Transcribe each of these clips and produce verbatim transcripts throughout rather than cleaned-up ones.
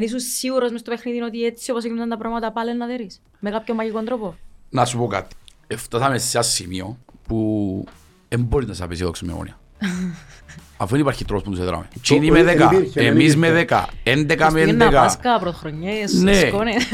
Εν ήσουν σίγουρος μες στο παιχνίδι ότι έτσι όπως έγιναν τα πράγματα πάλι να δέρεις, με κάποιο μαγικό τρόπο. Να σου πω κάτι. Φτάσαμε σε ένα σημείο που δεν μπορεί να σε απεσίδοξε με Ομόνια. Αφού δεν υπάρχει τρόπος που τους έδραμε. Τσίνοι με δέκα, εμείς με δέκα, έντεκα με έντεκα. Είναι Πάσχα, πρωτοχρονιές, σκόνες.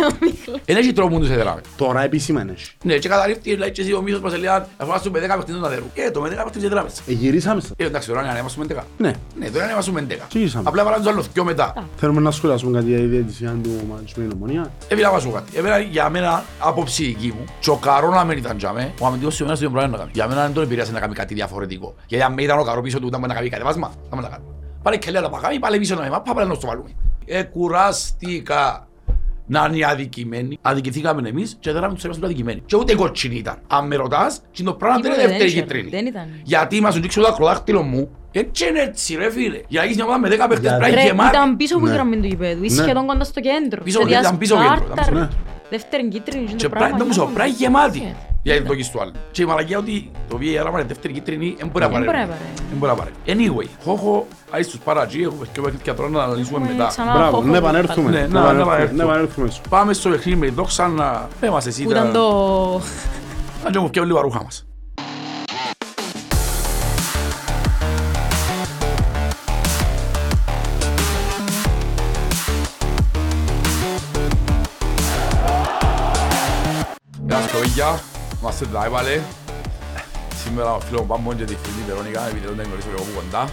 Δεν έχει τρόπο που τους έδραμε. Τώρα επίσημα είναι. Ναι, και καταλήφθη και εσύ ο Μίσος μας έλεγαν αφού μας με δέκα παιχνίδι να δέρουν. Ε, το με δέκα παιχνίδι έδραμε. Εγυρίσαμε σας. Ε, εντάξει, τώρα να ανέβασουμε δέκα. Ναι. Ναι, τώρα ανέβασουμε δέκα. Εγυρίσαμε. Απλά βάλαμε τους άλλους δυο μετά. Θέλουμε να σχολιάσουμε κάτι για η διαιτησία του Μανισμένου Ομονία. Έβγαλα να σου πω κάτι. Για μένα άποψη δική μου, τσοκαρό να μην ήταν τζαμέ, ο αμυντικός Σιμονάς δεν μπορεί να κάνει. Για μένα δεν τον επηρεάζει να κάνει κάτι διαφορετικό. Γιατί αν ήταν ο καρό πίσω του, ήταν να κάνει κατεβάσμα, θα μας τα κάνουμε. Πάλι και λέω να πάμε, πάλι πίσω να με μάθω, πάλι να το βάλουμε. Εκουράστηκα να είναι αδικημένοι. Αδικηθήκαμε εμείς και δεν τους έμασταν αδικημένοι. Και ούτε κοτσινή ήταν. Αν με ρωτάς, το πράγμα δεν είναι δεύτερη κιτρίνη. Γιατί μας δείξω το ακροδάχτυλο μου. Έτσι είναι έτσι ρε φίλε. Για να έχεις μια ομάδα με δέκα παίχτες πράγει γεμάτη. Ήταν πίσω από τη γραμμή του γηπέδου, είσαι σχεδόν κοντά στο κέντρο. Ήταν πίσω κέντρο. Δεύτερη κίτρινη είναι το πράγμα. Νομίζω πράγει γεμάτη. Για την δοκίση του άλλου. Και η μαλακιά ότι το βι έι αρ πάρει δεύτερη κίτρινη, δεν μπορεί να πάρει. Δεν μπορεί να πάρει. Anyway, Χόχο, άει στους παρατζή, έχουμε και παιχνίδια τώρα να αναλύσουμε μετά. Μπράβο, να επανέλθουμε. Να επανέλθουμε. Πάμε στο παιχνίδι με δόξα να πέμας εσύ. Που ήταν το... Να και μου φτιάχνω λίγο αρούχα μας. Γεια σας παιδιά. Είμαστε τα έβαλε. Σήμερα ο φίλος μου Πάμπον και τη φίλη Βερόνικα, επειδή δεν γνωρίζω εγώ που κοντά.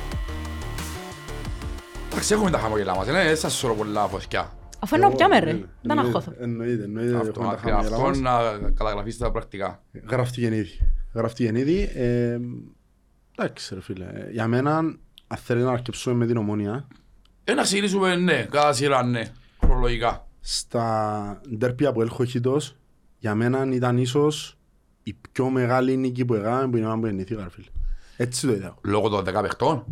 Εντάξει, έχουμε τα χαμογελά μας, δεν σας σωρώ πολλά φωτιά. Αφού εννοώ πια με ρε, ήταν αγχώθω. Εννοείται, εννοείται ότι έχουμε τα χαμογελά μας. Αυτό να καταγραφίσετε τα πρακτικά. Γραφτεί γεννήδη. Γραφτεί γεννήδη. Εντάξει ρε φίλε, για μένα αν θέλει να αρκεψούμε με την Ομόνια. Να ξεκινήσουμε ναι, κατά σειρά ναι, προλογικά. Στα ντέρπια που έλχω χειτός. Για μένα ήταν ίσως η πιο μεγάλη νίκη που έκαναν που είναι να μου γεννήθηκα, φίλε. Έτσι το είδα. Λόγω των δέκα παιχτών.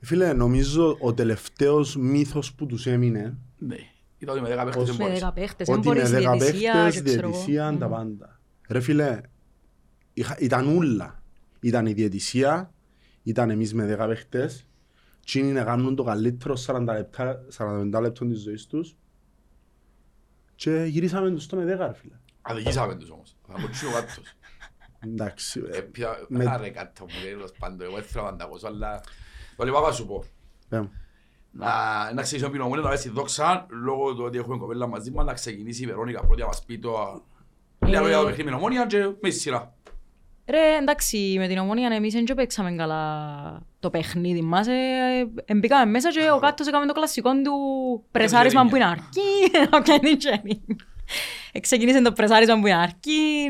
Φίλε, νομίζω ο τελευταίος μύθος που τους έμεινε... Ναι, ήταν ότι με δέκα παίχτες δεν μπορείς. Ότι με δέκα παίχτες, διαιτησία, τα πάντα. Ρε φίλε, ήταν ούλα. Ήταν η διαιτησία, ήταν εμείς με δέκα παίχτες. Τσίνοι να κάνουν το καλύτερο σαράντα πέντε λεπτών της ζωής τους. Και γυρίσαμε τους στον δέκα, φίλε. Αδικήσαμε τους όμως. Θα κοτσίσω κάττος. Εντάξει. Πέρα ρε κάτω μου, τέλος πάντων. Εγώ έθελα να ανταγώσω, αλλά... Το λεπά θα σου πω. Να ξεκινήσω πίνω μόνο, να βέσει δόξα, λόγω του ότι έχουμε κοπέλα μαζί μας, να ξεκινήσει η Βερόνικα πρώτη να μας πει το... Λίγα λόγια το παιχνίδι με την Ομόνια και με σειρά. Ρε, εντάξει, με την Ομόνια εμείς δεν παίξαμε καλά το παιχνίδι μας. Εμπήκαμε μέσα και ο Κάττος έκαμε το κλασικό του πρεσάρισμα που είναι αρκή. Ξεκινήσε το πρεσάρισμα που είναι αρκή,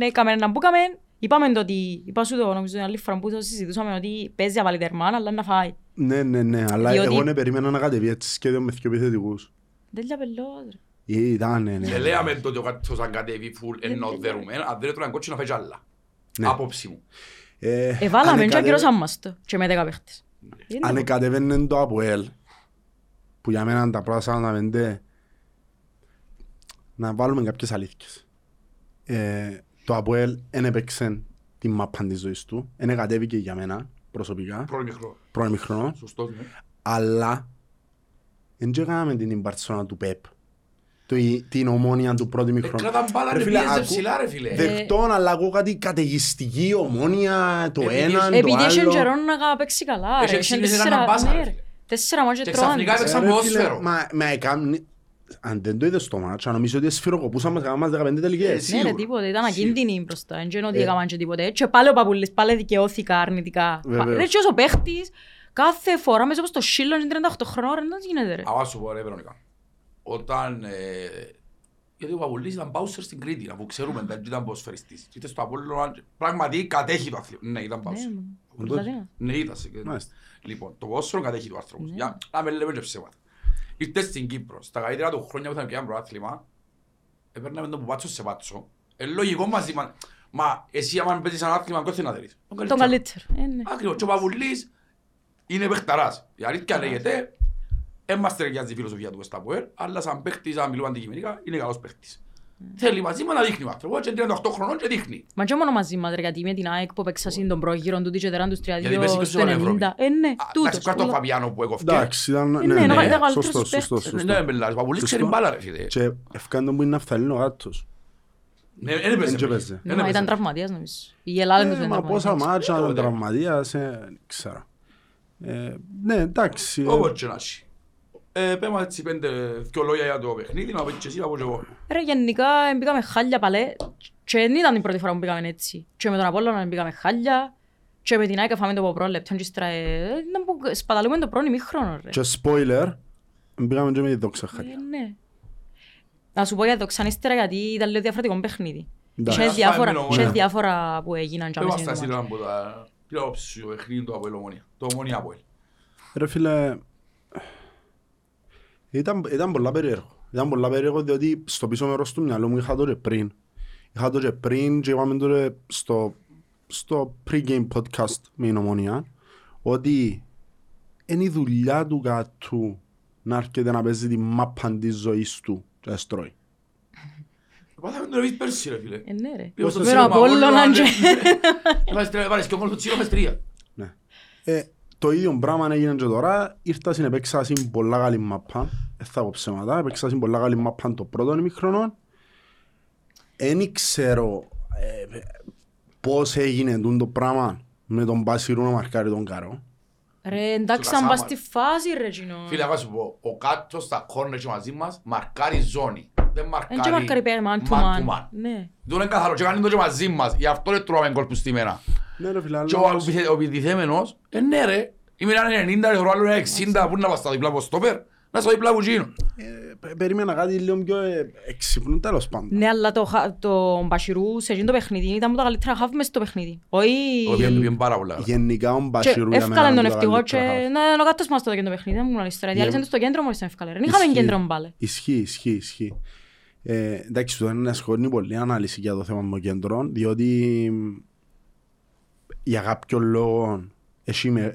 έκαμε έναν μπούκαμε. Είπαμε το ότι, είπα σου το, νομίζω, άλλη φορά που το συζητούσαμε ότι παίζει να βάλει τερμάν, αλλά να φάει. Ναι, ναι, ναι, αλλά εγώ δεν περίμενα να κατεβεί έτσι και με πιο επιθετικούς. Δεν λιαπελόδρε. Ήταν, ναι, ναι. Και λέαμε τότε ο Κάττος αν κατεβεί φουλ εννοτερούμε, αν δεν έτρωγαν κότσι να φάει κι άλλα. Απόψη μου. Εβάλαμε και ακυρώσαμε μας το και με δέκα παίχτες. Αν κατεβαίνουν το ΑΠΟΕΛ, που για μένα τα πρώτα σαν να πέντε, να βάλουμε κάποιες αλήθειες. Το ΑΠΟΕΛ δεν έπαιξε την μάπαν της ζωής του, δεν κατέβηκε για μένα προσωπικά. Πρώην χρόνο. Σωστό, ναι. Αλλά δεν έκαναμε την Μπαρτσόνα του ΠΕΠ. Την Ομόνια του πρώτου μηχρόνου. Εκράταν μπάλα ρε ψηλά ρε φίλε. Δεκτών αλλά ακούω κάτι καταιγιστική Ομόνια, το έναν, το άλλο. Επειδή είχε καιρόν να παίξει καλά ρε. Τέσσερα μάτια τρώναν. Και ξαφνικά παίξαμε ποδόσφαιρο. Αν δεν το είδες το μάτσο, νομίζω ότι σφυροκοπούσαμε μας δεκαπέντε τελικές. Ναι ρε τίποτε, ήταν ακίνδυνοι μπροστά. Δεν ξέρω ότι έκαναν και τίποτε. Και πάλι ο Παπούλης, πάλι δικαιώθηκα αρνητικά. Ρε και όσο παίχτης, κάθε φορά μέσα στο σύλλον όταν, ε, γιατί ο Παπουλής ήταν πάουσερ στην Κρήτη, αφού ξέρουμε ότι ήταν ποδοσφαιριστής. Είτε στο Απόλλωνα, πράγματι κατέχει το αθλήμα. Ναι, ήταν πάουσερ. Ναι, ήταν. Λοιπόν, το ποδόσφαιρο κατέχει το άνθρωπο. Για να με λέμε και ψέματα. Ήρθε στην Κύπρο, στα καλύτερα του χρόνια που ήταν και ένα προάθλημα, έπαιρναμε τον Πουμπάτσο σε πάτσο. Ε, λογικό μας είπαν, μα εσύ άμα παίζεις ένα άθλημα, ποιο θέλει να δεις. Τον καλύτερο. Ακριβώς. Και ο Παπουλής είναι παιχταράς. Η αλήθεια λέγεται. Είμαστε ρεγιάζει η φιλοσοφία του Βεσταποέρ, αλλά σαν παίχτης, αν μιλούμε αντικειμενικά, είναι καλός παίχτης. Θέλει μαζί μας να δείχνει ο άνθρωπος και τριάντα οκτώ χρονών και δείχνει. Μα και μόνο μαζί μας, γιατί με την ΑΕΚ που έπαιξα σύντον πρόγυρο του Τίτσε Τεράντους τριάντα δύο ενενήντα. Ε, ναι, τούτος. Κάτω ο Φαβιάνο που έκοφτε. Εντάξει, ήταν... Ναι, ναι, σωστός, σωστός. Ναι, μπελάζει, παπουλή ξέρει μπάλα ρε φίλε. Και ευκάντο που είναι αυθαλήνο γάτος. Δεν παίζει. Μα ήταν τραυματίας νομίζεις. Η Ελλάδα μα πόσα μάτσα τραυματίας, ξέρω. Ναι, εντάξει. Πέμα έτσι πέντε δυο λόγια για το παιχνίδι, να πεις και εσύ να πω και εγώ. Ρε γενικά μπήκαμε χάλια παλέ και δεν ήταν η πρώτη φορά που μπήκαμε έτσι. Και με τον Απόλλωνα μπήκαμε χάλια και με την ΑΕΚ φάμε το ποπρόλεπτον και στρα... Σπαταλούμε το πρώτο ημίχρονο ρε. Και spoiler, μπήκαμε και με τη Δόξα χάλια. Ναι. Να σου πω για τη Δόξα ύστερα γιατί ήταν λίγο διαφορετικό παιχνίδι. Είχε διάφορα που έγιναν και μέσα στην ομάδα. Ήταν, ήταν πολλά περίεργο. Ήταν πολλά περίεργο διότι στο πίσω μέρος του μυαλού μου είχα το ρε πριν. Είχα το ρε πριν και είπαμε το ρε στο, στο pre-game podcast με την Ομονία ότι είναι η δουλειά του κάτου να έρχεται να παίζει τη μάπα της ζωής του και να στρώει. Πάθαμε το ρε βίτ πέρσι ρε φίλε. Ε ναι ρε. Μέρο Απόλλωνα και... Βάλεις και ο κόλος τσίλο χαστρία. Ναι. Το ίδιο πράγμα έγινε και τώρα, ήρθα συνεπέξα στην πολλά καλή μαπά, δεν θα πω ψέματα, έπαιξα στην πολλά καλή μαπά το πρώτο ημίχρονο. Εν ξέρω ε, πώς έγινε το πράγμα με τον Μπασίρου να μαρκάρει τον Καρό. Ρε εντάξει αν πας στη φάση ρε Γινό. Φίλε θα σου πω, ο κάτος στα κόρνερ και μαζί μας μαρκάρει ζώνη. Δεν μαρκάρει man to man. Δεν είναι καθαρό και κάνει το και μαζί μας, γι' αυτό δεν τρώμε κόλπους στη μέρα. Και ο επιτιθέμενος, ε ναι ρε, είμαι έναν ενενήντα, άλλο έναν εξήντα, πού να πας στα διπλά από στόπερ, να στα διπλά από Γινό. Περίμενα κάτι λίγο πιο εξυπνούν τέλος πάντων. Ναι, αλλά το Μπασιρού σε εκείνο το παιχνίδι ήταν από τα καλύτερα χαφ μέσα στο παιχνίδι. Γενικά ο Μπασιρού για μένα ήταν από τα καλύτερα χαφ. Ναι, ο κάτος μας τότε και το παιχνίδι, δεν μου γνωρίζεις τώρα, διάλεξαν το στο κέντρο μόλις ήταν ευκαλέρα. Δεν είχαμε κέντρο μπάλε. Ισχύει, ισχύει, ισχύει. Εντάξει, το είναι ασχολεί πολύ ανάλυση για το θέμα των κέντρων, διότι για κάποιον λόγο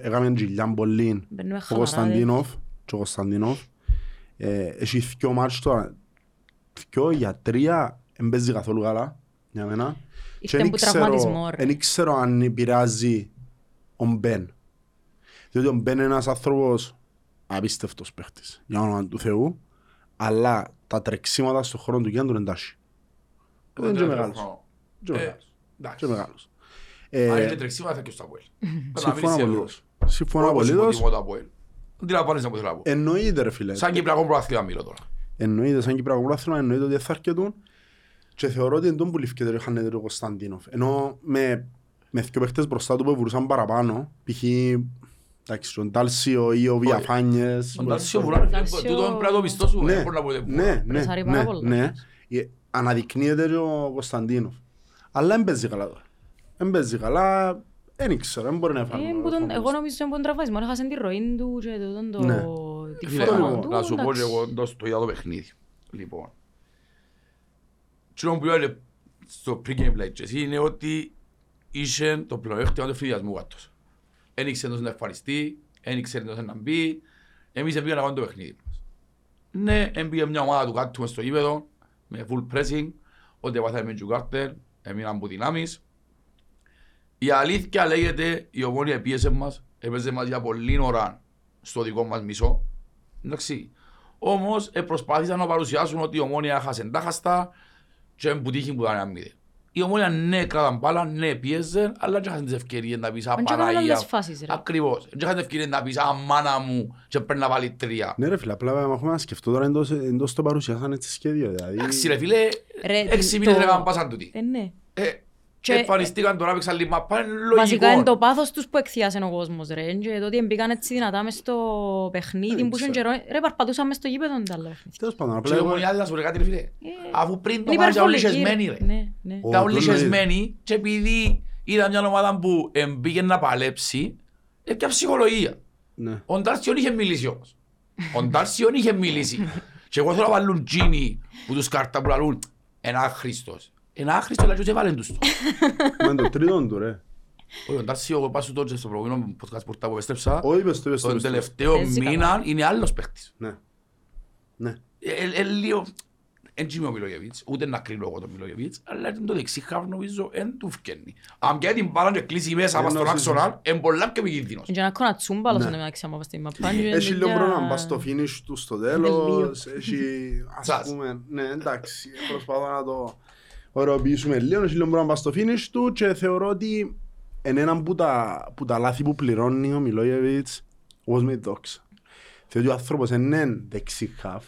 έκαμε γιλιάν πολύ ο Κωνσταντίνοφ και ο Κωνσταντίνοφ έχει δυο μάτς τώρα, δυο για τρία δεν παίζει καθόλου καλά για μένα και δεν ξέρω αν επηρεάζει ο Μπεν, διότι ο Μπεν είναι ένας άνθρωπος απίστευτος παίχτης για όνομα του Θεού, αλλά τα τρεξίματα στον χρόνο του κέντρου εντάσσει δεν είναι και μεγάλος. Αν είναι τρεξίμα θα και στο Αποέλ. Συμφωνώ απολύτως. Εννοείται ρε φίλε. Σαν Κυπριακό Προάθλημα μίλω τώρα. Εννοείται σαν Κυπριακό Προάθλημα, εννοείται ότι θα αρκετούν. Και θεωρώ ότι εντός που λυφκέται ο Χανέτερ ο Κωνσταντίνοφ. Ενώ με δύο παίχτες μπροστά του που βουρούσαν παραπάνω, π.χ. ο Ντάλσιο ή ο Βιαφάνιες. Ο Ντάλσιο βουράνε τούτο πρέπει να το πιστώ σου. Ναι, αναδεικνύεται ο Κωνσταντίνοφ. Αλλά δεν παίζει καλά τώρα. Εν παίζει καλά, δεν ήξερα, δεν μπορεί να εφαρμόσει. Εγώ νομίζω ότι μπορεί να τραβάζει, μόνο έχασαν τη ροή του και τη φόρμα του. Να σου πω και εγώ στο ίδιο παιχνίδι. Λοιπόν, τσινόν που έλεγε στο pre-game play είναι ότι είχε το πλεονέκτημα του φιδιασμού γάτος. Εν ήξερε να εμφανιστεί, εν ήξερε να μπει, εμείς έπρεπε να πάμε το παιχνίδι μας. Ναι, έμπαιγε μια ομάδα του γάτου μες στο γήπεδο, με full pressing, ό,τι πάθαμε και ο Κάρτερ, έμειναν από δυνάμεις. Η αλήθεια λέγεται, η Ομόνια πίεσε μας, έπαιζε μας για πολλή ώρα στο δικό μας μισό. Εντάξει. Όμως προσπάθησαν να παρουσιάσουν ότι η Ομόνια έχασε εντάχαστα και που τύχει που ήταν αμύδε. Η Ομόνια ναι κράταν μπάλα, ναι πίεζε, αλλά και έχασαν τις ευκαιρίες να πεις απαραγία. Ακριβώς. Και έχασαν τις ευκαιρίες να πεις αμάνα μου και πρέπει να βάλει τρία. Ναι ρε φίλε, απλά έχουμε να σκεφτώ τώρα εντός το παρουσιάσαν έτσι σχέδιο. Εντάξει ρε φίλε, έξι μήνες έκαναν πάσαν τούτοι. Εμφανιστήκαν τώρα, έπαιξαν λίμα, πάνε λογικό. Βασικά είναι το πάθος τους που εκθιάσαν ο κόσμος ρε, και τότε μπήκαν έτσι δυνατά μες στο παιχνίδι που είχαν καιρό, ρε παρπατούσαν μες στο γήπεδο. Τέλος πάντων, και εγώ μοιάζει να σου πω κάτι ρε φίλε, αφού πριν το πάρει ήταν λυσιασμένοι ρε, ήταν λυσιασμένοι και επειδή ήταν μια ομάδα που μπήκε να παλέψει, έπια ψυχολογία. Ο Ντάρσιον είχε μιλήσει όμως, ο Ντάρσιον είχε μιλήσει και εγώ θέλω να βάλουν τζίνι που τους κάρτα που λαλούν ένα Χριστός. Είναι άχρηστο, αλλά και βάλεν τους το. Με το τρίτον του, ρε. Ο Ντάρσιο, πάσου τότε στο προηγούμενο podcast που τα επέστρεψα, τον τελευταίο μήνα είναι άλλος παίχτης. Ναι. Ναι. Ε, λίγο... είναι ο Μιλόγεβιτς, ούτε να κρίνω εγώ τον Μιλόγεβιτς, αλλά το δεξί χάφ νομίζω δεν του φκένει. Αν πιάει την μπάλα και κλείσει μέσα από τον άξονα, είναι πολλά πιο κίνδυνος. Είναι ένα κόνα τσούμπα, αλλά στον εμέξει άμα βαστεί. Έχει λίγο πρόβλημα, πας στο finish του στο τέλος, έχει, ας πούμε, ναι, εντάξει, προσπαθώ να το οροποιήσουμε λίγο, έχει λίγο πρόβλημα, πας στο finish του και θεωρώ ότι είναι έναν που τα λάθη που πληρώνει ο Μιλόγεβιτς was made dogs. Θεωρώ ότι ο άνθρωπος είναι δεξί χάφ.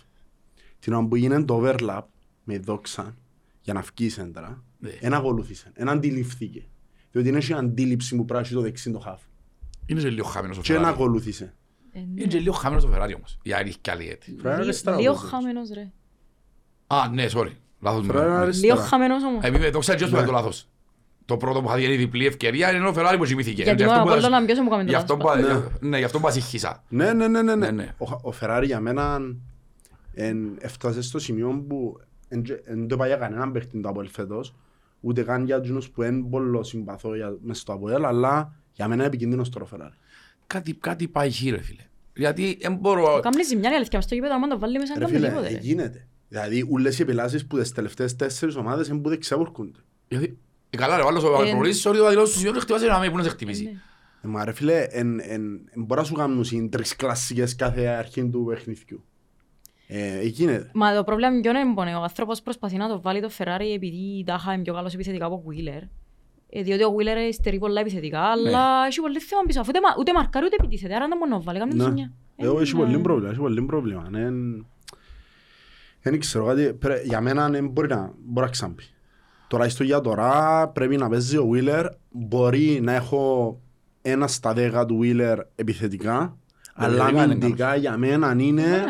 Την ώρα που γίνεται το overlap με δόξα για να βγει σέντρα, δεν ακολούθησε, δεν αντιληφθήκε. Διότι είναι η αντίληψη που πράσινο το δεξί το χάφ. Είναι λίγο χαμένος ο Φεράρι. Και να ακολούθησε. Είναι λίγο χαμένος ο Φεράρι όμως. Η άλλη καλή έτσι. Λίγο χαμένος ρε. Α, ναι, sorry. Λάθος μου. Λίγο χαμένος όμως. Εμείς με δόξα έτσι όσο το λάθος. Το πρώτο που είχα διέλει διπλή ευκαιρία είναι ο Φεράρι που ζημήθηκε. Γιατί μόνο από όλων ποιος μου κάμε το λάθος. Ναι, γι' αυτό που ασυχήσα. Ναι, ναι, ναι. Ο Φεράρι για μένα. Έφτασε στο σημείο που δεν το πάει κανέναν παίχτη το ΑΠΟΕΛ φέτος, ούτε καν για τους που δεν πολύ συμπαθώ μες στο ΑΠΟΕΛ, αλλά για μένα είναι επικίνδυνος τώρα ο Φεράρι. Κάτι πάει χείρε φίλε, γιατί δεν μπορώ... Κάμνει ζημιά η αλήθεια στο γήπεδο, αν το βάλει μέσα να κάνουμε τίποτε. Φίλε, γίνεται. Δηλαδή όλες οι επιλάσεις που τις τελευταίες τέσσερις ομάδες δεν μπορούν να ξεβουρκούνται. Καλά ρε, βάλω στο προβλήσεις, όλοι θα δηλώσουν στους γύρους και χτυπάζει ένα μέι που να σε χτυπήσει. Μα ρε φίλε, μπορώ να σου κάνουν τρεις κλασσικές κάθε αρχή του παιχνιδιού. Μα το πρόβλημα είναι ότι ο άνθρωπος προσπαθεί να το βάλει το Ferrari επειδή τάχα είναι πιο καλός επιθετικά από ο Wheeler. Διότι ο Wheeler υστερεί πολλά επιθετικά, αλλά έχει πολύ θέμα πίσω. Ούτε μαρκάρει ούτε επιτίθεται, άρα δεν μπορεί να το βάλει καμία ζημιά. Έχει πολύ πρόβλημα. Δεν ξέρω κάτι, για μένα μπορεί να ξάμπει. Τώρα στο για τώρα πρέπει να παίζει ο Wheeler. Μπορεί να έχω ένα στα δέκα του Wheeler επιθετικά. Αλλά αμυντικά για μένα είναι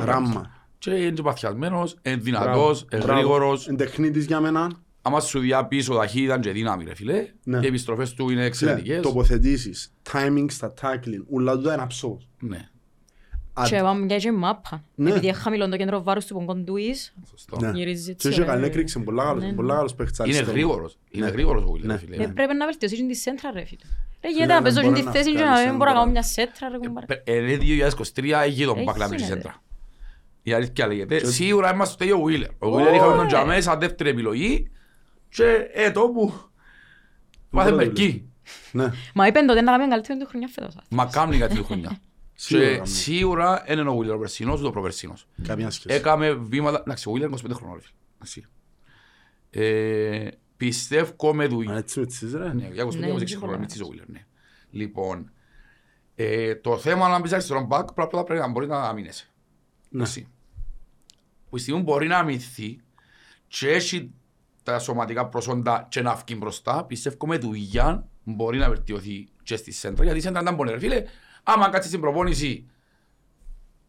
γράμμα. Και είναι παθιασμένος, είναι δυνατός, είναι γρήγορος. Είναι τεχνίτης για μένα. Άμα σου διαπίσω ταχύτητα και δύναμη ρε φίλε, οι επιστροφές του είναι εξαιρετικές. Τοποθετήσεις, timing στα tackling, ούλα του είναι αψός. Και πάμε και έτσι μάπα. Επειδή έχει χαμηλό το κέντρο βάρους του Πονκοντουής. Και έχει καλή έκρηξη, είναι πολλά καλός παίχτης. Είναι γρήγορος, είναι γρήγορος ο Γουλίδας φίλε. Πρέπει να βελτιώσει την σέντρα ρε φίλε. Ρε γιατί να παίζω στην θέση και να μην μπορώ να κάνω μια σέντρα ρε κουμπάρε. Ρε δύο χιλιάδες είκοσι τρία έγινε τον Πακλαμίση σέντρα. Η αλήθεια λέγεται. Σίγουρα είμαστε στο ο Γουίλερ. Ο Γουίλερ είχαμε τον Τζαμέ σαν δεύτερη επιλογή και έτω που μάθε μερκή. Μα είπαν τότε να κάνουμε καλύτερη χρονιά φέτος. Μα κάνουν καλύτερη χρονιά. Και σίγουρα είναι ο Γουίλερ ο περσινός ούτε ο προπερσινός. Έκαμε βήματα. Εντάξει ο Γουίλερ είναι είκοσι πέντε χρονών. Πιστεύω με δουλειά. Έτσι με τσίζε ρε. Ναι, διακόσια έξι χρόνια με τσίζε ο Γουίλερ, ναι. Λοιπόν, το θέμα να μπεις αριστερόν μπακ πρέπει να μπορεί να αμυνέσαι. Ναι. Που η στιγμή μπορεί να αμυνθεί και έχει τα σωματικά προσόντα και να βγει μπροστά, πιστεύω με δουλειά μπορεί να βελτιωθεί και στη σέντρα. Γιατί η σέντρα ήταν πονερ, φίλε, άμα κάτσεις στην προπόνηση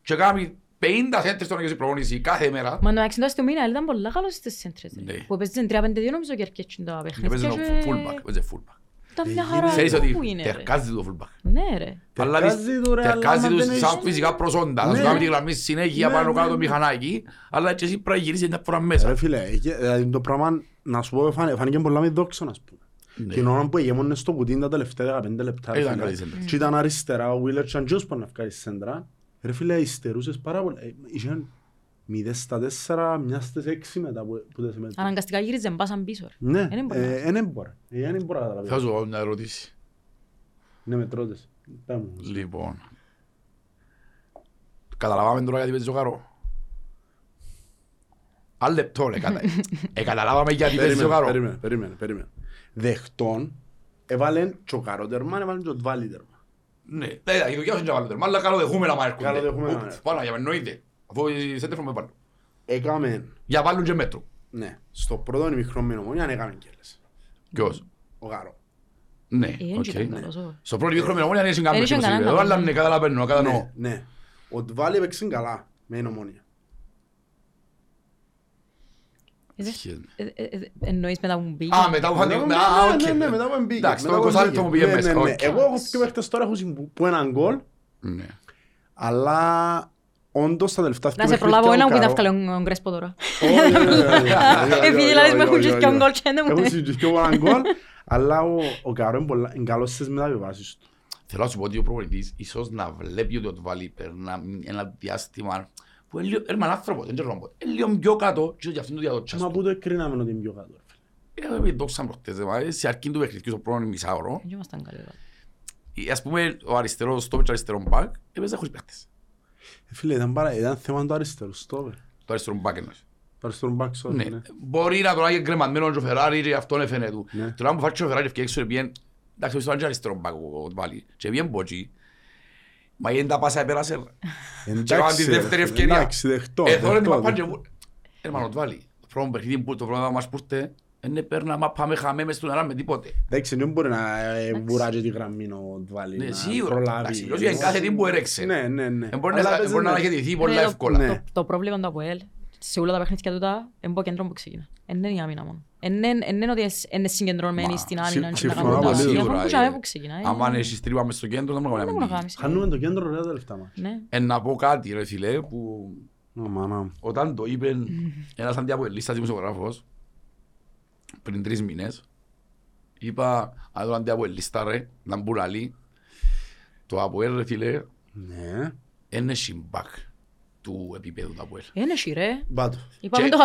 και κάνει πενήντα σέντρες τώρα και στην προπόνηση κάθε μέρα. Μα το εξήντα στο μήνα ήταν πολλά καλός στις σέντρες. Που παίζεις τρία πέντε δύο νομίζω και αρκετούν τα παιχνίδια. Παίζεις fullback, παίζεις fullback. Ήταν μια χαρά. Ξέρεις ότι τερκάζει το fullback. Ναι ρε. Τερκάζει τους σαν φυσικά προσόντα. Θα σου κάνει τη γραμμή συνέχεια πάνω κάτω το μηχανάκι. Αλλά και εσύ πρέπει να γυρίσεις μια φορά μέσα. Ρε φίλε, το πράγμα να σου πω φάνηκε πολλά με δόξα να σου πω. Την ώρα που έγινε στο κουτί τα τελευταία δεκαπέντε λεπτά. Και ήταν αριστερά ο Wheeler και ποιος μπορεί να βγάλει σέντρα. Ρε φίλε, υστερούσες πάρα πολλά. Είχαν μηδές στα τέσσερα, μια στις έξι μετά που δεν σημαίνει. Αναγκαστικά γύριζαν πάσαν πίσω. Ναι, δεν μπορώ. Θα σου κάνω μια ερώτηση. Ναι, με τρώτες. Λοιπόν, καταλάβαμε τώρα γιατί παίζεις ο Καρό. Άλλο λεπτό, ρε. Καταλάβαμε γιατί παίζεις ο Καρό. Περίμενε, περίμενε, περίμενε. Δεχτών, έβαλαν και ο Καρό τερμάν, έβαλαν και ο Τβάλι τερμάν. Ναι, η δουλειά σου είναι καλό τερμά, αλλά καλοδεχούμε να μάρκουν. Πάνω, για με εννοείται. Αφού σε τέφρον με πάνω. Έκαμε... Για βάλουν και μέτρο. Ναι. Στο πρώτο ημίχρονο με νομονία έκαμε κέρδες. Ποιος? Ο Γάρο. Ναι, οκ. Στο πρώτο ημίχρονο με νομονία είναι κάνουν κέρδες. Εδώ άλλα είναι καταλαβαίνω, κατανοώ. Ναι. Ο Τβάλι παίξε καλά με νομονία. Εννοείς μετά που μπήκε. Α, μετά που μπήκε. Ναι, μετά που μπήκε. Εντάξει, το είκοσι λεπτό μου πήγε μέσα. Εγώ έχω πιο παίχτες τώρα που έναν γκολ. Αλλά όντως τα τελευταία να σε προλάβω έναν που ήταν αυκαλό ο Γκρέσπο τώρα. Επειδή δηλαδή με έχουν και έναν γκολ και δεν μου έχουν και έναν γκολ. Αλλά ο Καρό είναι καλός στις μεταβιβάσεις του. Θέλω να σου πω ότι ο προπονητής ίσως να βλέπει ότι ο Τβάλι περνά ένα διάστημα που έναν άνθρωπο, δεν ξέρω πότε, λίγο πιο κάτω και αυτήν το διαδοτσιάστο. Μα πού το εκκρίναμε ότι είναι πιο κάτω. Επειδή το ξαν προχτές, σε αρκή του παιχνιδιού στο πρώτο μισάωρο. Ας πούμε ο αριστερός στόπερ και ο αριστερός μπακ, έπαιζε χωρίς παίχτες. Φίλε, ήταν θέμα του αριστερού στόπερ. Το αριστερό μπακ εννοείς. Το αριστερό μπακ, sorry. Μπορεί να τον άγει κρεμασμένος ο Φεράρι και αυτόν έφαινε του. Τον άμα φάρξει ο Φεράρι ευκαιρία έξω επίεν, εντάξει, πιστεύω είναι αριστερό μπακ ο βάλει. Και επίεν μπότσι. Μα είναι τα πάσα επέρασε. Και έκανα τη δεύτερη ευκαιρία. Εντάξει, δεν παίρνω να πάμε χαμέ μες του νερά με τίποτε. Εντάξει, δεν μπορεί να βουράζει τη γραμμή να βάλει, να προλάβει. Λόγια κάθε τι που έρεξε. Ναι, ναι, ναι. Μπορεί να ανακαιτηθεί πολύ εύκολα. Το πρόβλημα του ΑΠΟΕΛ, σε όλα τα παιχνίδια τούτα, είναι από κέντρο που ξεκινά. Είναι η άμυνα μόνο. Είναι ότι είναι συγκεντρωμένοι στην άμυνα. Συμφωνώ πολύ τώρα. Αν έχεις τρύπα μες στο κέντρο, δεν μπορούμε να κάνεις. Χάνουμε το κέντρο ρε τα λεφτά μας. Να πω κάτι ρε φίλε, που όταν το είπε ένας αντιαποελίστας δημοσιογράφος, πριν τρεις μήνες, είπα αν το αντιαποελίστα ρε, να μπουν άλλοι, το ΑΠΟΕΛ ρε φίλε, είναι συμπακ του επίπεδου του ΑΠΟΕΛ. Είναι σι ρε, είπαμε το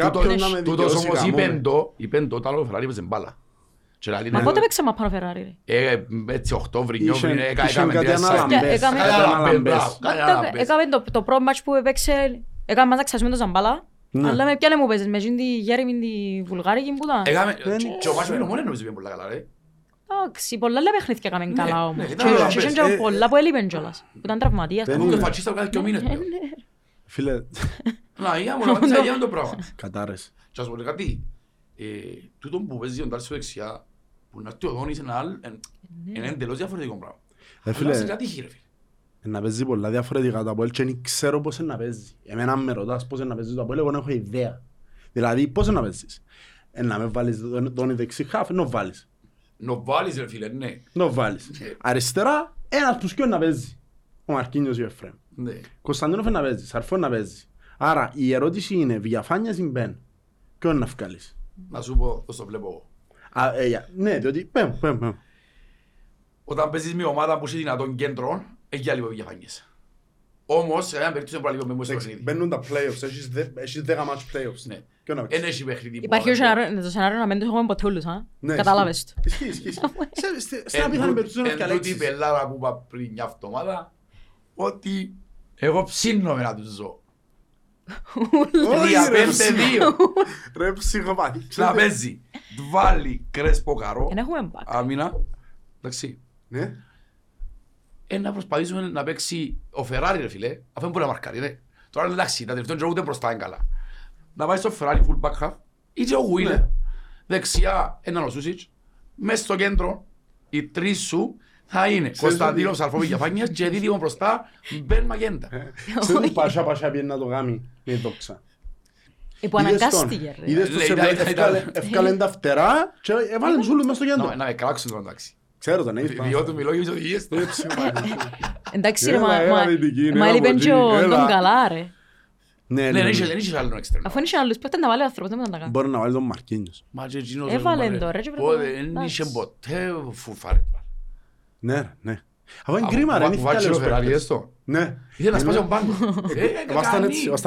χατοφόρε. Τούτος όμως είπεν το, είπεν το όταν ο Φεράρι έπαιζε μπάλα. Μα πότε παίξε μα πάνω ο Φεράρι ρε. Έτσι Οκτώβρη, Νιόβρη, έκαμε τρία σάιτες. Έκαμε το πρώτο μάτς που έπαιξε, έκαμε μάζα ξασμένο ζαμπάλα. Αλλά με ποια μου παίζεις, με γίνει τη Γέριμη, τη Βουλγάρικη που ήταν. Έκαμε, και ο Πάσος Μελομόνε νομίζω πήγαν πολλά καλά ρε. Εντάξει, πολλά λε παιχνίδια έκαμε καλά όμως. Και είχαν πολλά που έλειπαν κιόλας, που ήταν τραυματίας. Τον φατσίστα κάθε δυο μήνες. Φίλε. Να, είχα μου να πάτησα για αυτό το πράγμα. Κατάρες. Και ας πω κάτι, τούτο που παίζει ο Ντάρης στο δεξιά, που να τεωδώνεις είναι εντελώς διαφορετικό πράγμα. Αλλά σε κάτι είχε ρε φίλε. Να παίζει πολλά διαφορετικά το ΑΠΟΕΛ και δεν ξέρω πώς να παίζει. Εμένα με ρωτάς πώς να παίζεις το ΑΠΟΕΛ, εγώ δεν έχω ιδέα. Δηλαδή πώς να παίζεις. Να με βάλεις τον δεξί χαφ, να βάλεις. Να βάλεις ρε φίλε, ναι. Να βάλεις. Αριστερά, ένας που σκιών να παίζει. Ο Μαρκίνιος ή ο Εφραίμ. Κωνσταντίνοφ να παίζει, Σαρφό να παίζει. Άρα η ερώτηση είναι διαφάνεια συμπέν. Ποιον να βγάλεις. Να σου πω πώς το βλέπω εγώ. Ναι, διότι πέμ, πέμ, πέμ. Όταν παίζεις μια ομάδα που είσαι δυνατόν κέντρων, έχει για λίγο διαφάνειες. Όμως, σε έναν περίπτωση μπορεί να λίγο μέσα στο παιχνίδι. Μπαίνουν τα play-offs, έχεις δέκα match play-offs. Εν έχει παιχνίδι. Υπάρχει το σενάριο να μην τους έχουμε ποτέ όλους, κατάλαβες το. Ισχύει, ισχύει. Σε ένα πιθανή περίπτωση να καλέξεις. Εν τούτη πελάρα που είπα πριν μια εβδομάδα, ότι εγώ ψήνομαι να τους ζω. τρία πέντε δύο. Ρε ψυχοπάτη. Να παίζει, βάλει Κρέσπο Καρό, αμήνα, εντάξει. Να προσπαθήσουμε να παίξει ο Φεράρι ρε φίλε, αφού μπορεί να μαρκάρει ρε. Τώρα εντάξει, τα τελευταία ούτε μπροστά είναι καλά. Να βάλεις το Φεράρι full back half, είτε ο Γουίλε, δεξιά έναν ο Σούσιτς, μέσα στο κέντρο, οι τρεις σου θα είναι Κωνσταντίνος, Σαρφόβι και Φάνιας και δίδυμο μπροστά, Μπεν Μαγέντα. Ξέρετε ο Πασά Πασά πιένει να το γάμει με δόξα. Υποαναγκάστηκε ρε. Είδες τους ευκάλεν τα φτερά και έβαλαν τους όλους μέσα στο κέντρο. Να με κράξουν τώρα εντάξει. Ξέρω τον Αίφη. Διό του μιλόγιο και οδηγίες του. Εντάξει ρε, μα έλειπεν και τον καλά ρε. Ναι, δεν είσαι άλλον εξτρεμό. Αφού είσαι άλλος, πρέπει να βάλει ο άνθρωπος, δεν πρέπει να τα κάνει. Μπορεί να βάλει τον Μαρκίνιος. Έβαλε το ρε και πρέπει να είσαι ποτέ φουρφάρε. Ναι, ναι. Αφού είναι κρίμα ρε, είναι φυκάλαιος πέρας. Ναι. Ήθελε να σπάσει τον πάγκο. Βαστάνε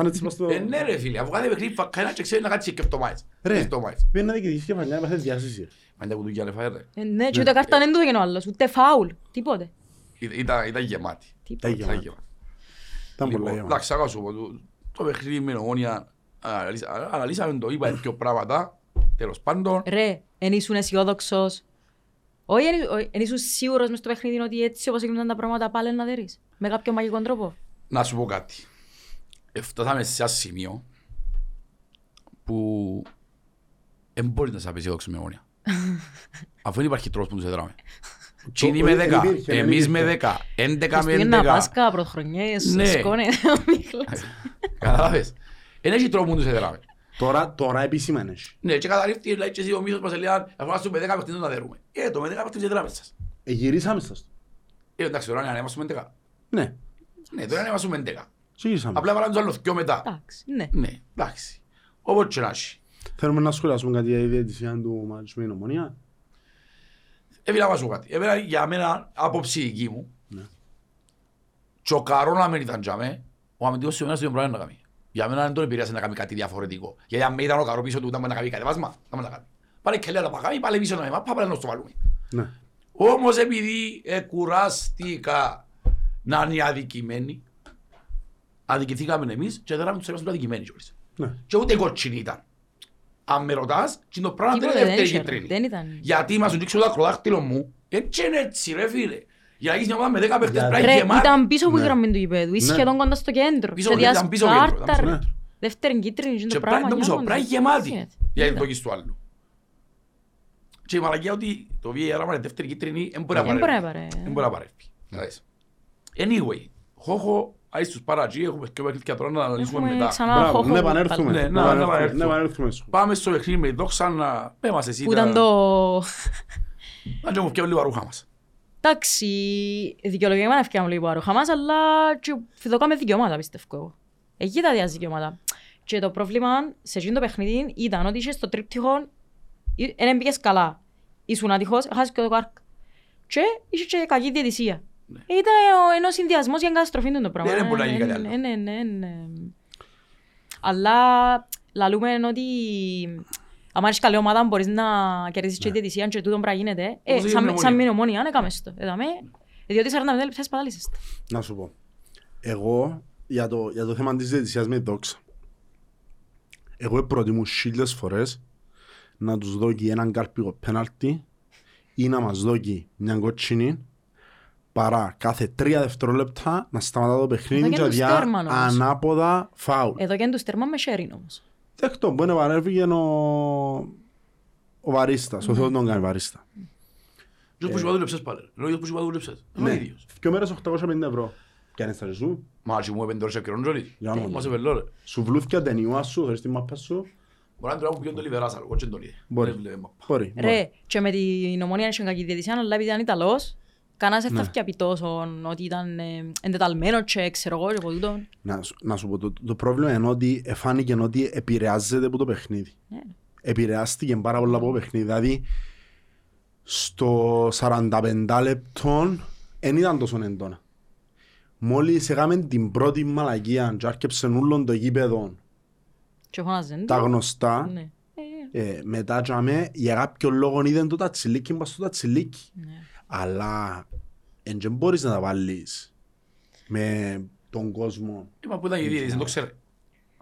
έτσι μας το... Ναι ρε φίλε, αφού κάθε παιχνίδι κανένα και ξέρει να κάτσει και αυτό μάιτς. Ρε, πήγαινε να διοικητήσεις και φανιά, μάθες διάσυση. Μάλια που του γιάνε φάει ρε. Ναι, και ούτε κάρτα δεν του έγινε ο άλλος, ούτε φάουλ, τίποτε. Ήταν γεμάτη. Ήταν γεμάτη. Ήταν πολλά γεμάτη. Εντάξει, άκανα σου πω, το παιχνίδι με Ομόνια, αναλύσαμε το, είπα πιο πράγματα, τέλος πάντων. Ρε, εν ήσουν αισιόδοξος. Όχι, εν ήσουν σίγουρος μες στο παιχνίδι ότι έτσι όπως έγιναν τα πράγματα πάλι να δέρεις. Με κάποιο μαγικό τρόπο. Να σου πω κάτι. Φτάσαμε σε ένα σημείο που δεν μπορείς να σε απαισιόδοξεις με Ομόνια. Αφού δεν υπάρχει τρόπος που τους έδραμε. Τσίνι με δέκα, εμείς με δέκα, έντεκα με έντεκα. Να Πάσκα, πρωτοχρονιές, σκόνε, μίχλας. Κατάλαβες, δεν έχει τρόπο που τους έδραμε. Τώρα επίσημα είναι. Ναι, και καταλήφθηκε και εσύ ο μίσος μας έλεγαν αφού να στούμε δέκα παιχνίδι να δερούμε. Ε, το με δέκα παιχνίδι έδραμε σας. Εγυρίσαμε σας. Ε, εντάξει, τώρα είναι ανέβασουμε δέκα. Ναι. Ναι, τώρα ανέβασουμε δέκα. Απλά βάλαμε τους άλλους πιο μετά. Εντάξει, θέλουμε να σχολιάσουμε κάτι για η διαιτησία του μάτσου με την Ομονία. Έβγαλα να σου πω κάτι. Έβγαλα για μένα άποψη δική μου. Ναι. Τσοκαρό να μην ήταν για μέ, ο αμυντικός σημαίνας δεν μπορεί να κάνει. Για μένα δεν τον επηρεάζει να κάνει κάτι διαφορετικό. Γιατί αν με ήταν ο καρό πίσω του να κάνει κατεβάσμα, θα με τα κάνει. Πάνε και λέω να παγάμε, πάλι πίσω να με μάθει, πάλι να το βάλουμε. Ναι. Όμως επειδή ε, κουράστηκα να είναι αδικημένοι, αδικηθήκαμε εμείς και δεν τους έμειναν αδικημένοι κιόλας. Ναι. Και ούτε κοτσινή ήταν. Αν με ρωτάς, το πράγμα δεν είναι δεύτερη και τρίτη. Γιατί μας δείξω το ακροδάχτυλο μου, έτσι είναι έτσι ρε φίλε. Για να ομάδα με δέκα παίχτες πράγει γεμάτη. Ήταν πίσω που γραμμή του γηπέδου, είσαι σχεδόν κοντά στο κέντρο. Ήταν πίσω κέντρο. Δεύτερη κίτρινη είναι το πράγμα. Και πράγμα πράγει γεμάτη. Γιατί το έχεις του άλλου. Και η μαλακιά ότι το βι έι αρ είναι δεύτερη κίτρινη, δεν μπορεί να παρεύει. Δεν μπορεί να παρεύει. Anyway, χώχο, άι στους παρατζοί, έχουμε και παιχνίδια τώρα να αναλύσουμε μετά. Μπράβο, να επανέλθουμε. Πάμε στο παιχνίδι με δόξα να πέμας εσύ. Που ήταν το... Να και μου φτιάχνω λίγο αρούχα μας. Εντάξει, δικαιολογημένα να φτιάχνω λίγο αρούχα μας, αλλά φιδοκάμε δικαιώματα πιστεύω εγώ. Εκεί τα διάζει δικαιώματα. Και το πρόβλημα σε εκείνο το παιχνίδι ήταν ότι είχες το τρίπτυχο, δεν πήγες καλά. Ήσουν ατυχώς, χάσεις και το κάρκ. Και είχες και κακή διαιτησία. Ήταν ένας συνδυασμός για καταστροφή του το πράγμα. Δεν μπορεί να γίνει κάτι άλλο. Ναι, ναι, ναι. Αλλά λαλούμε ότι αν έχεις καλή ομάδα μπορείς να κερδίσεις και τη διαιτησία και τούτο πράγμα γίνεται. Σαν μνημονία, αν έκαμε στο. Διότι σαράντα πέντε λεπτά σπατάλησες. Να σου πω. Εγώ για το θέμα της διαιτησίας με δόξα. Εγώ προτιμώ χίλιες φορές να τους δώσει έναν κάρπικο πέναλτι ή να μας δώσει μια κότσινη. Παρά κάθε τρία δευτερόλεπτα να σταματά το παιχνίδι και για ανάποδα φάουλ. Εδώ και είναι τους τερμά με sharing όμως. Τέχτο, μπορεί να παρεύγει ο... ο βαρίστας, mm-hmm. ο Θεός τον κάνει βαρίστα. Ποιος που σημαίνει δουλεψες πάλι, λόγιος που σημαίνει δουλεψες. Ναι, και ο μέρας οκτακόσια πενήντα ευρώ. Κι αν είσαι ταρισού. Μα και μου έπαιντε ώρες ευκαιρών ζωής. Μας ευελώ ρε. Σου βλούθηκε ταινιούα σου, θέλεις τη μάπα σου. Μπορεί να τραβούν ποιον το λιβεράς, εγώ και το λιβερά. Ρε, και με την ομονία είναι κακή διαιτησία, αλλά επειδή ήταν Ιταλός. Κανάς έφτασε και απειτώσον ότι ήταν εντεταλμένο και ξέρω εγώ και από τούτο. Να σου πω, το πρόβλημα είναι ότι εφάνηκε ότι επηρεάζεται από το παιχνίδι. Επηρεάστηκε πάρα πολλά από το παιχνίδι. Δηλαδή, στο σαράντα πέντε λεπτών δεν ήταν τόσο εντόνα. Μόλις έκαμε την πρώτη μαλακία και άρκεψαν όλων των γήπεδων. Τα γνωστά. Μετά τσάμε, για κάποιον λόγο είδαν το τατσιλίκι, μπας το τατσιλίκι. Αλλά δεν μπορείς να τα βάλεις με τον κόσμο. Είμα που ήταν η διαιτησία, δεν το ξέρει.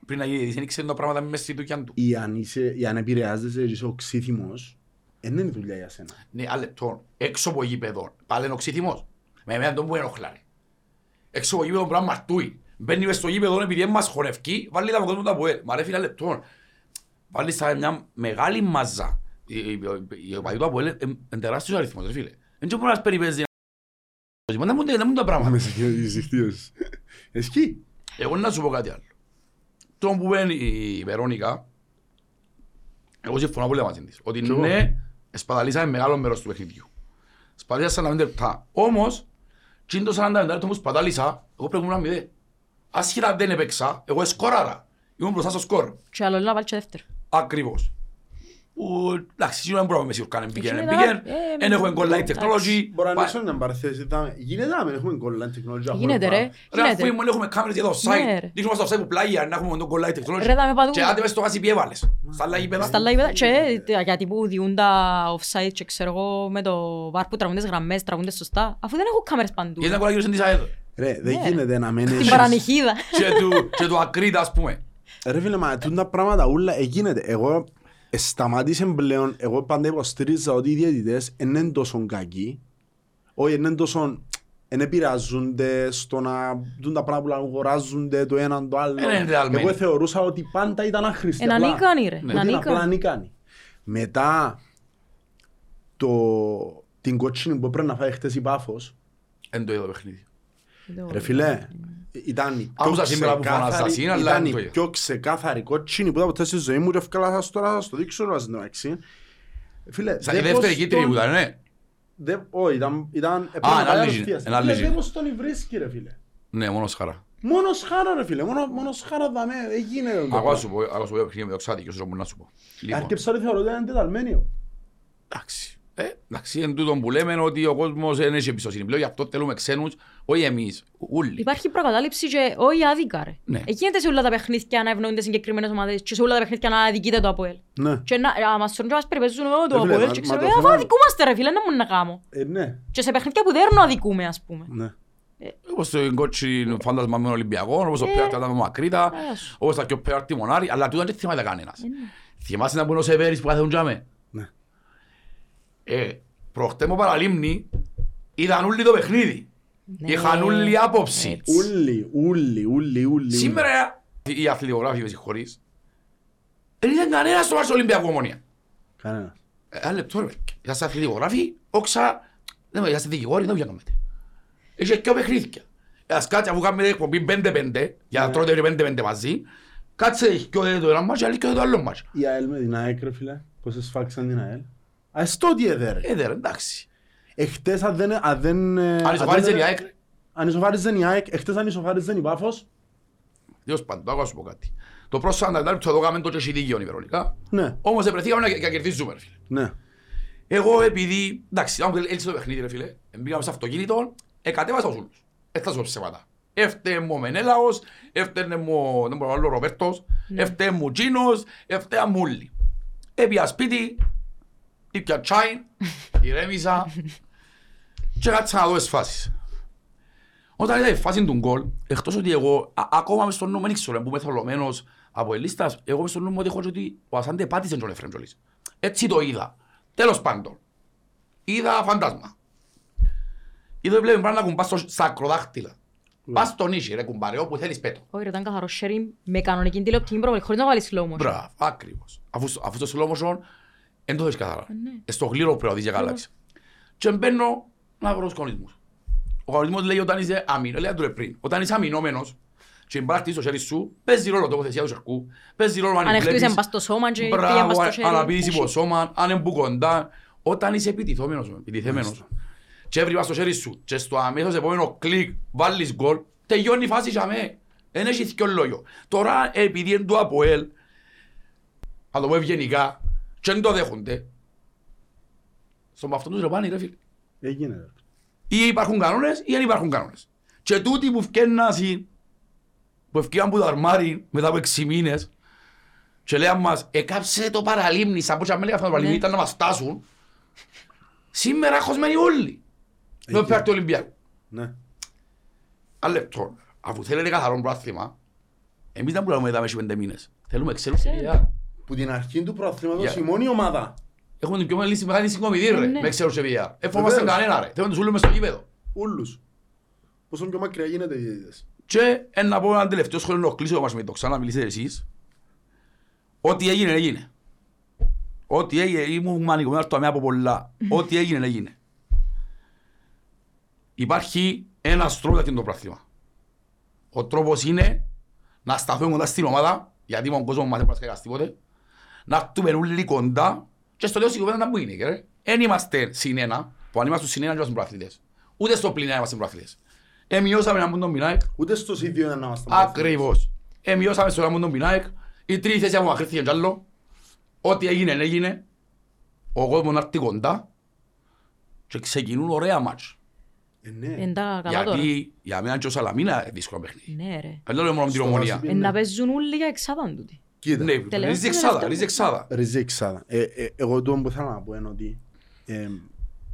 Πριν να γίνει η διαιτησία, ξέρει τα πράγματα μέσα στη δουλειά του. Ή αν επηρεάζεσαι, είσαι οξύθυμος, δεν είναι δουλειά για σένα. Ναι, αλεπτό, έξω από γήπεδο, πάλι είναι οξύθυμος. Με εμένα τον που ενοχλάνε. Έξω από γήπεδο πρέπει να μαρτούει. Μπαίνει μες στο γήπεδο επειδή μας χορευκεί, βάλει τα μοτόνου τα πουέλ. Μ' αρέφει ένα λεπτό. Βάλει μια μεγάλη μαζά. Η οπαδή του πουέλ είναι τεράστιος αριθμός, ρε φίλε. Δεν μπορεί να περιπέζει να μου τα πράγματα. Πάμε σε διεκτήρες. Εσκεί. Εγώ να σου πω κάτι άλλο. Τον που μπαίνει η Βερόνικα, εγώ συμφωνώ πολύ μαζί της. Ότι ναι, σπαταλήσαμε μεγάλο μέρος του παιχνιδιού. Σπαταλήσα σαράντα πέντε λεπτά. Όμως, και το σαράντα πέντε λεπτά που σπαταλήσα, εγώ πρέπει να μηδέ. Άσχερα δεν έπαιξα, εγώ σκόραρα. Ήμουν μπροστά στο σκορ. Και άλλο να βάλει και δεύτερο. Ακριβώς. Εντάξει, σήμερα μπορούμε να σιουρκάνουμε πηγαίνουν, πηγαίνουν, δεν έχουμε online technology. Μπορεί να ανοίξουν να παρθέσεις, γίνεται να μην έχουμε online technology. Γίνεται ρε, ρε αφού ήμουν έχουμε κάμερες για το site, δείχνουμε στο site που πλάγια να έχουμε online technology και άντε μες στο γασίπι έβαλες, στα live παιδά. Στα live παιδά και γιατί που διούν τα off-site και ξέρω εγώ με το βαρ που τραβούνται στις γραμμές, τραβούνται σωστά, αφού δεν έχουν κάμερες παντού. Γιατί να κολλαγύρω στην Ισαέδο. Ρε, δεν γίνεται να μένεις και του ακρίτα ας πούμε. Ρε φίλε, μα τούντα πράγματα όλα γίνεται. Εγώ σταμάτησαν πλέον, εγώ πάντα υποστήριζα ότι οι διαιτητές δεν είναι τόσο κακοί. Όχι, δεν είναι τόσο... δεν επηρεάζονται στο να δουν τα πράγματα που αγοράζονται το έναν το άλλο. Εγώ θεωρούσα ότι πάντα ήταν άχρηστη. Έναν ήκανη ρε. Απλά ήκανη. Μετά την κότσινη που πρέπει να φάει χτες η Πάφος. Εν το είδα παιχνίδι. Ρε φίλε, ήταν η πιο ξεκάθαρη κότσινη που θα ποτέ στη ζωή μου και ευκάλα σας τώρα, θα σας το δείξω να σας το έξι. Σαν τη δεύτερη κίτρινη που ήταν, ναι. Όχι, ήταν επαναλήφθεια. Δεν πως τον βρίσκει ρε φίλε. Ναι, μόνος χαρά. Μόνος χαρά ρε φίλε, μόνος χαρά δαμέ, έγινε. Ακόμα σου πω, ακόμα σου πω, πήγε με το ξάδι και όσο μπορώ να σου πω. Άρκεψα ρε θεωρώ ότι ήταν τεταλμένιο. Εντάξει. Εντάξει, είναι τούτο που λέμε ότι ο κόσμος δεν έχει εμπιστοσύνη. Λέω γι' αυτό θέλουμε ξένους, όχι εμείς, όλοι. Υπάρχει προκατάληψη και όχι άδικα ρε. Ναι. Εγίνεται σε όλα τα παιχνίδια να ευνοούνται συγκεκριμένες ομάδες και σε όλα τα παιχνίδια να αδικείται το ΑΠΟΕΛ. Ναι. Και να μας σωρούν και μας περιπέζουν το ΑΠΟΕΛ και ξέρω, αφού αδικούμαστε ρε φίλε, να μου να κάνω. Ε, ναι. Και σε παιχνίδια που δεν αδικούμε ας πούμε. Ναι. Όπως το κότσι φάντασμα με τον Ολυμπιακό, όπως το πέρα κατά με Μακρύτα, όπως τα πιο πέρα τη Μονάρη, αλλά τούτο δεν θυμάται κανένας. Θυμάσαι να μπουν ο Σεβέρης που κάθεσαν τζάμε. Προχτές μου παραλίμνη, είδαν όλοι το παιχνίδι. Είχαν όλοι άποψη. Όλοι, όλοι, όλοι, όλοι. Σήμερα οι αθλητογράφοι, με συγχωρείς, δεν ήταν κανένας στο μάτσο Ολυμπιακού Ομονία. Κανένας. Ένα λεπτό, είσαστε αθλητογράφοι, όξα, είσαστε δικηγόροι, δεν βγαίνετε. Είχε και παιχνίδια. Ας κάτσε αφού κάνουμε εκπομπή πέντε πέντε, για να τρώτε πέντε πέντε μαζί, κάτσε και δείτε το ένα μάτσο, και δείτε το άλλο μάτσο. Η ΑΕΛ με την ΑΕΚ ρε φίλε, πώς σας φάξαν την ΑΕΛ. Ας το τι έδερε. Έδερε, εντάξει. Εχτες αν δεν... Αν ισοφάριζε η ΑΕΚ. Αν ισοφάριζε η ΑΕΚ, εχτες αν ισοφάριζε η Πάφος. Διώς πάντα, άκουσα σου πω κάτι. Το πρόσφατο ανταλτάρτου θα το κάνουμε τότε και δίκαιο υπερολικά. Όμως επρεθήκαμε να κερδίζουμε ρε φίλε. Εγώ επειδή, εντάξει, έλειξε το παιχνίδι ρε φίλε, μπήκαμε σε αυτοκίνητο. Εκατέβασα τους ούλους. Έφτασε ο ψεύματα. Έφτανε μου ο Μενέλαος, έφτανε μου ο Ροπέρτος, έφτανε μου ο Τζίνος, έφτανε μου όλοι. Έπια σπίτι, ήπια τσάιν, ηρέμισα και κάτσα να δω τις φάσεις. Όταν είδα η φάση του γκολ, εκτός ότι εγώ ακόμα μες στο νου, δεν ξέρω, που είμαι θολωμένος από ελίστας, εγώ μες στο νου μου δείχω ότι ο Ασάντε πάτησε τον Εφραίμ Τζολής. Έτσι το είδα. Τέλος πάντων. Είδα φαντάσμα. Είδω ότι πρέπει να κουμπάς στα ακροδάχτυλα. Πας στο νύχι ρε κουμπάρε, όπου θέλεις πέτω. Όχι ρε, ήταν καθαρό sharing με κανονική τηλεοπτική προβολή, χωρίς να βάλεις slow motion. Μπράβο, ακριβώς. Αφού το slow motion, δεν το δεις καθαρά. Στο γλύρο πρέπει να δεις για γάλαξε. Και μπαίνω να βρω τους κανονισμούς. Ο κανονισμός λέει όταν είσαι αμυνό, λέει αντρε πριν. Όταν είσαι αμυνόμενος και εμπράχτης στο χέρι σου, παίζει ρόλο τοποθεσία του σερκού, παίζει ρόλο αν εμπλέκεις. Και έβριβα στο χέρι σου και στο αμέσως επόμενο κλικ βάλεις γκολ, τελειώνει η φάση για μέ. Εν έχεις και ο λόγιο. Τώρα επειδή είναι το ΑΠΟΕΛ, θα το πω ευγενικά, και δεν το δέχονται. Στον αυτόν τους ρε πάνε ρε φίλε. Έγινε ρε. Ή υπάρχουν κανόνες ή δεν υπάρχουν κανόνες. Και τούτοι που φκένασαν, που φκέναν που το αρμάρι μετά από έξι μήνες, και λέγαν μας, εκάψε το παραλίμνη, σαν πόσο αν με λέγαν αυτό το παραλίμνη, ήταν να μας φτάσουν. Σήμερα χωσμένοι όλοι. Δεν πέρα του Ολυμπιακού. Αν λεπτό, αφού θέλετε καθαρόν πρόθυμα, εμείς δεν μπορούμε να δούμε πέντε μήνες. Θέλουμε εξέλιξη. Που την αρχή του πρόθυματος η μόνη ομάδα. Έχουμε την πιο μεγάλη συγκομιδή ρε, με εξέλιξη παιδιά. Εφόμαστε κανένα ρε, θέλουμε τους ούλους μες στο γήπεδο. Ούλους. Πόσο πιο μακριά γίνεται οι διαιτητές. Και να πω έναν τελευταίο σχόλιο να κλείσω μας με το ξανά μιλήσετε εσείς. Ό,τι έγινε έγινε. Ό,τι έγινε, ήμουν μανικομένας το αμέα από πολλά. Ό,τι έγινε, έγινε. Υπάρχει ένας τρόπος για το πράγμα. Ο τρόπος είναι να σταθούμε κοντά στην ομάδα, γιατί ο κόσμος μας δεν πρασκευάζει τίποτε, να έρθουμε όλοι κοντά και στο τέλος η κομμένα που είναι. Εν είμαστε συνένα, που αν είμαστε συνένα είμαστε προαθλητές. Ούτε στο πλήν είμαστε προαθλητές. Εμειώσαμε να μπουν τον Μινάικ. Ούτε στους ίδιους να είμαστε προαθλητές. Ακριβώς. Εμειώσαμε στο να μπουν τον Μινάικ. Η τρίτη θέση απομακρύθηκε κι άλλο. Ό,τι έγινε, έγινε, ο κόσμος να έρθει κοντά και ξεκινούν ωραία μάτς. Γιατί για μένα και ο Σαλαμίνα είναι δύσκολο παιχνίδι. Ναι ρε. Δεν λέω μόνο με την Ομονία. Να παίζουν όλοι για εξάδα τούτοι. Κοίτα, ρίζει εξάδα, ρίζει εξάδα. Ρίζει εξάδα. Εγώ το που θέλω να πω είναι ότι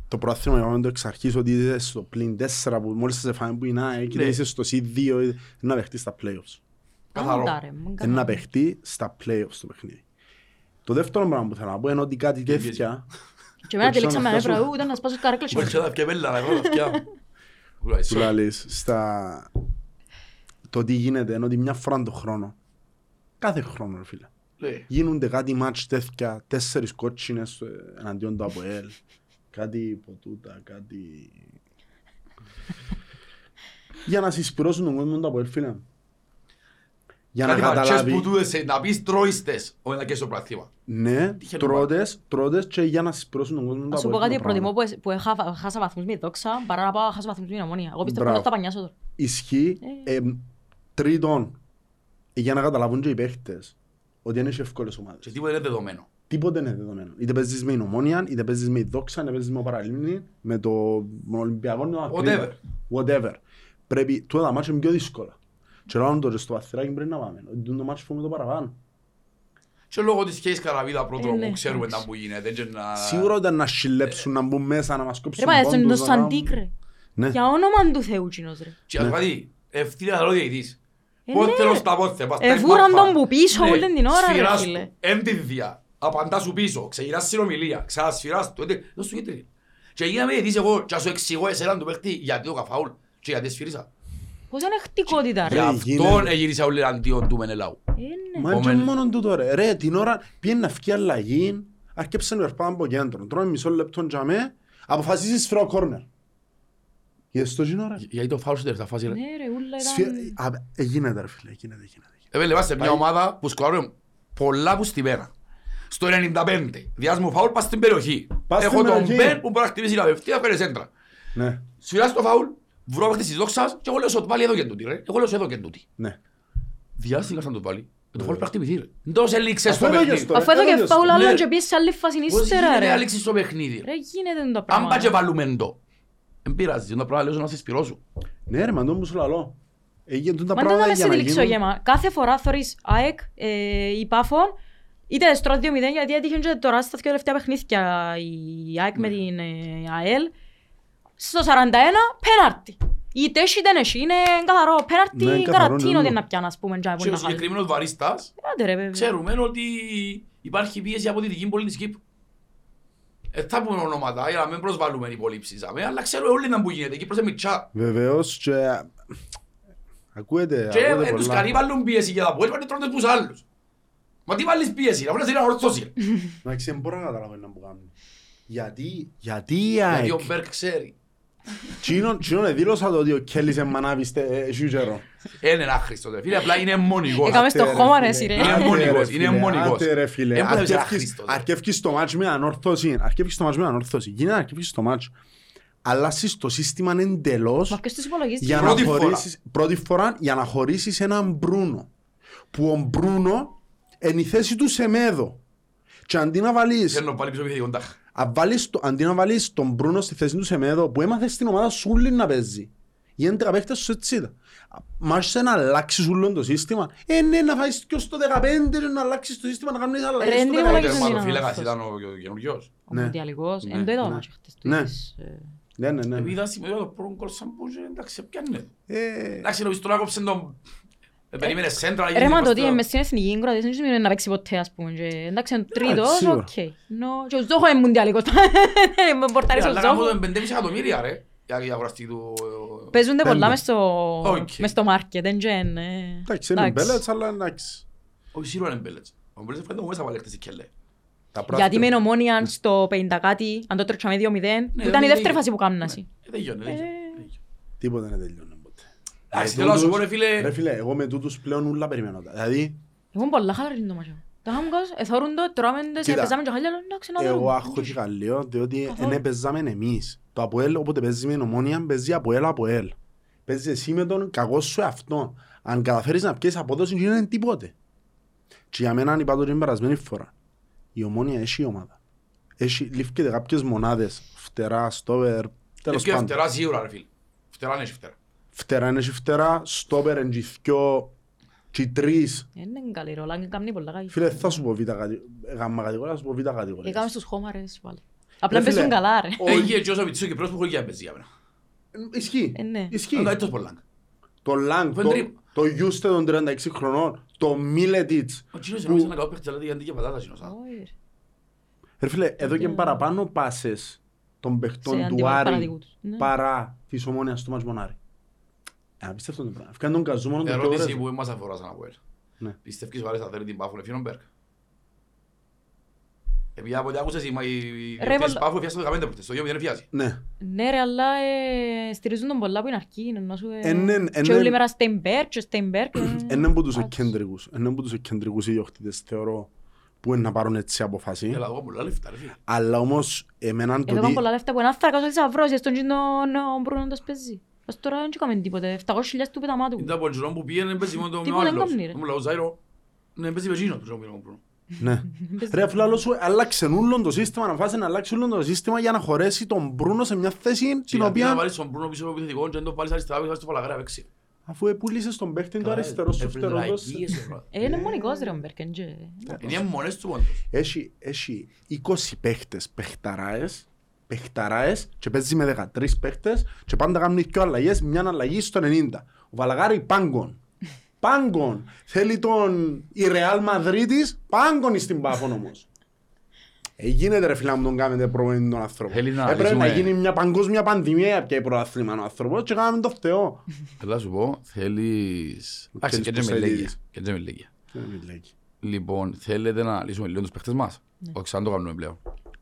το πρόθυμα είπαμε το εξ αρχής ότι είσαι στο πλήν τέσσερα που μόλις σας έφαγαν που είναι και είσαι στο σι δύο να παιχτεί στα play-offs. Καθαρό. Να παιχτεί στα play-offs το παιχνίδι. Το δεύτερο πράγμα που θέλω να πω είναι ότι κάτι τέτοια... Και εμένα τελείξαμε ένα πράγμα, ήταν να σπάσω καρέκλες. Μπορείς να ευκαιβέλα, να εγώ αυτιά. Του λαλείς, στα... Το τι γίνεται είναι ότι μια φορά το χρόνο, κάθε χρόνο ρε φίλε, γίνονται κάτι μάτς τέτοια, τέσσερις κότσινες εναντίον του ΑΠΟΕΛ, κάτι ποτούτα, κάτι... Για να συσπυρώσουν τον κόσμο του ΑΠΟΕΛ φίλε. Για να καταλάβει... Να πεις τρώιστες, όχι να καίσεις το πρακτήμα. Ναι, τρώτες, τρώτες και για να συσπρώσουν τον κόσμο. Ας σου πω κάτι, προτιμώ που χάσα βαθμούς με δόξα, παρά να πάω χάσα βαθμούς με Ομονία. Εγώ πιστεύω πρώτα τα πανιάσω τώρα. Ισχύει. Τρίτον, για να καταλάβουν και οι παίχτες ότι είναι εύκολες ομάδες. Και τίποτα είναι δεδομένο. Τίποτε είναι δεδομένο. Είτε παίζεις με η Ομόνοια, είτε παίζεις με η Δόξα, είτε παίζεις με ο Παραλίμνη, με το Ολυμπιακό, whatever. whatever. Πρέπει, τούτα τα μάτσια είναι πιο δύσκολα. Και ράνουν το στο Αθηράκι πρέπει να πάμε. Τούν το μάτσιο φοβούμε το παραπάνω. Και λόγω της Κέης Καραβίδα πρώτο που ξέρουμε τα που γίνεται. Σίγουρα όταν να σιλέψουν, να μπουν μέσα, να μας κόψουν πόντους. Πρέπει να το Σαντίκρε. Για όνομα του Θεού κοινός ρε. Και ας πόθελος τα πόθε, πας τρέχει μάρφα. Εφούραν τον που πίσω όλη την ώρα ρε φίλε. Σφυράς απαντά σου πίσω, ξεκινάς συνομιλία, ξανασφυράς του, δεν σου γίνεται. Και γίναμε γιατί είσαι εγώ και σου εξηγώ εσέναν του παίχτη γιατί το καφαούλ και γιατί σφυρίσα. Πώς είναι χτικότητα ρε. Γι' αυτόν έγινησα όλοι αντίον του Μενελάου. Μα και μόνον του τώρα ρε, την ώρα πιένει να φκεί αλλαγή, αρκέψαν περπάτα από κέντρο, τρώμε μισό λεπτόν για με, αποφασίζεις φρέο κόρνερ. Γιατί το φάουλ στην τελευταία φάση ρε. Ναι ρε, ούλα ήταν... Εγίνεται ρε φίλε, εγίνεται, εγίνεται. Λεβάστε μια ομάδα που σκοράρουν πολλά που στη μέρα. Στο ενενήντα πέντε, διάσμο φάουλ, πας στην περιοχή. Έχω τον Μπεν που μπορεί να χτυπήσει την απευθεία, φέρεις έντρα. Σφυράς το φάουλ, βρω παίχτης της Δόξας και εγώ λέω σου πάλι εδώ και τούτη ρε. Εγώ λέω σου εδώ και τούτη. Διάστηκας να το πάλι. Το φάουλ πρέπει να χτυπηθεί ρε. Δεν τόσο έλειξες το παιχνίδι. Αφού εδώ και φάουλ άλλο και πιέσεις άλλη φάση ύστερα ρε. Αν πάει και βάλουμε το. Εν πειράζει, είναι τα πράγματα λέω να σε σπυρώσουν. Ναι ρε, μαντώ μου σου λαλώ. Μαντώ να με σε τυλίξω γέμα. Κάθε φορά θωρείς ΑΕΚ ή Πάφων, είτε στο δύο μηδέν, γιατί έτυχαν και τώρα στα δύο τελευταία παιχνίδια η ΑΕΚ με την ΑΕΛ. Στο σαράντα ένα, πέναρτη. Η τέσσι δεν έχει, είναι καθαρό πέναρτη, καρατίνο δεν να πιάνε ας πούμε. Και ο συγκεκριμένος βαρίστας, ξέρουμε ότι υπάρχει πίεση από τη δική πολίτης Κύπρου. Θα πούμε ονόματα για να μην προσβάλλουμε υπολήψεις, αλλά ξέρουμε όλοι να που γίνεται, εκεί προς εμιτσά. Βεβαίως και... Ακούετε, ακούετε πολλά. Και τους καλοί βάλουν πίεση για τα πόλη, πάνε τρώνε τους άλλους. Μα τι βάλεις πίεση, να βρεις να είναι ορθός. Να ξέρω, μπορώ να καταλάβω να μου κάνουν. Γιατί, γιατί... Γιατί ο Μπέρκ ξέρει. Τσινόν δήλωσα το ότι ο Κέλλης εμμανάβιστε σιουζερό. Είναι ένα άχρηστο ρε φίλε, απλά είναι μόνικος. Έκαμε στο χώμα ρε σειρέ. Είναι μόνικος, είναι μόνικος. Άτε ρε φίλε, αρκεύχεις το μάτς με ανόρθωση. Αρκεύχεις το μάτς με ανόρθωση, γίνεται να αρκεύχεις το μάτς. Αλλάσεις το σύστημα εντελώς πρώτη φορά για να χωρίσεις έναν Μπρούνο. Που ο Μπρούνο εν η θέση του Σεμέδο. Και αντί να βάλεις... Αντί να βάλεις τον Μπρούνο στη θέση του Σεμέδο που έμαθες στην ομάδα σου όλοι να παίζει. Γίνεται καπαίχτες σου έτσι. Μάχεσαι να αλλάξεις όλο το σύστημα. Ε ναι, να φάεις και στο δεκαπέντε να αλλάξεις το σύστημα, να κάνεις αλλαγές στο δεκαπέντε. Ο Φιλέγας ήταν ο καινούργιος. Ο Μοντιαλικός, εν το είδαμε και χτες τούτης. Ναι, ναι, ναι. Επειδή είδα σήμερα το πρώτο κόλ σαν πούς, εντάξει, πιάνε. Εντάξει, νομίζω τώρα κόψε τον... Περίμενες σέντρα να γίνει... Ρε μα το ότι είμαι στην εθνική εγκρά, δεν σημαίνει να παίξει ποτέ ας πούμε. Εντάξει, ο τρίτος, οκ. Και ο Ζόχο είναι μουντιαλικός. Μπορτάρεις ο Ζόχο. Αλλά κάνουμε πεντέμισι εκατομμύρια ρε. Παίζονται πολλά μες στο μάρκετ, δεν γεν. Εντάξει, είναι μπέλετς, αλλά εντάξει. Όχι, σίγουρα είναι μπέλετς. Ο μπέλετς πρέπει να έχουμε μέσα παλέκτες και λέει. Γιατί με νομόνιαν στο πενήντα κάτι, αν το τρέξαμε δύο μηδέν, ήταν η δεύτερη φάση που κάμνασαι. Δεν γιώνε, δεν γιώνε. Τίποτα δεν τελειώνε ποτέ. Εντάξει, θέλω να σου πω ρε φίλε. Ρε φίλε, εγώ με τούτους πλέον ούλα περιμένω. Δηλαδή... Εγώ είμαι πολλά χαλαρήν το μαγιό. Το ΑΠΟΕΛ, όποτε παίζεις με νομόνια, παίζει ΑΠΟΕΛ-ΑΠΟΕΛ. Παίζεις εσύ με τον κακό σου εαυτό. Αν καταφέρεις να πιέσεις απόδοση, δεν είναι τίποτε. Και για μένα, αν είπα το την περασμένη φορά, η Ομόνοια έχει ομάδα. Λήφκεται κάποιες μονάδες, φτερά, στόπερ, τέλος πάντων. Φτερά σίγουρα, ρε φίλε. Φτερά είναι φτερά. Φτερά είναι φτερά, στόπερ, εντζιθκιό, και τρεις. Είναι καλή ρόλα, είναι καμνή πολλά καλή. Φίλε, θα σου πω β' κατηγορία, θα σου πω β' απλά παίζουν καλά ρε. Έχει έτσι όσο επιτήσω και πρόσωπο χωρίς για να παίζει για μένα. Ισχύει. Ισχύει. Το Λάγκ, το Γιούστε των τριάντα έξι χρονών, το Μίλετιτς. Ο κύριος είναι να κάνω παίχτες αλλά δεν και πατάτα σύνωσα. Ρε φίλε, εδώ και παραπάνω πάσες των παίχτων του Άρη παρά της Ομόνοιας του Μάτς Μονάρη. Απίστευτο το πράγμα. Ευκάνε τον καζού μόνο τον τόρες. Ερώτηση που μας αφορά σαν από ελ. Πιστεύεις ότι θα θέλει την Πάφο Λεφιόνμπεργκ. Επειδή από ό,τι άκουσες οι ευθείες Πάφου εφιάσαν το δεκαπέντε πρωτες, το δύο μηδέν εφιάζει. Ναι ρε, αλλά στηρίζουν τον πολλά που είναι αρκή, και όλη μέρα Στέιμπερκ και Στέιμπερκ. Είναι από τους εκκεντρικούς, είναι από τους εκκεντρικούς ιδιοκτήτες, θεωρώ, που είναι να πάρουν έτσι αποφασί. Έλα, εγώ πολλά λεφτά ρε φίλε. Αλλά όμως, εμέναν το τι... Εδώ πολλά λεφτά που είναι άθρακα, όσο θησαυρός, στον κοινό Μπρούνο το σπέζει. Ως τώρα δεν έκαμε τίποτε, εφτακόσιες χιλιάδες του πεταμάτου. Ήταν από τον κοινό που πήγαινε, παίζει μόνο το μεγάλος. Ρε φλάλο σου, αλλάξε νουλον το σύστημα, να φάσαι να αλλάξει νουλον το σύστημα για να χωρέσει τον Μπρούνο σε μια θέση την οποία... Να βάλεις τον Μπρούνο πίσω από επιθετικό και να το βάλεις αριστερά πίσω στο Φαλαγρά παίξει. Αφού επούλησες τον παίχτην το αριστερό σου φτερόντος... Είναι μονικός ρε ο Μπέρκεν και... Είναι μονές του πόντος. Έχει είκοσι παίχτες παιχταράες, παιχταράες και παίζει με δεκατρείς παίχτες και πάντα κάνουν δυο αλλαγές, μια αλλαγή στο ενενήντα. Ο Βαλαγάρη πάγκον. Πάγκον. Θέλει τον η Real Madrid πάγκον στην Πάφων όμως. Εγίνεται ρε φίλα μου τον κάνετε προβλήνει τον άνθρωπο. Έπρεπε να γίνει μια παγκόσμια πανδημία πια η προαθλήμα ο άνθρωπος και κάναμε το φτεό. Θέλω να σου πω, θέλεις... Άξι, και έτσι με λέγει. Λοιπόν, θέλετε να λύσουμε λίγο τους παίχτες μας. Όχι σαν το κάνουμε πλέον.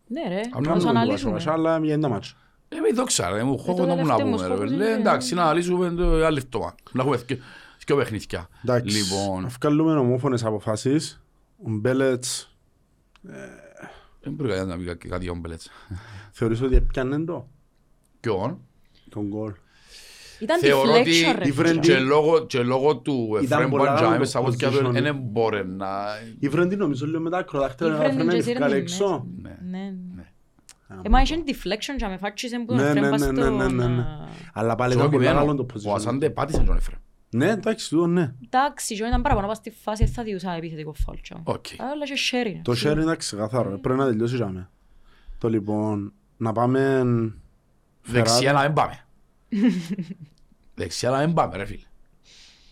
Ναι ρε, να αναλύσουμε. Αλλά για ένα μάτσο. Είμαι δόξα ρε, μου χώχω να μου να πούμε. Εντάξει, να αναλύσουμε το άλλο φτωμά. Να έχουμε δυο παιχνίδια. Λοιπόν, βγάλουμε ομόφωνες αποφάσεις. Ο Μπέλετς... Δεν πρέπει να πει κάτι για τον Μπέλετς. Θεωρείς ότι έπιανε το. Ποιον? Τον γκολ. Ήταν deflection ρε. Και λόγω του Εφραίμ Μπαντζά είμαι σαγωδικά του δεν μπορεί να... Η Φρέντη νομίζω λίγο μετά ακροδάχτερα να φρένει ευκάλε εξώ. Ναι. Εμάς είχε deflection και με φάξησαν που τον Εφραίμ πας στον... Αλλά πάλι ήταν πολύ άλλο το position. Ο Ασάντε πάτησε τον Εφραίμ. Ναι, εντάξει, τούτο ναι. Εντάξει, όταν παραπάνω πας στη φάση θα διούσα επίθετικο φάλτσο. Αλλά και sharing. Το sharing ήταν ξεκαθάρο, πρέπει να τελειώσει για μένα. Το λοιπόν, να πάμε... Δεξιά να μην πάμε. Δεξιά να μην πάμε ρε φίλε.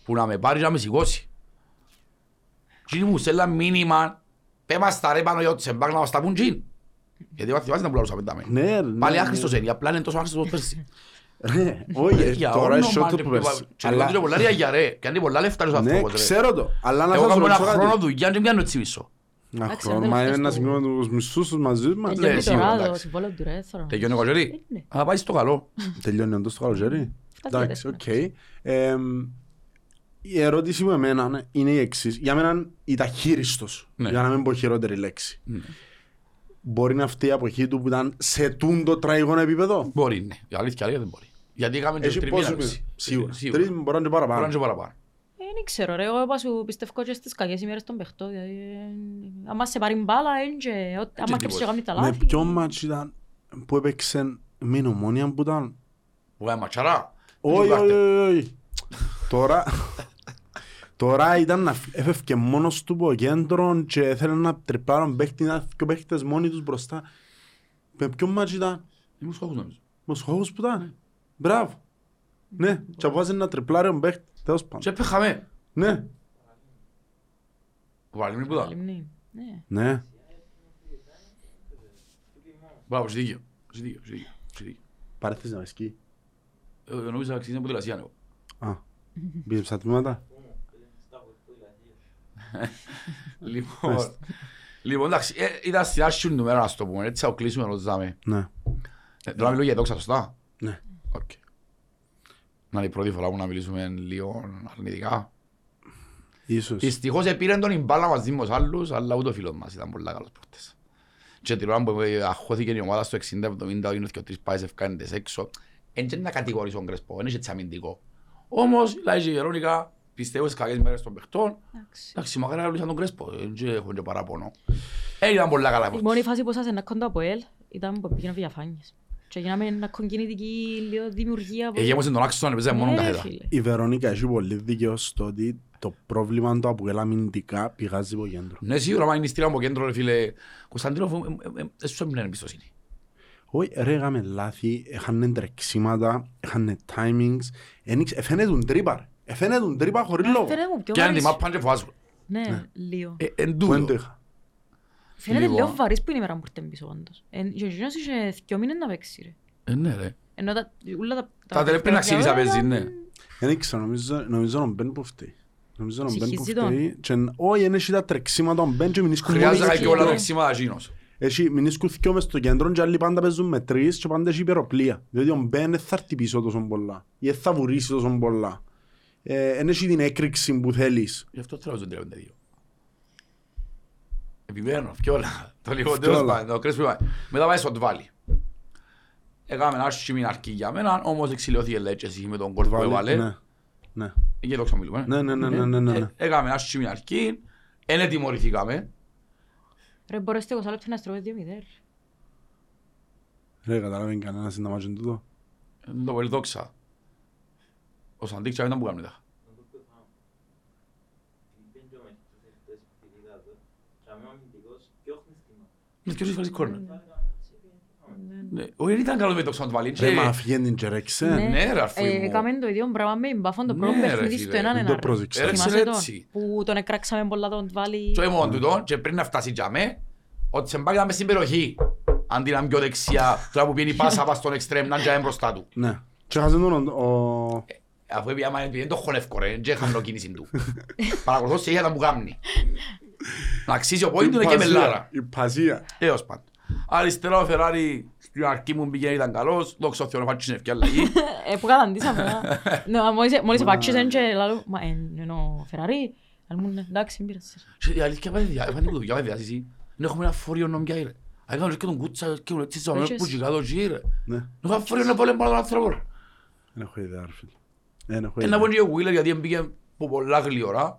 Που να με πάρει να με σηκώσει. Τζιν μου στέλνει ένα μήνυμα, πέμας τα ρε πάνω για το τσεμπάκ να μας τα πούν τζιν. Γιατί θυμάσαι να πουλάω σαπεντάμε. Πάλι άχρηστος είναι, απλά είναι τόσο άχρηστος πέρσι. Όχι, τώρα είσαι ό,τι που πες. Αλλά είναι πολλά ριαγιά ρε, κάνει πολλά λεφτά τους ανθρώπους. Ναι, ξέρω το. Αλλά να σας ρωτήσω κάτι. Εγώ κάνω ένα χρόνο δουλειά και πιάνω έτσι μισό. Ένα χρόνο, μα είναι να συγκρίνω τους μισθούς τους μαζί μας. Ναι, σίγουρα, εντάξει. Τελειώνει ο καλοκαίρι. Α, πάει στο καλό. Τελειώνει όντως το καλοκαίρι. Εντάξει, οκ. Η ερώτηση μου εμένα είναι η εξής. Για μένα ήταν χείριστος, για να μην πω χειρότερη λέξη. Μπορεί να αυτή η αποχή του που ήταν σε τούντο τραγικό επίπεδο. Μπορεί, ναι. Η αλήθεια δεν μπορεί. Γιατί είχαμε και τριμήνα. Σίγουρα. Τρεις μπορούν και παραπάνω. Μπορούν και παραπάνω. Δεν ξέρω ρε, εγώ σου πιστεύω και στις κακές ημέρες τον παιχτώ. Άμα σε πάρει μπάλα, άμα και ψεγάμει τα λάθη. Με ποιο μάτς ήταν που έπαιξε μην ομόνια που ήταν. Βγάει ματσαρά. Όχι, όχι, όχι. Τώρα... Τώρα ήταν να έφευκε μόνος του από κέντρον και ήθελαν να τριπλάρουν παίχτες μόνοι τους μπροστά. Με ποιον μάτσι ήταν. Οι Μοσχόχους νομίζω. Μοσχόχους που ήταν. Μπράβο. Ναι. Και αποφάσισαν να τριπλάρουν παίχτες. Τέλος πάντων. Και έπαιχαμε. Ναι. Βαλίμνη που ήταν. Ναι. Μπράβο, είσαι δίκαιο. Είσαι δίκαιο. Παρέθες να βασκεί. Νομίζω να αξίζει από τη Λασία εγώ. Α. Μπήψα τμήματα. Λοιπόν, εντάξει, ήταν στην άσχη νούμερα να στο πούμε, έτσι θα το κλείσουμε να το δάμε. Τώρα μιλώ για δόξα, σωστά. Ναι. Να είναι η πρώτη φορά που να μιλήσουμε λίγο αρνητικά. Ίσως. Δυστυχώς επήραν τον Ιμπάλα μαζί μας άλλους, αλλά ούτε ο φίλος μας ήταν πολλά καλός πρώτες. Και την ώρα που αχώθηκε η ομάδα στο εξήντα εβδομήντα, γίνονται και ο τρεις πάες ευκάνητες έξω. Έτσι να κατηγορήσω τον Κρεσπό, είναι έτσι αμυντικό. Όμως, λάζει η Γερόνικα. Πιστεύω στις κακές μέρες των παιχτών. Εντάξει, μακάρι να λύσαν τον Κρέσπο. Δεν έχω και παραπονό. Έγιναν πολλά καλά φορτές. Η μόνη φάση που σας ενακκόν το ΑΠΟΕΛ ήταν που πήγαιναν Βιαφάνιες. Και γίναμε ενακκόν κινητική δημιουργία. Εγέμωσαν τον άξονα να παίζαμε μόνο καθέτα. Η Βερονίκα έχει πολύ δίκαιο στο ότι το πρόβλημα του ΑΠΟΕΛ αμυντικά πηγάζει από κέντρο. Ναι, σίγουρα, μα είναι στήρα από κέντρο, φίλε. Κωνσταντίνο, σου έμπνεε εμπιστοσύνη. Όχι, ρε, είχαμε λάθη, είχαν τρεξίματα, είχαν timings, φαίνεται τον τρίπαρ. Φαίνεται τον τρύπα χωρίς λόγο. Και αν τιμά πάνε και φοβάζουν. Ναι, λίγο. Εν τούτο. Φαίνεται λίγο βαρύς που είναι η μέρα μου ήρθαν πίσω πάντως. Και ο Γιώργος είχε δυο μήνες να παίξει. Ε, ναι ρε. Ενώ τα τελευταία να ξύγεις να παίζει, ναι. Δεν ήξερα, νομίζω να μπαίνει που φταίει. Νομίζω να μπαίνει που φταίει. Όχι, δεν έχει τα τρεξίματα, αν μπαίνει και μηνίσκουν μόνοι. Χρειάζεται και όλα τα τρεξίματα γίνος. Έχει μηνίσκουν δυο μες στο κέντρο και άλλοι πάντα παίζουν με τρεις και πάντα έχει υπεροπλία. Διότι ο Μπεν δεν θα χτυπήσει τόσο πολλά ή δεν θα βουρήσει τόσο πολλά. Εν έχει την έκρηξη που θέλεις. Γι' αυτό θέλω να ζω τριάντα δύο. Επιμένω, φκιόλα. Το λιγότερο πάντα, το κρέσπιμα. Μετά πάει στο Τβάλι. Έκαμε ένα σχήμιν αρκή για μένα, όμως εξηλαιώθηκε λέτσες με τον κόλ που έβαλε. Εκεί το ξαμιλούμε. Έκαμε ένα σχήμιν αρκή, εν ετιμωρηθήκαμε. Ρε μπορώ στο είκοσι λεπτά να στροβείς δύο μηδέν. Ρε καταλάβαινε κανένας να μάζουν τούτο. Το πολύ δόξα. Ο Σαντίκ τσάβει να μπούγαμε τα. Με ποιος έσφαλες κόρνερ. Όχι, δεν ήταν καλό με το ξαναβάλει. Ρε μα αφιένει και ρέξε. Ναι ρε αρφή μου. Έκαμε το ίδιο πράγμα με μπαφόν το πρώτο παιχνίδι στο έναν έναν. Θυμάσαι τον που τον εκράξαμε πολλά τον βάλει. Και έμοναν τούτο και πριν να φτάσει για μέ, ότι σε μπάκαμε στην περιοχή. Αντί να μπιω δεξιά, τώρα που πιένει πάσα πας στον εξτρέμ, να μπιάμε μπροστά του. Ναι. Και χάζε τον ο... Αφού έπιανε το χωνεύκο ρε, και έχαμε το κίνηση του. Παρακολουθώ σε είχα να αξίζει ο πόιντου είναι και με λάρα. Υπασία. Έως πάντα. Αριστερά ο Φεράρι στην αρχή μου πήγαινε ήταν καλός. Δόξα ο Θεός να φάτσουν ευκαιρία αλλαγή. Ε, που καταντήσαμε. Μόλις φάτσουσαν και λάλλον, μα ενώ ο Φεράρι, αλλά μου είναι εντάξει, μην πειρασες. Η αλήθεια πάνε που το διάβαιδες εσύ. Δεν έχουμε ένα φορείο νομιά ρε. Αν κάνουν και τον κούτσα και τον τσίτσα, τον πούτσι κάτω και ρε. Δεν έχω φορείο να πόλεμ πάνω τον άνθρωπο. Δεν έχω ιδέα αρφίλ. Ένα πόνοι και ο Γουίλερ γιατί πήγε πολλά γλυωρά.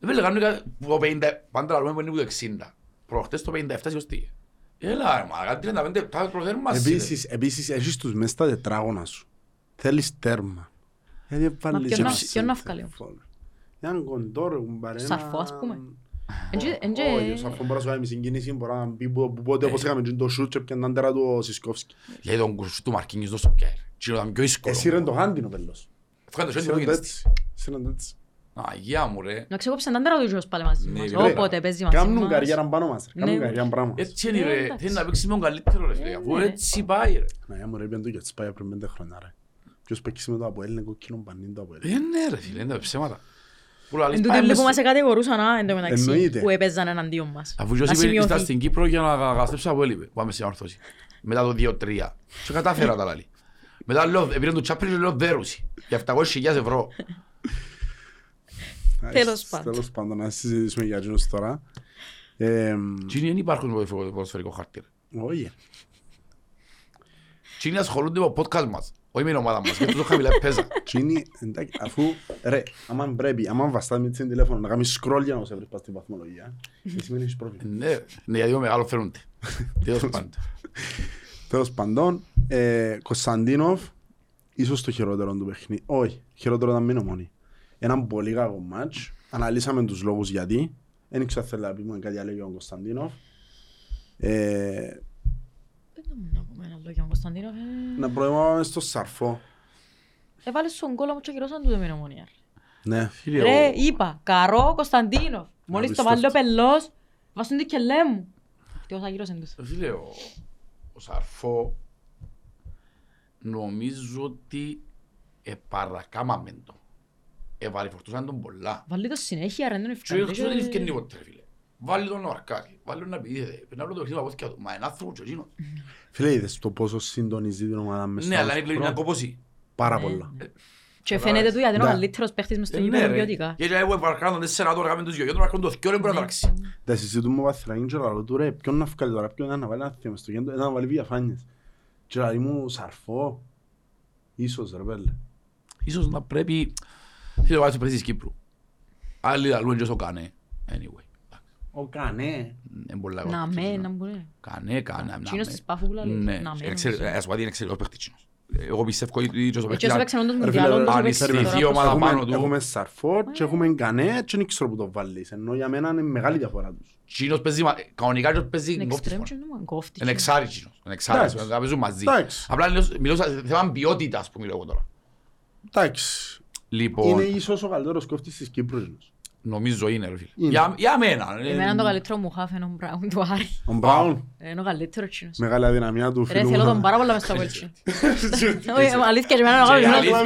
Δεν πρέπει να κάνουν το πενήντα, πάντα λαλούμε που είναι που το εξήντα. Προχτές το πενήντα επτά σιωστή. Έλα, μαγά, τριάντα πέντε επτά προθέρμασαι. Επίσης, επίσης, έχεις τους μέσα στα τετράγωνα σου. Θέλεις τέρμα. Μα ποιον να βγάλει. Έναν κοντόρο, παρένα... Σαρφό, ας πούμε. Όχι, ο Σαρφό μπορεί να σου κάνει συγκίνηση, μπορεί να μπει πότε όπως είχαμε το σούτ και πιαν τάντερα του Σισκόφσκι. Γιατί τον κουρσού του Μαρκίνης δώσω πια. Εσύ ρεν το χάντινο πέλος. Αγία μου ρε. Να ξεκόψε έναν τέρα του γιος πάλι μαζί μας. Όποτε παίζει μαζί μας. Κάμουν καριέρα πάνω μας ρε. Κάμουν καριέρα πάνω μας. Έτσι είναι ρε. Θέλει να παίξει με τον καλύτερο ρε. Αφού έτσι πάει ρε. Αγία μου ρε πιαν του γιατσπάει από πέντε χρόνια ρε. Ποιος παίξει με το από Έλληνε κοκκίνο πανήν το από Έλληνε. Ε ναι ρε φίλε, είναι τα ψέματα. Εν τούτοι που μας εκατηγορούσαν εν τω μεταξύ που έπαιζαν εναντίον μας. Αφού γιος είπε ήρθα στην Κύπρο για να καταστρέψω από έλειπε. Πάμε σε ανόρθωση. Μετά το δύο τρία. Και κατάφερα τα λάλη. Μετά πήραν του τσάπρι και λέω δέρουση. Για επτακόσιες χιλιάδες ευρώ. Τέλος πάντων, να συζητήσουμε για εκείνους τώρα. Εκείνοι δεν υπάρχουν ποδοσφαιρικό χάρτη. Όχι. Εκείνοι ασχολούνται με το podcast μας. Όχι με την ομάδα μας, γιατί το χαμηλά παίζα. Εκείνοι, εντάξει, αφού, ρε, άμα πρέπει, άμα βαστάς με την τηλέφωνο να κάνεις scroll για να σε βρεις στην βαθμολογία, εσύ μην έχεις πρόβλημα. Ναι, γιατί ο μεγάλος φαίνονται. Τέλος πάντων. Τέλος πάντων, Κωνσταντίνοφ, ίσως το χειρότερο του παιχνίδι. Όχι, χειρότερο ήταν μείνω μόνοι. Έναν πολύ κακό μάτς, αναλύσαμε τους λόγους γιατί. Δεν ήξερα θέλω να πούμε κάτι άλλο για τον Κωνσταντίνοφ. Δεν νομίζω να πούμε ένα λόγο για τον Κωνσταντίνοφ. Να προηγούμαστε στο Σαρφό. Έβαλες στον κόλλο μου και γυρώσαν του δεμινομονία. Ναι. Ρε, είπα, καρό Κωνσταντίνοφ. Μόλις το βάλει ο πελός, βάζουν την κελέ μου. Ευτυχώς θα γυρώσαν τους. Φίλε, ο Σαρφό νομίζω ότι επαρακάμαμε το. Εβάλει φορτούσαν τον πολλά. Βάλει το συνέχεια, ρε, δεν ευκαιρνή. Και δεν ευκαιρνή ποτέ, φίλε. Βάλει τον Αρκάδη, βάλει τον Απηδίδε, πριν απλό το χρήμα από θυκιά του. Μα είναι άνθρωπο και εκείνο. Φίλε, είδες το πόσο συντονίζει την ομάδα μες στο άνθρωπο. Ναι, αλλά είναι πλήρη να κοπώσει. Πάρα πολλά. Και φαίνεται του γιατί είναι ο καλύτερος παίχτης μες στο γήπεδο είναι ποιοτικά. Γιατί εγώ επαρκάνονται τέσσερα τώρα με τους δυο, γιατί το δυο δεν μπορεί να τράξει. Τα συζητούμε με Αθραγίντζο, αλλά του ρε, ποιον να βγάλει τώρα, ποιον να βάλει ένα θέμα στο γέντρο, να βάλει Βιαφάνιες. Και λέει μου Σαρφό, ίσως ρε πέλε. Ίσως να πρέπει θέλω να πάρεις της Κύπρου. Άλλοι λαλούν και στο Κανέ. Anyway. Ο Κανέ. Να με, να μπορεί. Κανέ, Κανέ, να με. Τσίνος της Πάφου που λαλούν. Ναι, ας πω ότι είναι εξαιρετικός παίχτης Τσίνος. Εγώ πιστεύω ότι ο Τσίνος ανιστηθεί ομάδα πάνω του. Έχουμε Σαρφόρ και έχουμε Κανέ και νίξτρο που το βάλεις. Ενώ για μένα είναι μεγάλη διαφορά τους. Τσίνος παίζει, κανονικά παίζει κόφτη. Είναι εξάρι Τσίνος. Είναι εξάρι, παίζουν μαζί. Απλά μιλώ σε θέμα ποιότητας που μιλώ εγώ τώρα. Εντάξει. Λοιπόν, είναι ίσως ο καλύτερος κόφτης της Κύπρου. Νομίζω είναι, ρε φίλε. Για, για μένα. Εμένα είναι το καλύτερο μου χάφ, είναι ο Μπράουν του Άρη. Ο Μπράουν. Είναι ο καλύτερο τσινός. Μεγάλη δυναμία του φίλου μου. Ρε, θέλω τον πάρα πολλά μες στο κόλτσο. Αλήθεια, και εμένα είναι ο καλύτερος.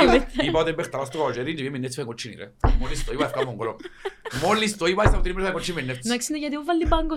Αλήθεια, είπα ότι παίχταλα στο κολοκαιρί και ήμουν έτσι με κοτσίνη, ρε. Μόλις το είπα, έφυγα από κολό. Μόλις το είπα, έφυγα από κοτσίνη με νεύτσι. Να ξέρετε γιατί ο βάλει πάγκο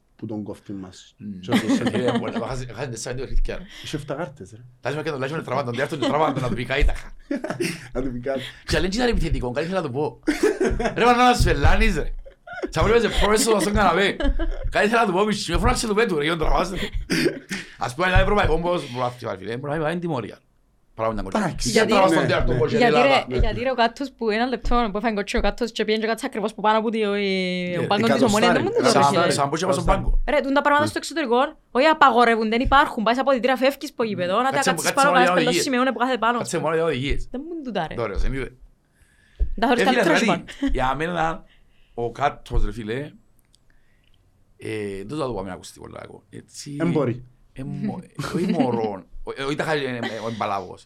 που τον κόφτει μας. Χάσετε σαν δύο χιλκιά. Είσαι εφτά κάρτες ρε. Λάζουμε και τον λάζουμε τραβάντον, διάρθον και τραβάντον να του πει κάτι τάχα. Να του πει κάτι. Και αλέν και ήταν επιθετικό, κάτι ήθελα να του πω. Ρε μάνα να σφελάνεις ρε. Σαν πρέπει σε πρόσω στον καναπέ. Κάτι ήθελα να του πω, μισή με φράξε του πέτου ρε, και τον τραβάστε. Ας πούμε, είναι ευρωπαϊκό όμως προαθήμα. Γιατί ρε ο κάτος που ένα λεπτό που έφαγε κοτσί ο κάτος και πήγαινε κάτι ακριβώς που πάνω από ο πάγκος της Ομόνοιας δεν μου το δώσεις. Σαν πούσε πάνω στον πάγκο. Ρε, τα πράγματα στο εξωτερικό, όχι απαγορεύουν, δεν υπάρχουν. Πάεις από την τρία φεύγεις από γήπεδο, να τα κάτσεις πάνω, κάνεις πελό σημείο που κάθεται πάνω. Κάτσε μόνο για οδηγίες. Δεν μου το τάρε. Δωρεός, εμείς. Τα χωρίς καλύτερο σημαν. Για μένα ο κάτος ρε φίλε, δεν θα το πάμε να όχι τα χάρη ο εμπαλάβος.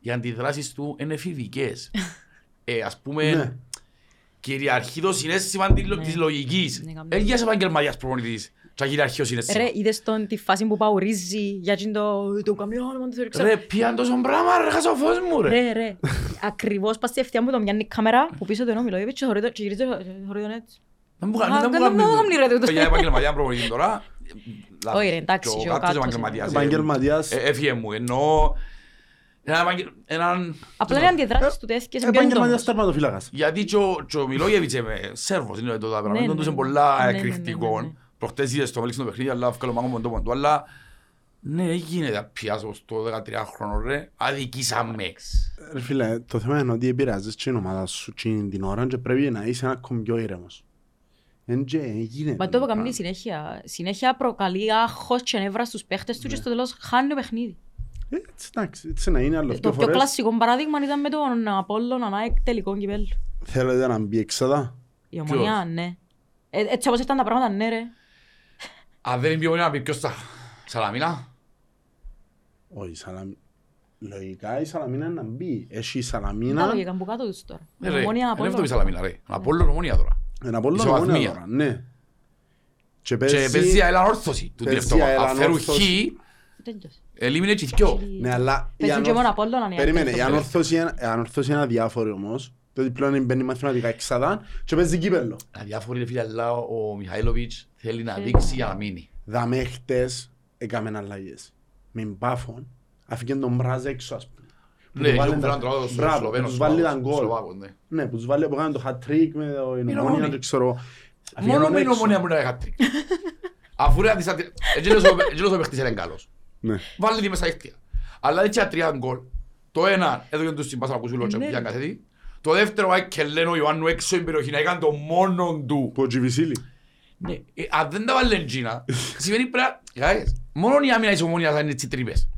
Οι αντιδράσεις του είναι εφηβικές. Ας πούμε, κυριαρχεί το συνέστημα της λογικής. Έχει ένας επαγγελματίας προπονητής. Τσα κυριαρχεί ο συνέστημα. Ρε, είδες τη φάση που παουρίζει για το καμιόν. Ρε, πιάνε τόσο πράγμα, ρε, χάσα ο φως μου, ρε. Ρε, ακριβώς πας στη ευθεία μου τον πιάνει η κάμερα που πίσω του ενώ μιλώ και γυρίζει τον έτσι. Δεν μου κάνει ρε τούτο. Παιδιά επαγγελματία προπονητή τώρα. Όχι ρε, εντάξει και ο κάτος έφυγε μου, εννοώ έναν... Απλά είναι αντιδράσεις του τέθηκες με ποιον τόμος. Επαγγελματίας τερματοφύλακας. Γιατί και ο Μιλόγεβιτς με σέρβος, είναι το ταπεραμέντον του, είναι πολλά εκρηκτικό. Προχτές είδες το μελίξινο παιχνίδι, αλλά βγάλω μάγκο με τόμον του. Αλλά ναι, γίνεται να πιάσω στο δεκατριάχρονο ρε, αδικήσαμε. Ρε φίλε, το θέμα είναι ότι επηρεάζεις την ομάδα σου την ώρα και πρέπει να είσαι ακόμη πιο ήρεμος. Μα το έκαμε συνέχεια. Συνέχεια προκαλεί άγχος και νεύρα στους παίχτες του και στο τέλος χάνει το παιχνίδι. Έτσι να είναι άλλο πιο φορές. Το πιο κλασικό παράδειγμα ήταν με τον Απόλλωνα να είναι τελικό κυπέλλου. Θέλετε να μπει έξοδα. Η Ομονία, ναι. Έτσι όπως ήταν τα πράγματα, ναι ρε. Αν δεν μπει η Ομονία να μπει ποιος τα... Σαλαμίνα. Όχι, Σαλαμίνα. Λογικά η Σαλαμίνα να μπει. Έχει η Σαλαμίνα... Τα λογικά που κάτω τους τώρα. Ομονία, Εν Απόλλων Ομόνια τώρα, ναι. Και παίζει αέλαν όρθωση του τελευταίου. Αφαιρού χ, ελίμινε και δυο. Ναι, αλλά η ανόρθωση είναι αδιάφορη όμως. Τότε πλέον μπαίνει μαθηματικά εξάδα και παίζει κύπελλο. Αδιάφορη, φίλε, αλλά ο Μιχαήλοβιτς θέλει να δείξει για να μείνει. Δαμε χτες έκαμε αλλαγές. Με μπάφον, αφήκαν τον Μπράζ έξω, ας πούμε. Ναι, τους βάλει έναν γκολ. Ναι, που τους βάλει που κάνουν το χατ-τρίκ με την Ομόνια, δεν ξέρω. Μόνο με την Ομόνια μπορεί να είναι χατ-τρίκ. Αφού ρε αντιστατρία, εγγέλος ο παίχτης είναι καλός. Βάλει τη μέσα δίχτυα. Αλλά έτσι τρία γκολ. Το ένα, έδωγε τους συμπάσα να κουσούλω και πια καθέτη. Το δεύτερο, και λένε ο Ιωάννου έξω η περιοχή να έκανε το μόνο του. Που ο Τζιβισίλη. Αν δεν τα βάλει εντζίνα, σημαίνει πρέπει μόνο η άμυνα της Ομόνιας θα είναι έτσι τρύπες.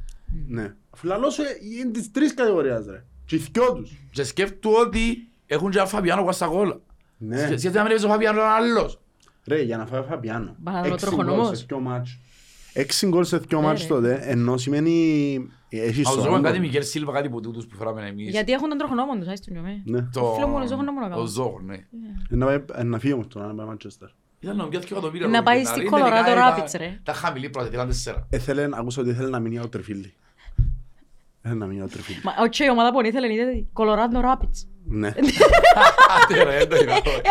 Ναι. Φυλαλώσου είναι της τρεις κατηγορίας ρε. Και οι δυο τους. Και σκέφτου ότι έχουν και Φαπιάνο Κουαστακόλα. Ναι. Σκέφτου να μην έπαιζε ο Φαπιάνο άλλος. Ρε για να φάει ο Φαπιάνο. Έξι γκολ σε δυο μάτσο. Έξι γκολ σε δυο μάτσο τότε ενώ σημαίνει... Αζόμαστε κάτι Μικέλ Σίλβα, κάτι που τούτους που φράμε εμείς. Γιατί έχουν τον τροχονόμον τους, άιστον γι'ομέ. Το φίλο μου ο Ζόχο νόμονα κάτω. Ο Ζόχο, ναι. Να φύγει όμως τώρα, να πάει Μάντσεστερ. Να πάει στην Κολοράδο Ράπιτς ρε. Τα χαμηλή προαθετήλαν τέσσερα. Ακούσα ότι ήθελε να μείνει ο Τερφίλη. Ήθελε να μείνει ο Τερφίλη. Όχι η ομάδα που ήθελε να είναι Κολοράδο Ράπιτς. Ναι.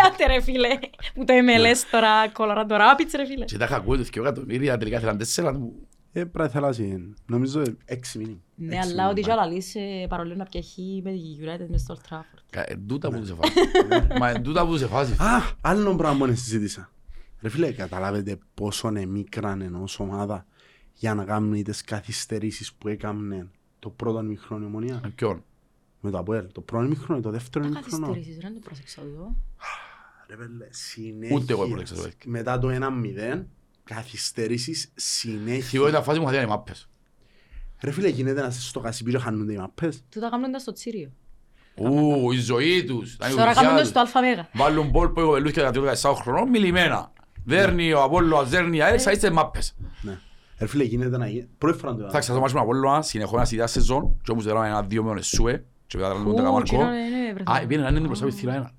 Άτε ρε φίλε. Που το εμ ελ ες τώρα Κολοράδο Ράπιτς ρε φίλε. Και τα είχα ακούει τους και ο κατομμύρια τελικά ήθελαν τέσσερα. Ε, πραθελάζει. Νομίζω έξι μήνυ. Ναι, αλλά ότι και ο Λαλής παρολέω να πιαχεί με τη United μες στο Old Trafford. Εν τούτα που σε φάζει. Μα εν τούτα που σε φάζει. Α, άλλο πράγμα είναι συζήτησα. Ρε φίλε, καταλάβετε πόσο εμίκραν ενός ομάδα για να κάνουν τις καθυστερήσεις που έκαναν το πρώτο ημιχρόνιο Ομονία. Ποιον. με το Αποέλ, το πρώτο ημίχρονο, το δεύτερο ημίχρονο. Τα καθυστερήσεις, δεν το πρόσεξα εδώ. Ρε πέλε, συνέχεια, μετά το ένα μηδέν, καθυστερήσεις συνέχεια. Εγώ ήταν φάση μου χαθήκαν οι μάπες. Ρε φίλε, γίνεται να είσαι στο Κασιπίριο, χάνονται οι μάπες. Του τα κάνουν στο Τσίριο. Ου, η ζωή τους. Τώρα κάνουν στο Αλφαμέγα. Βάλουν πόλ που εγώ και τα δύο δεκαεσσάου χρονών, μιλημένα. Δέρνει ο Απόλλωας, δέρνει η ΑΕΛ, θα είστε μάπες. Ρε φίλε, γίνεται να γίνει. Πρώτη φορά το θα το μάτσο με Απόλλωα, συνεχόμενα στη δάση σεζόν και όμως δεράμε ένα δύο με όνες σουέ και μετά δεράμε τον Καμαρκό. Α, πήγαινε να είναι μπροστά από τη θύλα ένα.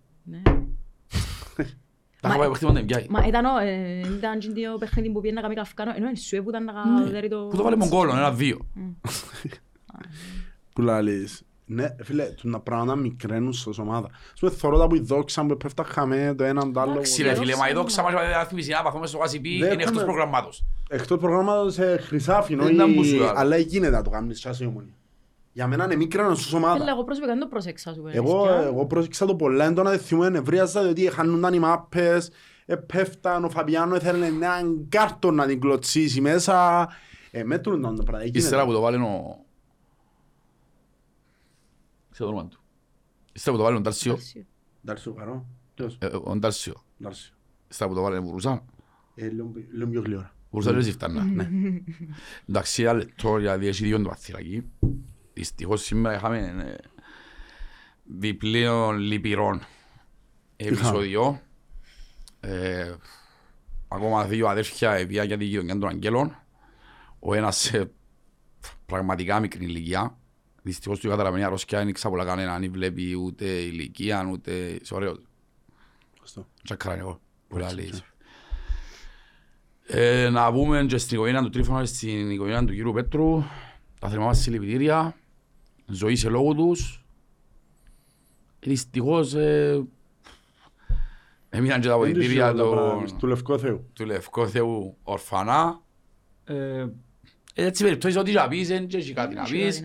Τα είχα πάει παιχνίδι πάντα εμπιάει. Μα ήταν δύο παιχνίδι που πήγαινε να κάνει καφκάνο, ενώ είναι σουέ που ήταν να δέρει το... Που το βάλε Μογκόλων, ένα δύο. Που λαλείς. Ναι, φίλε, τα πράγματα μικραίνουν στην ομάδα. Ας πούμε, που η δόξα που πέφταχαμε το έναν το άλλο. Ξηρε φίλε, μα η δόξα μας αθμίζει να παθούμε στο Κασιπί, είναι εκτός προγραμμάτος. Εκτός προγραμμάτος χρυσάφι, αλλά γίνεται να το κάνεις και άσαι ομονία. Για μένα είναι μικραίνουν στην ομάδα. Εγώ πρόσεξα, δεν το πρόσεξα. Εγώ πρόσεξα το πολλά, έντονα δεν θυμώ, ενευρίαζα, διότι χάνονταν οι μάπες, πέφταν, ο Φαμπιάνο ήθελε έναν κάρτον να την κλωτσίσει μέσα. Μέτρουν τα πράγματα. Ξέρω το όνομα του. Ύστερα που το βάλει ο Ντάρσιο. Ντάρσιο Καρό. Ο Ντάρσιο. Ύστερα που το βάλει ο Βουρουσάν. Λέω πιο γλυόρα. Βουρουσάν λέει ζηφτάνα. Εντάξει, τώρα διέχει δύο το παθυρακή. Δυστυχώς σήμερα είχαμε διπλέον λυπηρών επεισόδιο. Ακόμα δύο αδέρφια επειδή για την κοινωνία των αγγέλων. Ο ένας σε πραγματικά μικρή ηλικία. Δυστυχώς του καταλαβαίνει αρρώσκια, δεν ήξερα πολλά κανένα, δεν βλέπει ούτε ηλικία, ούτε... Είσαι ωραίος. Τσακράνε εγώ, πολλά λύσεις. Να πούμε και στην οικογένεια του Τρίφωνα, στην οικογένεια του κύριου Πέτρου, τα θερμά μας συλληπιτήρια, ζωή σε λόγω τους. Δυστυχώς... Έμειναν και τα αποδυτήρια του Λευκό Θεού. Του Λευκό Θεού ορφανά. Έτσι περιπτώσεις ότι θα πεις, δεν έχει κάτι να πεις.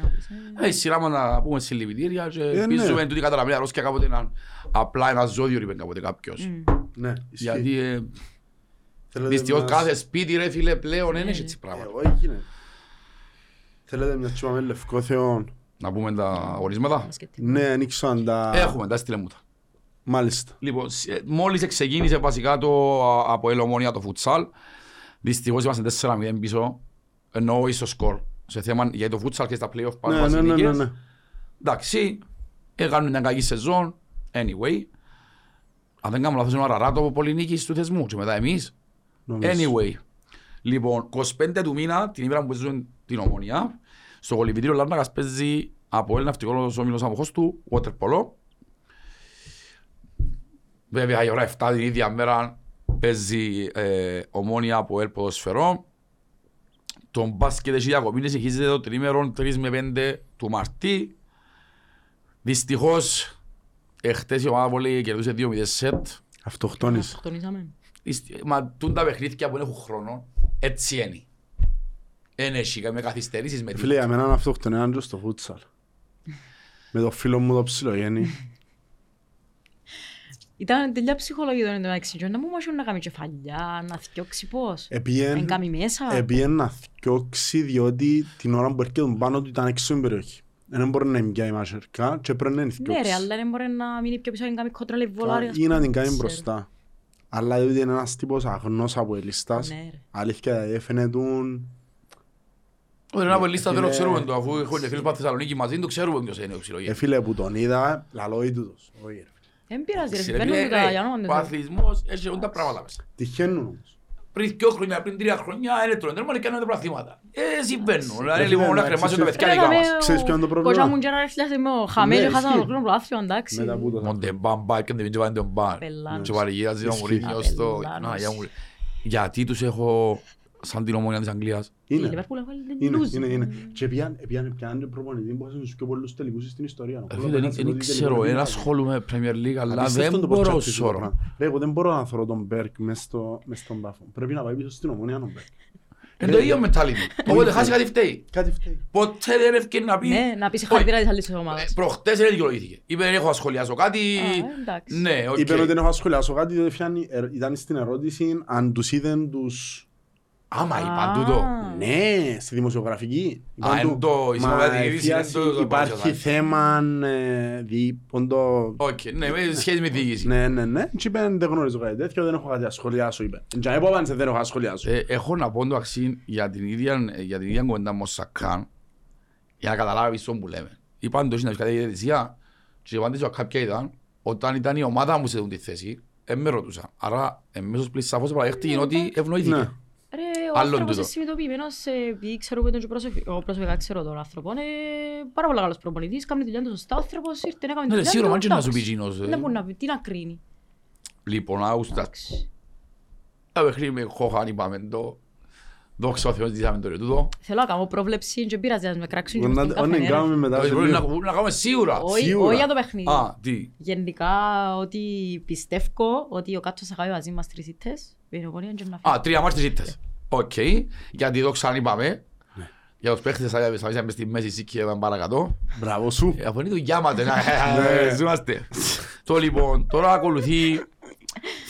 Σειρά μας να πούμε συλληπιτήρια και πείσουμε τούτη καταλαβαίνει αρρώσκια κάποτε απλά ένα ζώδιο είπε κάποτε κάποιος. Γιατί δυστυχώς κάθε σπίτι ρε φίλε πλέον δεν έχει έτσι πράγματα. Θέλετε μια τσιπαμένη Λευκό Θεό. Να πούμε τα ορίσματα. Ναι, ανοίξαν τα... Έχουμε τα στυλεμούτα. Μάλιστα. Λοιπόν, μόλις ξεκίνησε βασικά το Αποέλ Ομόνια το φουτσάλ. Δυστυχώς είμαστε τέσσερα μηδέν πίσω. Εννοώ ίσως σκορ σε θέμα για το φούτσαλ και στα play-off πάνω από τις ειδικές. Εντάξει, έκαναν μια κακή σεζόν, anyway. Αν δεν κάνουμε λάθος είναι ο Αραράτο από πολυνίκης του θεσμού και μετά εμείς. Anyway, λοιπόν, εικοστή πέμπτη του μήνα, την ημέρα που παίζουν την Ομόνια, στο κολυμπητήριο Λάρνακας παίζει από Έλληνα Ναυτικός Όμιλος αμοχώς του, waterpolo. Βέβαια η ώρα εφτά την ίδια μέρα παίζει ε, Ομόνια από Έλληνα Ποδοσφαιρό. Το μπάσκετ έχει διακοπή, συνεχίζεται το τρίμερο τρεις με πέντε του Μαρτί. Δυστυχώς, χτες η ομάδα πολύ κερδούσε δύο μηδέν σετ. Αυτοκτόνησε. Αυτοκτονήσαμε. Μα τούν τα παιχνίδια που έχουν χρόνο, έτσι είναι. Εν έχει, με καθυστερήσεις με τίποτα. Φίλε, για μένα είναι αυτοκτονέαντρος στο φούτσαλ. Με το φίλο μου το ψιλογέννη. Ήταν τελειά ψυχολογία τον εξηγιών, να μου μάσουν να κάνει κεφαλιά, να θυκιώξει πώς, να κάνει μέσα. Επίεν να θυκιώξει διότι την ώρα που έρχεται τον πάνω του ήταν έξω στην περιοχή. Δεν μπορεί να εμπιάει μαζερκά και πρέπει να είναι θυκιώξει. Ναι ρε, αλλά δεν μπορεί να μείνει πιο πίσω να κάνει κότρα λεβολάρια. Ή να την κάνει μπροστά. Αλλά διότι είναι ένας τύπος αγνός από ελίστας, αλήθεια έφαινε τον... Όταν από ελίστας δεν το ξέρουμε το, αφού έχω φίλους από Θεσσαλονίκη μαζί, το ξέρουμε ποιος είναι ο ψιλογέννης. Εφίλε που τον είδα, λαλόι τούτος. Δεν πειράζει ρε, παίρνουν τα γιανόμενες. Ο αθλητισμός έχει όντα πράγματα μέσα. Τυχαίνουν όμως. Πριν δυο χρόνια, πριν τρία χρόνια, έλεγαν δεν μπορεί να κάνουν πραθήματα. Ε, συμβαίνουν. Δηλαδή λοιπόν να κρεμάσουν τα παιδιά δικά μας. Ξέρεις ποιο είναι το πρόβλημα. Κοτσά μου και να έρχεσαι με ο χαμένος και χάσανε ολόκληρο προάθλιο, εντάξει. Μοντεμπάμπα, έκανε μην τσεβάνε τον μπαν. Και παρηγιάζει τον Μουρίνιο στο... Γιατί τους έχω σαν την Ομόνια της Αγγλίας. Είναι, είναι, είναι. Και πιάνε προπονητή που έχουν τους πιο πολλούς τελικούς στην ιστορία. Δεν ξέρω, δεν ασχολούμαι με Premier League, αλλά δεν μπορώ σώρο. Εγώ δεν μπορώ να θωρώ τον Μπέρκ μες στον πάφο. Πρέπει να πάει πίσω στην Ομόνια τον Μπέρκ. Είναι το ίδιο μετάλλητο. Οπότε χάσει κάτι φταίει. Ποτέ δεν έφυγε να πει... Ναι, να πει χαρακτήρα της άλλης ομάδας. Προχτές δεν δικαιολογήθηκε. Είπε δεν έχω ασχολιάσω κάτι... Είπε ότι δεν έχω ασχολιάσω κάτι, ήταν στην ερώτηση αν τους είδαν τους Άμα είπαν τούτο. Ναι, στη δημοσιογραφική. Α, εν το, η συμβατική υπάρχει θέμα διήποντο... Οκ, ναι, σχέση με διοίκηση. Ναι, ναι, ναι. Τι είπε, δεν γνωρίζω κάτι τέτοιο, δεν έχω κάτι να σχολιάσω, είπε. Και αν δεν έχω να σχολιάσω. Έχω να πω το αξί για την ίδια κοντά μου σακάν, για να καταλάβεις τον που λέμε. Είπαν το συναντικά διαιτησία και η απάντηση κάποια ήταν, όταν ήταν η ομάδα μου σε αυτή τη θέση, με ρωτούσαν. Άρα, εμέσως πλήρης σαφώς παραδέχτηκε ότι ευνοήθηκε. Ρε, ο άνθρωπος είναι συνειδητοποιημένος, επειδή ξέρω που ήταν προσωπικά ξέρω τον άνθρωπο, είναι πάρα πολύ καλός προπονητής, κάνει τη δουλειά του σωστά, ο άνθρωπος ήρθε να κάνει τη δουλειά του. Ναι, σίγουρα, να σου πει γίνος. Ναι, μπορεί να πει, τι να κρίνει. Λοιπόν, Αύσταξ, τα παιχνίδι με χώχαν είπαμε το, δόξα ο Θεός δίσαμε το ρετούτο. Θέλω να κάνω πρόβλεψη και πειράζει να με κράξουν και μες τον καφενέρα. Να κάνουμε σίγουρα. Όχι για το παιχνίδι. Γενικά ότι πιστεύω ότι ο Κάτσος θα κάνει μαζί μας τρεις ήττες. Α, τρία μάρτες ήττες. Οκ. Γιατί εδώ ξαναείπαμε. Για τους παίχτες σταμίσαμε στη μέση σήκη και παρακατώ. Μπράβο σου. Από είναι το γιάματο. Το λοιπόν, τώρα ακολουθεί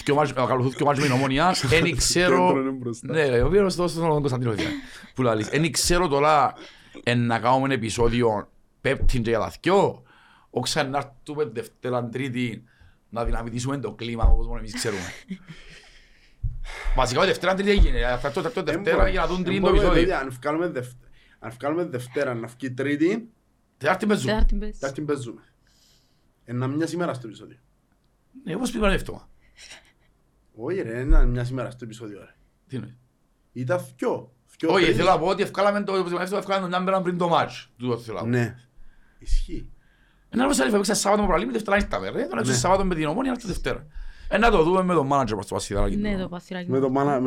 και ο μάρτες με την Ομόνια. Εν ξέρω... Ναι, ο πήρος στον Κωνσταντίνο. Εν ξέρω τώρα να κάνουμε ένα επεισόδιο πέπτην και καλαθκιό. Ω ξανάρτουμε Δευτέραν Τρίτη να δυναμητήσουμε το κλίμα όπως μόνο εμείς ξέρουμε. Βασικά, Δευτέρα δεν έγινε. Θα έρθω το Δευτέρα για να δουν τρίτο επεισόδιο. Αν βγάλουμε Δευτέρα, να βγει Τρίτη, Τετάρτη παίζουμε. Τετάρτη παίζουμε. Ένα μια σήμερα στο επεισόδιο. Ναι, όπως πήγαμε εύτομα. Όχι ρε, ένα μια σήμερα στο επεισόδιο. Τι είναι. Ήταν δυο. Όχι, θέλω να πω ότι βγάλαμε το νάμπερα πριν το μάτς. Ναι. Ισχύει. Ένα άλλο σαλήφα, έπαιξα Σάββατο με Πραλήμη, Δευτέρα ήρθαμε ρε. Τώρα έπαιξα Σάββατο με την Ομόνια, ήρθε Δευτέρα. Ε, να το δούμε με τον manager μας το πασιδάκι. Ναι, το πασιδάκι. Με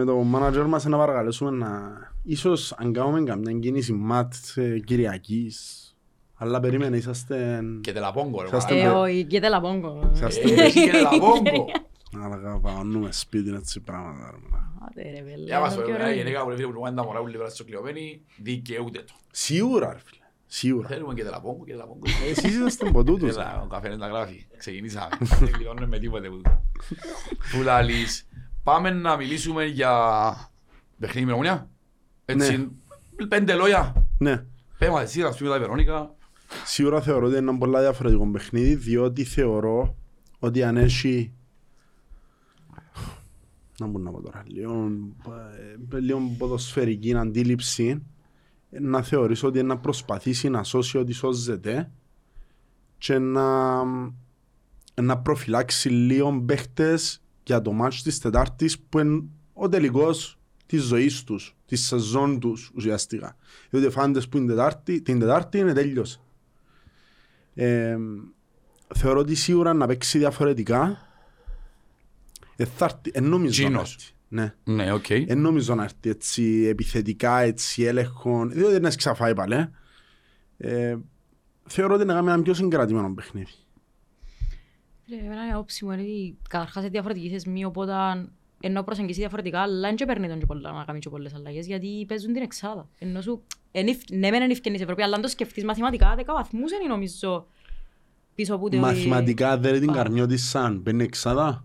τον manager μας να παρακαλέσουμε να... Ίσως αν κάνουμε καμιά κίνηση ματ Κυριακής. Αλλά περίμενε, είσαστε... Και τελαπόγκο, ρε. Ε, όχι, και τελαπόγκο. Είσαστε και τελαπόγκο. Αλλά παγωνούμε σπίτι, έτσι πράγματα. Άντε ρε βέλε. Για μας ωραία, μια γενικά που είναι τα μωρά που λιβράζει στο κλειωμένη, δικαιούται το. Σίγουρα, ρε φίλε. Σίγουρα. Θέλουμε και τελαπόγκο και τελαπόγκο. Εσείς είσαστε ποτούτους. Ο καφένας να γράφει. Ξεκινήσαμε. Δεν κλειδώνουμε με τίποτε. Φουλάλης. Πάμε να μιλήσουμε για παιχνίδι με Ομόνια. Έτσι. Πέντε λόγια. Ναι. Πέμα εσύ να σου πει τα Βερόνικα. Σίγουρα θεωρώ ότι είναι ένα πολύ διαφορετικό παιχνίδι, διότι θεωρώ ότι αν έχει... Να μπορώ να πω τώρα. Λίγο ποδοσφαιρική αντίληψη. Να θεωρήσω ότι να προσπαθήσει να σώσει ότι σώζεται και να, να προφυλάξει λίγο παίχτες για το μάτσο της Τετάρτης που είναι ο τελικός της ζωής τους, της σεζόν τους ουσιαστικά. Διότι οι φάντες που είναι τετάρτη, την Τετάρτη είναι τέλειος. Ε, θεωρώ ότι σίγουρα να παίξει διαφορετικά. Εθάρτη, εν νομίζω ναι, ναι, okay. Εν νομίζω να έρθει έτσι επιθετικά, έτσι έλεγχον, διότι δεν εξαφάει πάλι. Ε, θεωρώ ότι να κάνουμε ένα πιο συγκρατημένο παιχνίδι. Εμένα η άποψη μου είναι ότι καταρχάς είναι διαφορετική θεσμή, οπότε ενώ προσεγγίσει διαφορετικά, αλλά δεν παίρνει τον και πολλά, να κάνουν και πολλές αλλαγές, γιατί παίζουν την εξάδα. Ενώ σου, ναι μεν είναι ευκαινής Ευρώπη, αλλά αν το σκεφτείς μαθηματικά, δέκα βαθμούς είναι νομίζω πίσω από το... Μαθηματικά δεν είναι την Καρνιώτη σαν, παίρνει εξάδα.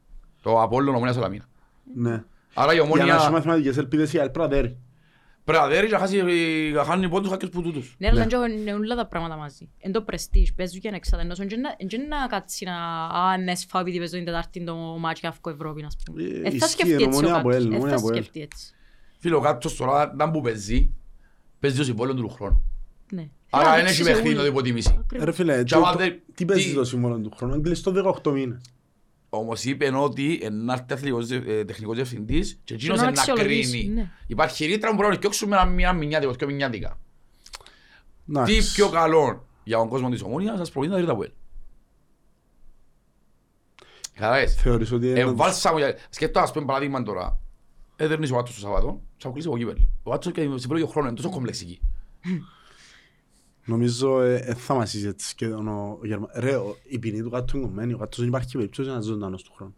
Το Απόλλων, Ομόνια, Σαλαμίνα. Ναι. Άρα η Ομόνια... Για να σου μαθηματικές ελπίδες η ΑΕΛ πραδέρει. Πραδέρει και να χάνουν πόντους κάποιους που τούτους. Ναι, αλλά είναι όλα τα πράγματα μαζί. Είναι το πρεστίζ, παίζουν και ανεξάρτητα. Ενώσουν και να κάτσει να... Αν εσφάβητη παίζουν την Τετάρτη το μάτσο αυκό Ευρώπη, ας πούμε. Εν θα σκεφτεί έτσι. Φίλε, ο Κάτσος τώρα να που παίζει, παίζει ως υπόλαιο του χρόνου. Άρα δεν έχει παιχνίδι να το υποτιμήσει. Ρε φίλε, τι παίζεις το συμβόλαιο του χρόνου, έγκλεισε το δεκαοκτώ μήνες. Όμως είπε ότι ένας τεχνικός διευθυντής και εκείνος δεν να κρίνει. Υπάρχει ρήτρα που πρέπει να κοιόξουμε μια μηνιάτικα, πιο μηνιάτικα. Τι πιο καλό για τον κόσμο της Ομόνιας, σας προβλήνει να δείτε από ελ. Χαράς, εμβάλσαμε, σκέφτω ας πούμε παράδειγμα τώρα. έδερνεις ο Άτσος το Σαββατό, θα αποκλείσει από κύπελλο. Ο Άτσος και σε πρώτη χρόνο είναι τόσο κομπλεξική. Νομίζω ε, θα μας συζητήσεις και ο Γερμανός. Ρε, η ποινή του κάτω είναι κομμένη, ο Άτσος δεν υπάρχει περίπτωση να ζωντανός του χρόνου.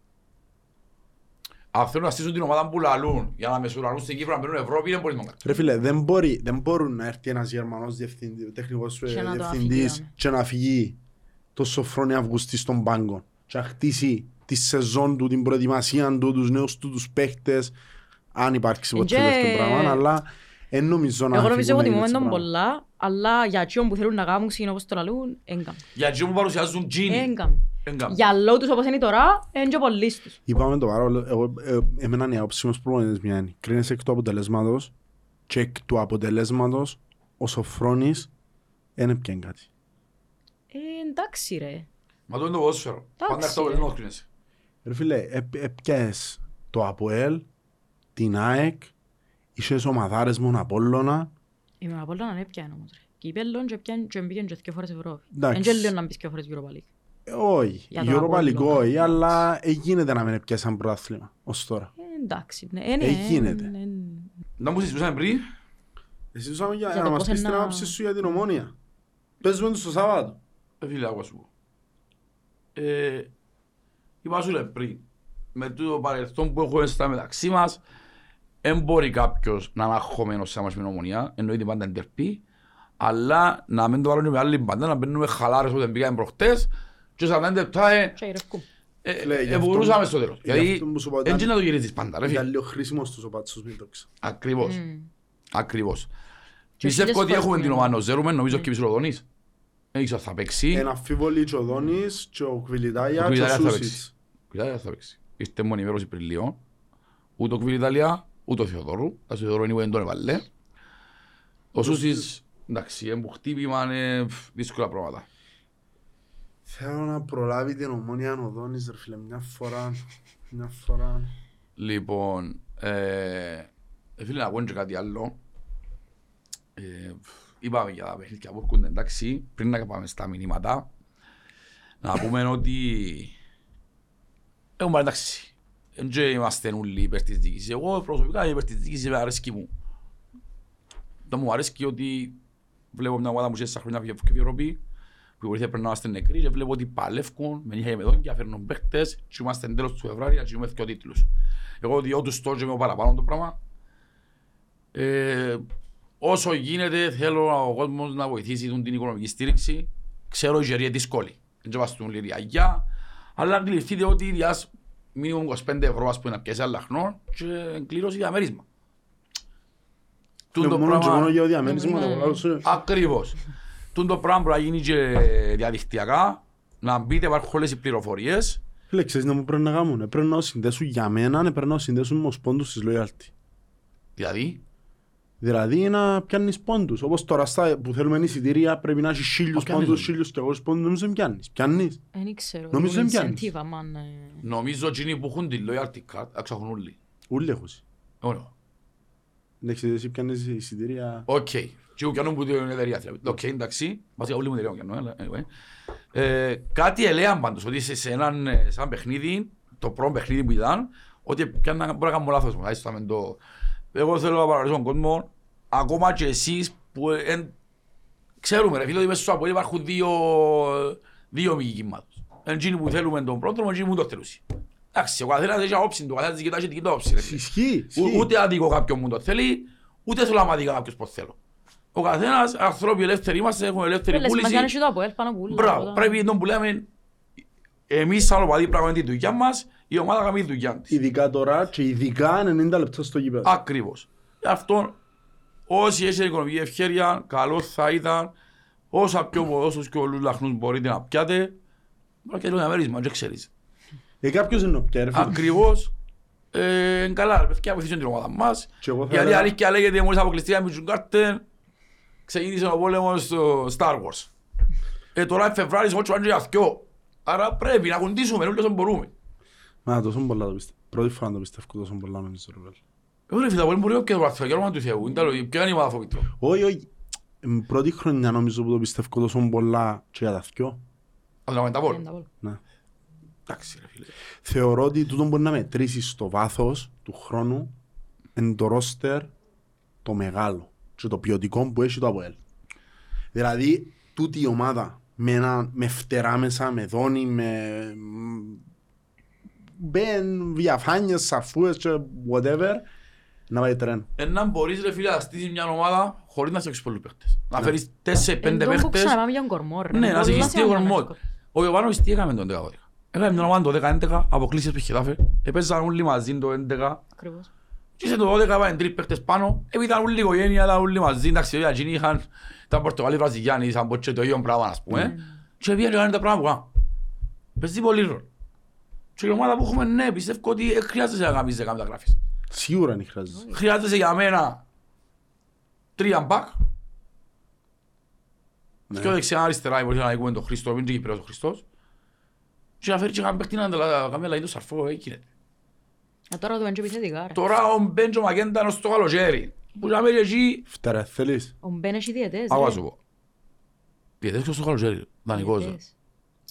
Αν θέλουν να στήσουν την ομάδα που λαλούν για να μεσουρανούν στην Κύπρο να παίρνουν Ευρώπη, δεν μπορεί να κάνουν. Ρε φίλε, δεν, μπορεί, δεν μπορούν να έρθει ένας Γερμανός τεχνικός διευθυντής και να φυγεί το Σοφρόνη Αυγουστή στον πάγκο και να χτίσει τη σεζόν του, την προετοιμασία του, τους νέους του, τους παίχτες, αν υπάρξει ποτέ τέτοιο πράγμα, αλλά δεν νομίζω να φύγουν. Εγώ νομίζω ότι μομένουν πολλά, αλλά για εκείνον που θέλουν να κάνουν όπως το λαλούν, έγκαν. Για εκείνον που παρουσιάζουν τζίνι. Για λόγους όπως είναι τώρα, είναι και πολλοί τους. Είπαμε το παρόλο, εγώ, εμένα είναι άποψη προπονητής μια είναι. Κρίνεσαι εκ του αποτελέσματος και εκ του αποτελέσματος ο Σοφρόνης είναι πια κάτι. Ε, εντάξει ρε. Μα το είναι το ποδόσφαιρο. Πάντα αυτό δεν κρίνεσαι. Ρε φίλε, έπιασες το ΑΠΟΕΛ, την ΑΕΚ, είχες ομαδάρες μόνο Απόλλωνα. Η μόνο Απόλλωνα δεν έπιανε όμως ρε. Κύπελλον και πήγαινε και δύο φορές Ευρώπη. Εν και λέω να μπεις δύο φορές Europa League. Όχι, η Europa League όχι, αλλά γίνεται να μην έπιασε σαν πρωτάθλημα ως τώρα. Εντάξει, γίνεται. Να μου συζητούσαμε πριν. Συζητούσαμε για να μας πεις την άποψη σου για την Ομόνοια. Παίζουμε τους το Σάββατο. Φίλε, άκουα σου πω. Είπα σου λέει πριν, με το παρελθόν που έχουμε στα μεταξύ μας, δεν μπορεί κάποιος να είναι αγχωμένος σε μας με την Ομόνοια, εννοείται πάντα εντερπεί, αλλά να μην το βάλουμε με άλλη πάντα, να παίρνουμε χαλάρες όταν πήγαμε προχτές, και σαν πέντε λεπτά ευκουρούσαμε στο τέλος. Γιατί έτσι να το γυρίσεις πάντα ρε φίλε. Ήταν λίγο χρήσιμος τους ο Πάτσος Μίτοξ. Ακριβώς. Ακριβώς. Πιστεύω ότι έχουμε την ομάδα ζέρουμε, νομίζω και ο Οδόνης. Δεν ήξερα θα παίξει. Εν αμφίβολη και ο Οδόνης και ο Κβιλιτάλια και ο Σούσιτς. Ο Κβιλιτάλια θα παίξει. Ήρθε μόνη ημέρωση πριν λίγο. Ούτε ο Κβιλιτάλια, ούτε ο Θεοδόρου. Ο Θεοδόρου είναι που δεν τον έβαλε. Ο Σούσιτς, εντάξει, εμπουχτύπημα είναι δύσκολα πράγματα. Θέλω να προλάβει την Ομόνοια αν ο Δόνης, ρε φίλε, μια φορά, μια φορά. Λοιπόν, ε, φίλε, να πω και κάτι άλλο. Ε, είπαμε για τα παιχνίδια που έρχονται, εντάξει, πριν να πάμε στα μηνύματα, να πούμε ότι έχουμε πάρει ταξί. Δεν είμαστε όλοι υπέρ της διοίκησης. Εγώ προσωπικά είμαι υπέρ της διοίκησης, με αρέσκει μου. Δεν μου αρέσκει ότι βλέπω μια ομάδα μου σε χρόνια και βγει Ευρώπη, που βοήθεια πρέπει να είμαστε νεκροί και βλέπω ότι παλεύκουν με νύχια και με δόντια, φέρνουν παίχτες και είμαστε εν τέλος του Φεβράρια και γίνουμε δύο τίτλους. Εγώ διό τους τόντς και με παραπάνω το πράγμα. Ε, όσο γίνεται θέλω ο κόσμος να βοηθήσει την οικονομική στήριξη. Ξέρω η γερία δύσκολη, δεν θα βάζουν λίγη αγιά, αλλά αντιληφθείτε ότι διάς μήνυμον είκοσι πέντε ευρώ ας πούμε να πιέσει αλλαχνών και κλήρωση διαμέρισμα. Μόνο και μόνο για διαμέρισμα. Ακριβώς. Τον το πράγμα πρέπει να γίνει και διαδικτυακά, να μπείτε, υπάρχουν όλες οι πληροφορίες. Φίλε, ξέρεις να μου πρέπει να κάνουν, πρέπει να συνδέσουν για μένα, πρέπει να συνδέσουν με τους πόντους της Loyalty. Δηλαδή? Δηλαδή να πιάνεις πόντους, όπως τώρα που θέλουμε εισιτήρια πρέπει να έχεις χίλιους πόντους, χίλιους και εγώ πόντους, νομίζω δεν πιάνεις. Πιάνεις. Δεν ξέρω, νομίζω δεν πιάνεις. Νομίζω ότι που έχουν τη Loyalty Card, αξιόχουν όλοι. Όλοι έχουν. Εντάξει, εσύ πιάνεις εισιτήρια. Οκ. Και εγώ πιάνουν που την εταιρεία θέλει. Οκ, εντάξει. Βασικά όλοι μου εταιρεία πιάνουν, αλλά anyway. Κάτι έλεγαν πάντως, ότι σε έναν παιχνίδι, το πρώτο παιχνίδι που ήταν, ότι μπορεί να κάνουμε λάθος. Εγώ θέλω να παρακολουθήσω τον κόσμο, ακόμα και εσείς που ξέρουμε ρε φίλε ότι μέσα στο Απόλλη υπάρχουν δύο μήκοι κύματος. Εκείνοι που θέλουμε τον πρώτο, εκείνοι που το θέλουσαν. Εντάξει, ο καθένας έχει άποψη του, ο καθένας κοιτάζει την άποψη. Ισχύει. Ούτε αδικό κάποιον μου το θέλει, ούτε θέλω να δει κάποιος πώς θέλω. Ο καθένας, άνθρωποι ελεύθεροι είμαστε, έχουμε ελεύθερη πούληση. Μπράβο, πρέπει να τον πουλάμε εμείς σαν οπαδοί πράγμα είναι τη δουλειά μας, η ομάδα κάνει τη δουλειά της. Ειδικά τώρα και ειδικά ενενήντα λεπτά στο γήπεδο. Ακριβώς. Γι' αυτό όσοι έχετε οικονομική ευχέρεια, καλό θα ήταν όσα πιο ποδόσους και όλους λαχνούς μπορείτε να πιάτε. Μπορεί και το διαμέρισμα, δεν ξέρεις. Ε, κάποιος είναι ο πτέρφος. Ακριβώς. Ε, καλά ρε παιδιά, βοηθήσουν την ομάδα μας. Γιατί αλήθεια λέγεται μόλις αποκλειστικά με την κάρτα, ξεκίνησε ο πόλεμος στο Star Wars. Ε, τώρα είναι Φεβράριο, όχι πάντως για αυτιό. Άρα πρέπει να κοντήσουμε όλοι όσο μπορούμε. Μα τόσο πολλά το πιστεύω. Πρώτη φορά το πιστεύω τόσο πολλά με μισό ρεβέλ. Εγώ ρε φίλε, μπορεί και το βαθιό να του θεού. Ποιο είναι η μαδαφοβητό. Όχι, όχι. Πρώτη χρονιά νομίζω που το πιστεύω τόσο πολλά και για τα αυτιό. Αλλά με τα πόλη. Εντάξει ρε φίλε. Θεωρώ ότι τούτο μπορεί να μετρήσει στο βάθος του χρόνου είναι το ρόστερ το μεγάλο και το ποιοτικό που έχει το ΑΠΟΕΛ. Δηλαδή, τούτη η ομάδα με, ένα, με φτερά μέσα, με δόνι, με μπεν, διαφάνειες, σαφούες και whatever, να πάει τρένο. Έναν μπορείς ρε φίλε να στήσεις μια ομάδα χωρίς να έχεις πολλούς παίχτες. Να φέρεις τέσσερις πέντε παίχτες. Εντός που ξαναπάμε για τον Κορμόρ. Ναι, να σε χειριστεί ο Κορμόρ. Ο Ιωβάνοβης τι έκαμε τον δεκαδώδεκα. Έκαμε μια ομάδα το δέκα έντεκα, αποκλήσεις που είχε δάφερ. Επέζαν όλοι μαζί το έντεκα. Ακριβώς. Και σε το δώδεκα είπαν τρεις παίχτες πάνω. Επειδή ήταν όλοι οικογένεια, ήταν όλοι μαζί. Εντάξει, εκείνοι είχαν τα Πορτογαλοί, Βραζιλιάνοι, σαν ποτέ το ίδιο πράγμα, ας πούμε. Και επειδή έκαναν τα πράγματα που παίζει πολύ ρόλο. Και η ομάδα που έχουμε, ναι, πιστεύω ότι χρειάζεται να κάνεις δέκα μεταγράφεις. Σίγουρα δεν χρειάζεται. Χρειάζεται για μένα τρία μπακ. Και όταν ξένα αριστερά μπορείς να ακούμε τον Χριστό, πριν και Κυπρέος ο Χριστός. Και να φέρει και να παίχνει καμία λαγή του σαρφό, εκείνεται. Τώρα το Μπέντζο επιθετικά. Τώρα ο Μπέντζο Μακέντα είναι στο καλοκαίρι. Που να μείνει εκεί. Φτέρα, θέλεις. Ο Μπέντζο έχει διαιτές. Άκουα σου πω. Διαιτές και στο καλοκαίρι. Δανεικός.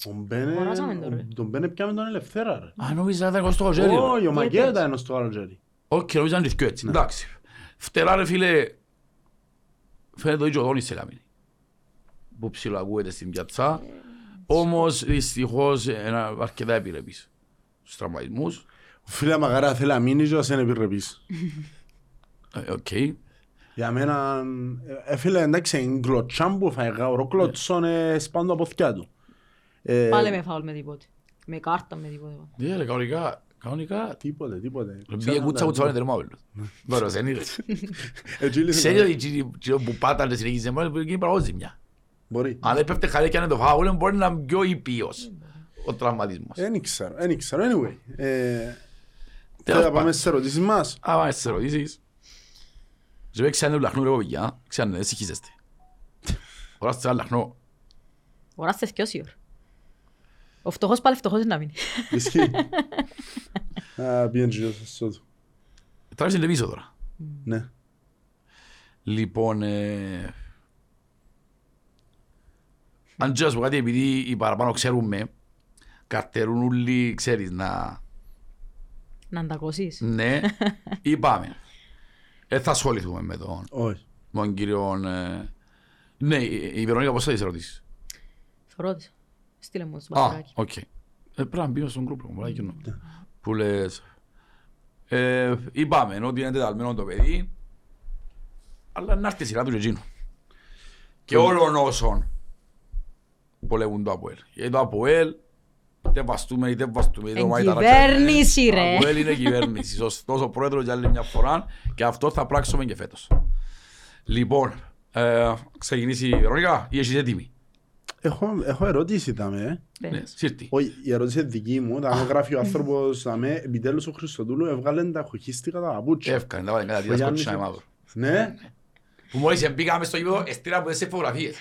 Ο Μπέντζο πια με τον Ελευθέρα ρε. Α, νομίζεις να ήταν στο καλοκαίρι. Όχι, ο Μακέντα είναι στο καλοκαίρι. Όχι, νομίζεις να είναι δυσκιο έτσι. Εντάξει. Φτέρα ρε φίλε. Φαίνεται το ίδιο ο Δόνης σε καμίνη. Που ψιλοακούεται στην πιατσά. Όμως δυστυχώς αρκετά επιρρεπείς στους τραυματισμούς. Ο φίλε Μαγαρά θέλει να μείνει και να σε επιρρεπείς. Οκ. Για μένα, φίλε εντάξει, είναι κλωτσάν που φαγά, ο κλωτσόν σπάντο από θυκιά του. Πάλε με φάουλ με τίποτε, με κάρτα με τίποτε. Ναι ρε, κανονικά, κανονικά. Τίποτε, τίποτε. Πήγε κούτσα που τσοβάνε τερμά πέλος. Μπορώς, εν είδες. Ξέρει ότι που πάταν και συνεχίζει να μπορεί να γίνει παραγωγή ζημιά. Μπορεί. Αν έπεφτε χαλιά και αν είναι το φάουλ, μπορεί να είναι πιο ήπιος ο τραυματισμός. Εν ήξερα, εν ήξερα, anyway. Τώρα πάμε στις ερωτήσεις μας. Α, πάμε στις ερωτήσεις. Ζω έξανε ουλαχνού ρε παιδιά, έξανε, εσύ χίζεστε. Ωράστε ένα λαχνό. Ωράστε δυο ώρα. Ο φτωχός πάλι φτωχός είναι να μείνει. Ισχύει. Α, πιέν γιος σωστό του. Τράβησε είναι πίσω τώρα. Ναι. Λοιπόν, αν τζιώσου κάτι επειδή οι παραπάνω ξέρουμε, καρτερούν όλοι, ξέρεις, να... Να αντακοσεις. Ναι, είπαμε. Ε, θα ασχοληθούμε με τον, τον κύριο... Ε... Ναι, η Βερονίκα πώς θα τις ερωτήσεις. Θα ρώτησα. Στείλε μου στο μπασαράκι. Α, οκ. Okay. Ε, πρέπει να μπει στον γκρουπ, mm. Που λες... Ε, είπαμε ότι είναι τεταλμένο το παιδί, αλλά να έρθει η σειρά του Λεγίνου. Και όλων όσων πολεύουν το ΑΠΟΕΛ. Γιατί το ΑΠΟΕΛ δεν βαστούμε ή δεν βαστούμε. Είναι κυβέρνηση ρε. ΑΠΟΕΛ είναι κυβέρνηση. Σωστός ο πρόεδρος για άλλη μια φορά και αυτό θα πράξουμε και φέτος. Λοιπόν, ε, ξεκινήσει η Βερονίκα ή έχεις έτοιμη. Έχω, έχω ερώτηση δάμε. Ναι, σύρτη. Όχι, η ερώτηση είναι δική μου. Τα γράφει ο άνθρωπος δάμε. Επιτέλους ο Χριστοδούλου έβγαλε τα χοχίστηκα τα παπούτσια. Εύκανε, τα βάλε κατά δίδας κοτσινά μαύρο. Ναι. Που μόλις μπήκαμε στο γήπεδο, εστήρα από τις φωτογραφίες.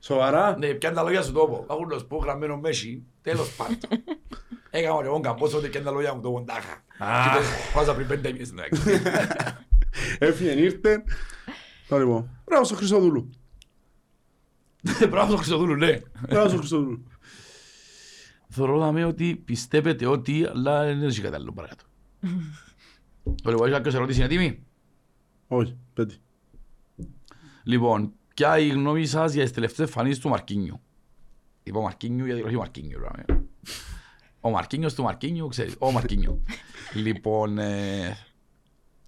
Σοβαρά. Ναι, πιάνε τα λόγια στον τόπο. Έχουν ως πω γραμμένο μέση, τέλος πάντων. Έκαμε ρε όγκα, πόσο ότι πιάνε τα λόγια μου το γοντάχα. Πάσα πριν πέντε μήνες στην έξω. Έφυγεν ήρθε. Τώρα λοιπόν, μπράβο στο Χριστοδούλου. Μπράβο στο Χριστοδούλου, ναι. Μπράβο στο Χριστοδούλου. Θεωρώδαμε ότι πιστεύετε ότι, αλλά δεν έχει κατάλληλο παρακάτω. Τώρα λοιπόν, έχει κάποιος ερωτήσει είναι τίμη. Όχι, πέντε. Λοιπόν. Ποια η γνώμη σας για τις τελευταίες εμφανίσεις του Μαρκίνιου. Είπα Μαρκίνιου γιατί όχι Μαρκίνιου. Ο Μαρκίνιος του Μαρκίνιου, ξέρεις. Ο Μαρκίνιου. Λοιπόν, ε,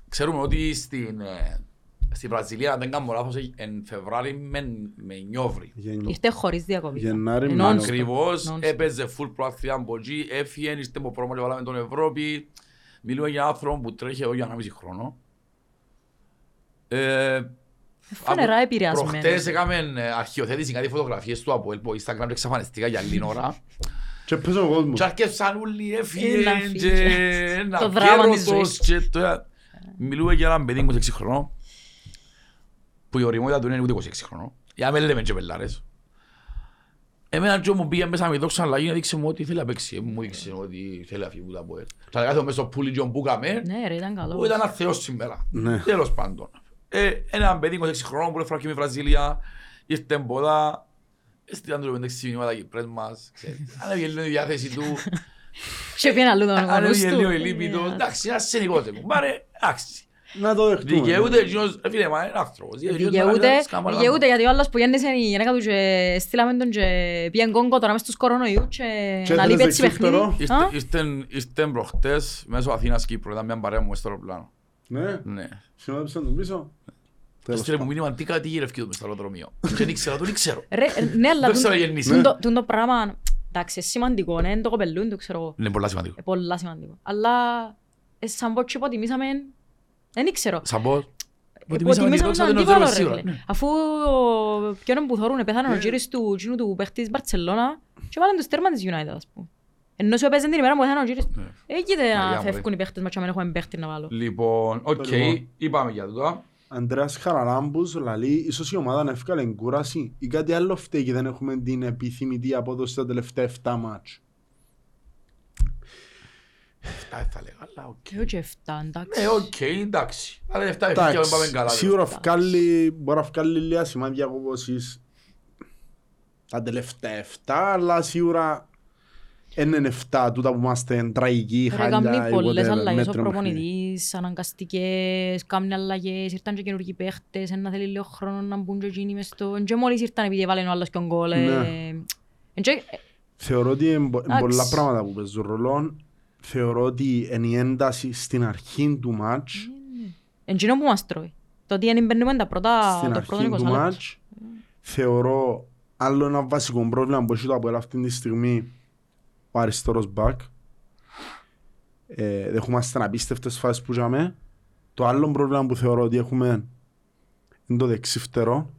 ξέρουμε ότι στην, ε, στη Βραζιλία, αν δεν κάνουμε λάθος, εν Φεβράρι με, με Νιόβρη. Ήρθε χωρίς διακοπή. Γενάρη με ακριβώς, έπαιζε full προάθλια από εκεί, έφυγε, ήρθε από πρόμο και βάλαμε τον Ευρώπη. Μιλούμε για άνθρωπο που τρέχει εδώ για ενάμιση χρόνο. Ε, φανερά επηρεασμένο. Προχτές έκαμε αρχιοθέτηση κάτι φωτογραφίες του από το Instagram και εξαφανιστήκα για λίγη ώρα. Και πέσω ο κόσμος. Και αρκεψαν όλοι έφυγαν και το δράμα της ζωής. Μιλούμε για έναν παιδί είκοσι έξι χρονών που η ωριμότητα του είναι ούτε είκοσι έξι χρονών. Για με λέμε και πελάρες. Εμένα και μου πήγε μέσα με δόξα αλλαγή να δείξε μου ότι θέλει να παίξει. Μου δείξε ότι θέλει να φύγει που τα πω. Θα κάθομαι μέσα στο πουλί και που κάμε. Που ήταν αθεός σήμερα. Τέλος πάντων. Ε, έναν παιδί είκοσι έξι χρόνων που έφεραν και με Βραζίλια, ήρθαν πολλά, έστειλαν τους πέντε έξι μηνύματα Κυπρές μας, αν έβγαινε λίγο η διάθεση του, αν έβγαινε λίγο η λύπη του, εντάξει, ένας σενικός, πάρε, εντάξει. να το δεχτούμε. Δικαιούται εκείνος, φίλε, μα είναι άνθρωπος. Δικαιούται γιατί ο άλλος που γέννησε η γυναίκα του και στείλαμε τον και πήγαν Κόγκο τώρα μες στους κορονοϊού και να λείπει έτσι παιχνίδι. Ήρθαν προχτές μέσω Αθήνας Κύπρου, ήταν μια παρέα μου στο αεροπλάνο. Ναι, συνόδεψαν τον πίσω. Έστειλε μου μήνυμα τι κάτι γυρευκεί του μες στο αεροδρομείο. Δεν ήξερα, τον ήξερα. Ναι, αλλά τον το πράγμα, εντάξει, σημαντικό, ναι, το κοπελούν, το ξέρω εγώ. Είναι πολλά σημαντικό. Πολλά σημαντικό. Αλλά σαν πως υποτιμήσαμε, δεν ήξερα. Σαν πως υποτιμήσαμε τον αντίπαλο, ρε. Αφού ποιον που θωρούν, πέθανε ο γύρις του κοινού του παίχτης Μπαρτσελώνα και βάλαν το στέρμα της United, ας πούμε. Ενώ σου έπαιζαν την ημέρα που πέθανε ο γύρις του. Εκεί δεν φεύγουν οι παίχτες, μα και αμέν έχουμε παίχτη να βάλω. Λοιπόν, οκ, είπαμε για τούτο. Αντρέας Χαραλάμπους λέει ίσως η ομάδα να έφκαλε κούραση ή κάτι άλλο φταίει και δεν έχουμε την επιθυμητή απόδοση στα τελευταία εφτά μάτς. εφτά θα λέγα, αλλά οκ. Εγώ και εφτά, εντάξει. Ναι, οκ, εντάξει. Αλλά εφτά εφτά και δεν πάμε καλά. Σίγουρα μπορεί να φκάλει λίγα σημάδια απόψεις τα τελευταία εφτά, αλλά σίγουρα είναι εφτά τούτα που είμαστε τραγικοί, χάλια, ποτέ. Κάμνει πολλές αλλαγές ο προπονητής, αναγκαστικές, κάμνει αλλαγές, ήρθαν και καινούργοι παίχτες, ένα θέλει λίγο χρόνο να μπουν και εκείνοι μες στο... Και μόλις ήρθαν επειδή έβαλαν ο άλλος και ο γκολ. Θεωρώ ότι είναι πολλά πράγματα που παίζουν ρολό. Θεωρώ ότι είναι η ένταση στην αρχή του μάτς. Εντζήνο που μας τρώει. Το ότι είναι μπαίνουμε τα πρώτα... Στην αρχή του μάτς θεωρώ άλλο ένα βασικό πρόβλημα που έχει το Αποέλ αυτή τη στιγμή. Ο αριστερός μπακ, ε, δεχόμαστε απίστευτες φάσεις που είχαμε. Το άλλο πρόβλημα που θεωρώ ότι έχουμε είναι το δεξιφτερό,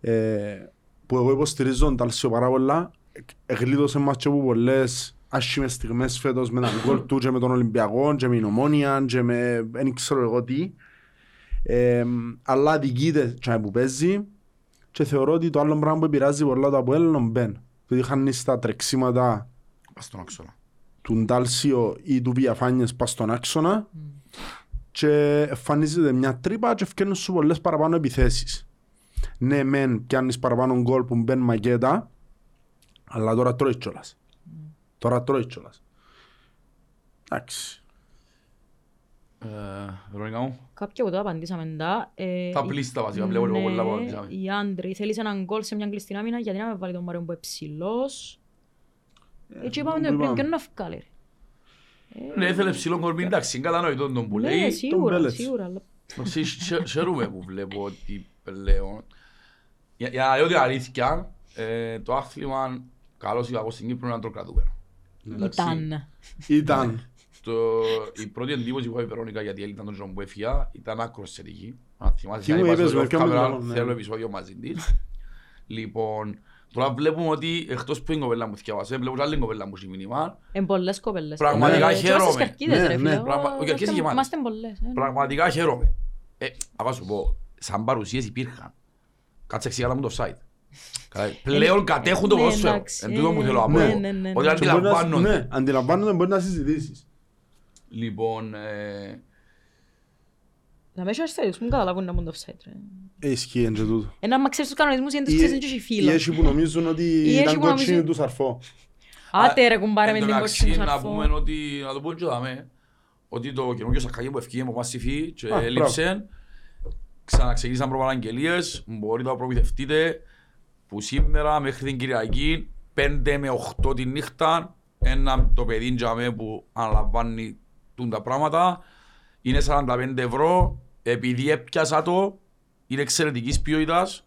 ε, που εγώ υποστηρίζω τον Τάλσιο πάρα πολλά. Εγλίτωσε μας και από πολλές άσχημες στιγμές φέτος με τον γκολ του και με τον Ολυμπιακό και με την Ομόνια και με δεν ξέρω εγώ τι, ε, αλλά δικείται και που παίζει και θεωρώ ότι το άλλο πράγμα που επηρεάζει πολλά το Αποέλ είναι το ότι είχαν στα τρεξίματα του Ντάλσιο ή του Βιαφάνιες πας στον άξονα mm. και εμφανίζεται μια τρύπα και ευκένουν σου πολλές παραπάνω επιθέσεις. Ναι μεν πιάνεις παραπάνω γκολ που μπαίνει μακέτα, αλλά τώρα τρώει κιόλας. Mm. Τώρα τρώει κιόλας. Εντάξει. Βερονικά μου. Κάποια που το απαντήσαμε εντά. Τα πλήστα βασικά, βλέπω λίγο πολλά που απαντήσαμε. Οι άντροι θέλεις έναν γκολ σε μια κλειστή άμυνα γιατί να με βάλει τον Μαριόν που είναι ψηλός. Έτσι είπαμε πριν και να φκάλει. Ναι, θέλει ψηλό κορμί, εντάξει, κατανοητόν τον που λέει. Ναι, σίγουρα, σίγουρα. Χαίρομαι που βλέπω ότι πλέον. Για να λέω την αλήθεια, το άθλημα καλώς ή κακώς στην Κύπρο είναι αντροκρατούμενο. Ήταν. Ήταν. Η πρώτη εντύπωση που είχα η Βερόνικα γιατί έλειπταν τον Τζον Μπουέφια ήταν άκρος θετική. Αν θυμάσαι, θέλω επεισόδιο μαζί της. Λοιπόν, τώρα βλέπουμε ότι εκτός που είναι η κοπέλα μου θυκιάβασε, βλέπω και άλλη κοπέλα μου έχει μήνυμα. Εν πολλές κοπέλες. Πραγματικά χαίρομαι. Πραγματικά χαίρομαι. Αχα σου πω, σαν παρουσίες υπήρχαν. Κάτσε ξηγάλα μου το site. Πλέον κατέχουν το ποδόσφαιρο. Εν τούτο που θέλω να πω. Ότι αντιλαμβάνονται. Αντιλαμβάνονται, μπορεί να συζητήσεις. Λοιπόν... Θα με έχεις θέλει, μου καταλάβουν να μπουν το offside. Ισχύει εν και τούτο. Ένα μα ξέρεις τους κανονισμούς, γιατί τους ξέρεις δεν έχει φίλο. Ή έτσι που νομίζουν ότι ήταν κοτσίνη του σαρφό. Άτε ρε κουμπάρε με την κοτσίνη του σαρφό. Να πούμε ότι, να το πω και δάμε, ότι το καινούργιο σακάκι που ευκήγε από μας ψηφί και έλειψε, ξαναξεκίνησαν προπαραγγελίες, μπορείτε να προμηθευτείτε, που σήμερα μέχρι την Κυριακή, πέντε με οκτώ τη νύχτα, ένα το παιδί που αναλαμβάνει τα πράγματα, είναι σαράντα πέντε ευρώ, επειδή έπιασα το, είναι εξαιρετικής ποιότητας.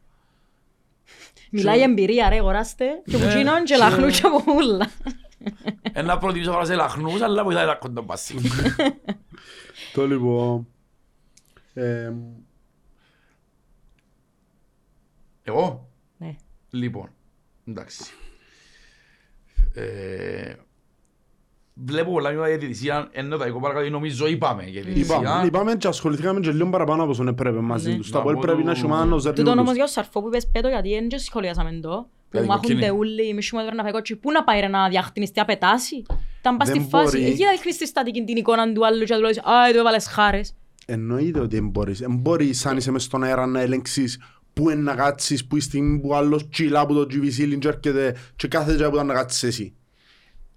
Μιλάει και... εμπειρία ρε, αγοράστε και που γίνονται και λαχνούς και από όλα. Ένα προτιμήσω να αγοράσαι λαχνούς, αλλά βοηθάει να κονταμπασί. Το λοιπόν... Ε... Εγώ? Ναι. Λοιπόν, εντάξει. Ε... Βλέπω πολλά μήνυμα για τη δυσία, ενώ τα εικοπάρα κάτι νομίζω είπαμε για τη δυσία. Είπαμε και ασχοληθήκαμε και λίγο παραπάνω από όσον έπρεπε μαζί τους. Τα πόλη πρέπει να σωμάνουν ως έρνους. Τούτο όμως για ο Σαρφό που είπες πέτω γιατί δεν σχολιάσαμε το. Που μάχονται όλοι, μη σούμε τώρα να φάει κότσι, πού να πάει ρε να διαχτυνιστεί, να πετάσει. Ήταν πας στη φάση, εκεί θα δείχνεις τη στατική την εικόνα του άλλου και του λόγεις «Α, εδώ έβαλες χάρες». Εννοείται ότι εμπόρεις. Εμπόρεις αν είσαι μες στον αέρα να ελέγξεις πού είναι να κάτσεις, πού η στιγμή που άλλος τσιλά από το τζι βι σι λιντζέρκεται και κάθεται από το να κάτσεις εσύ.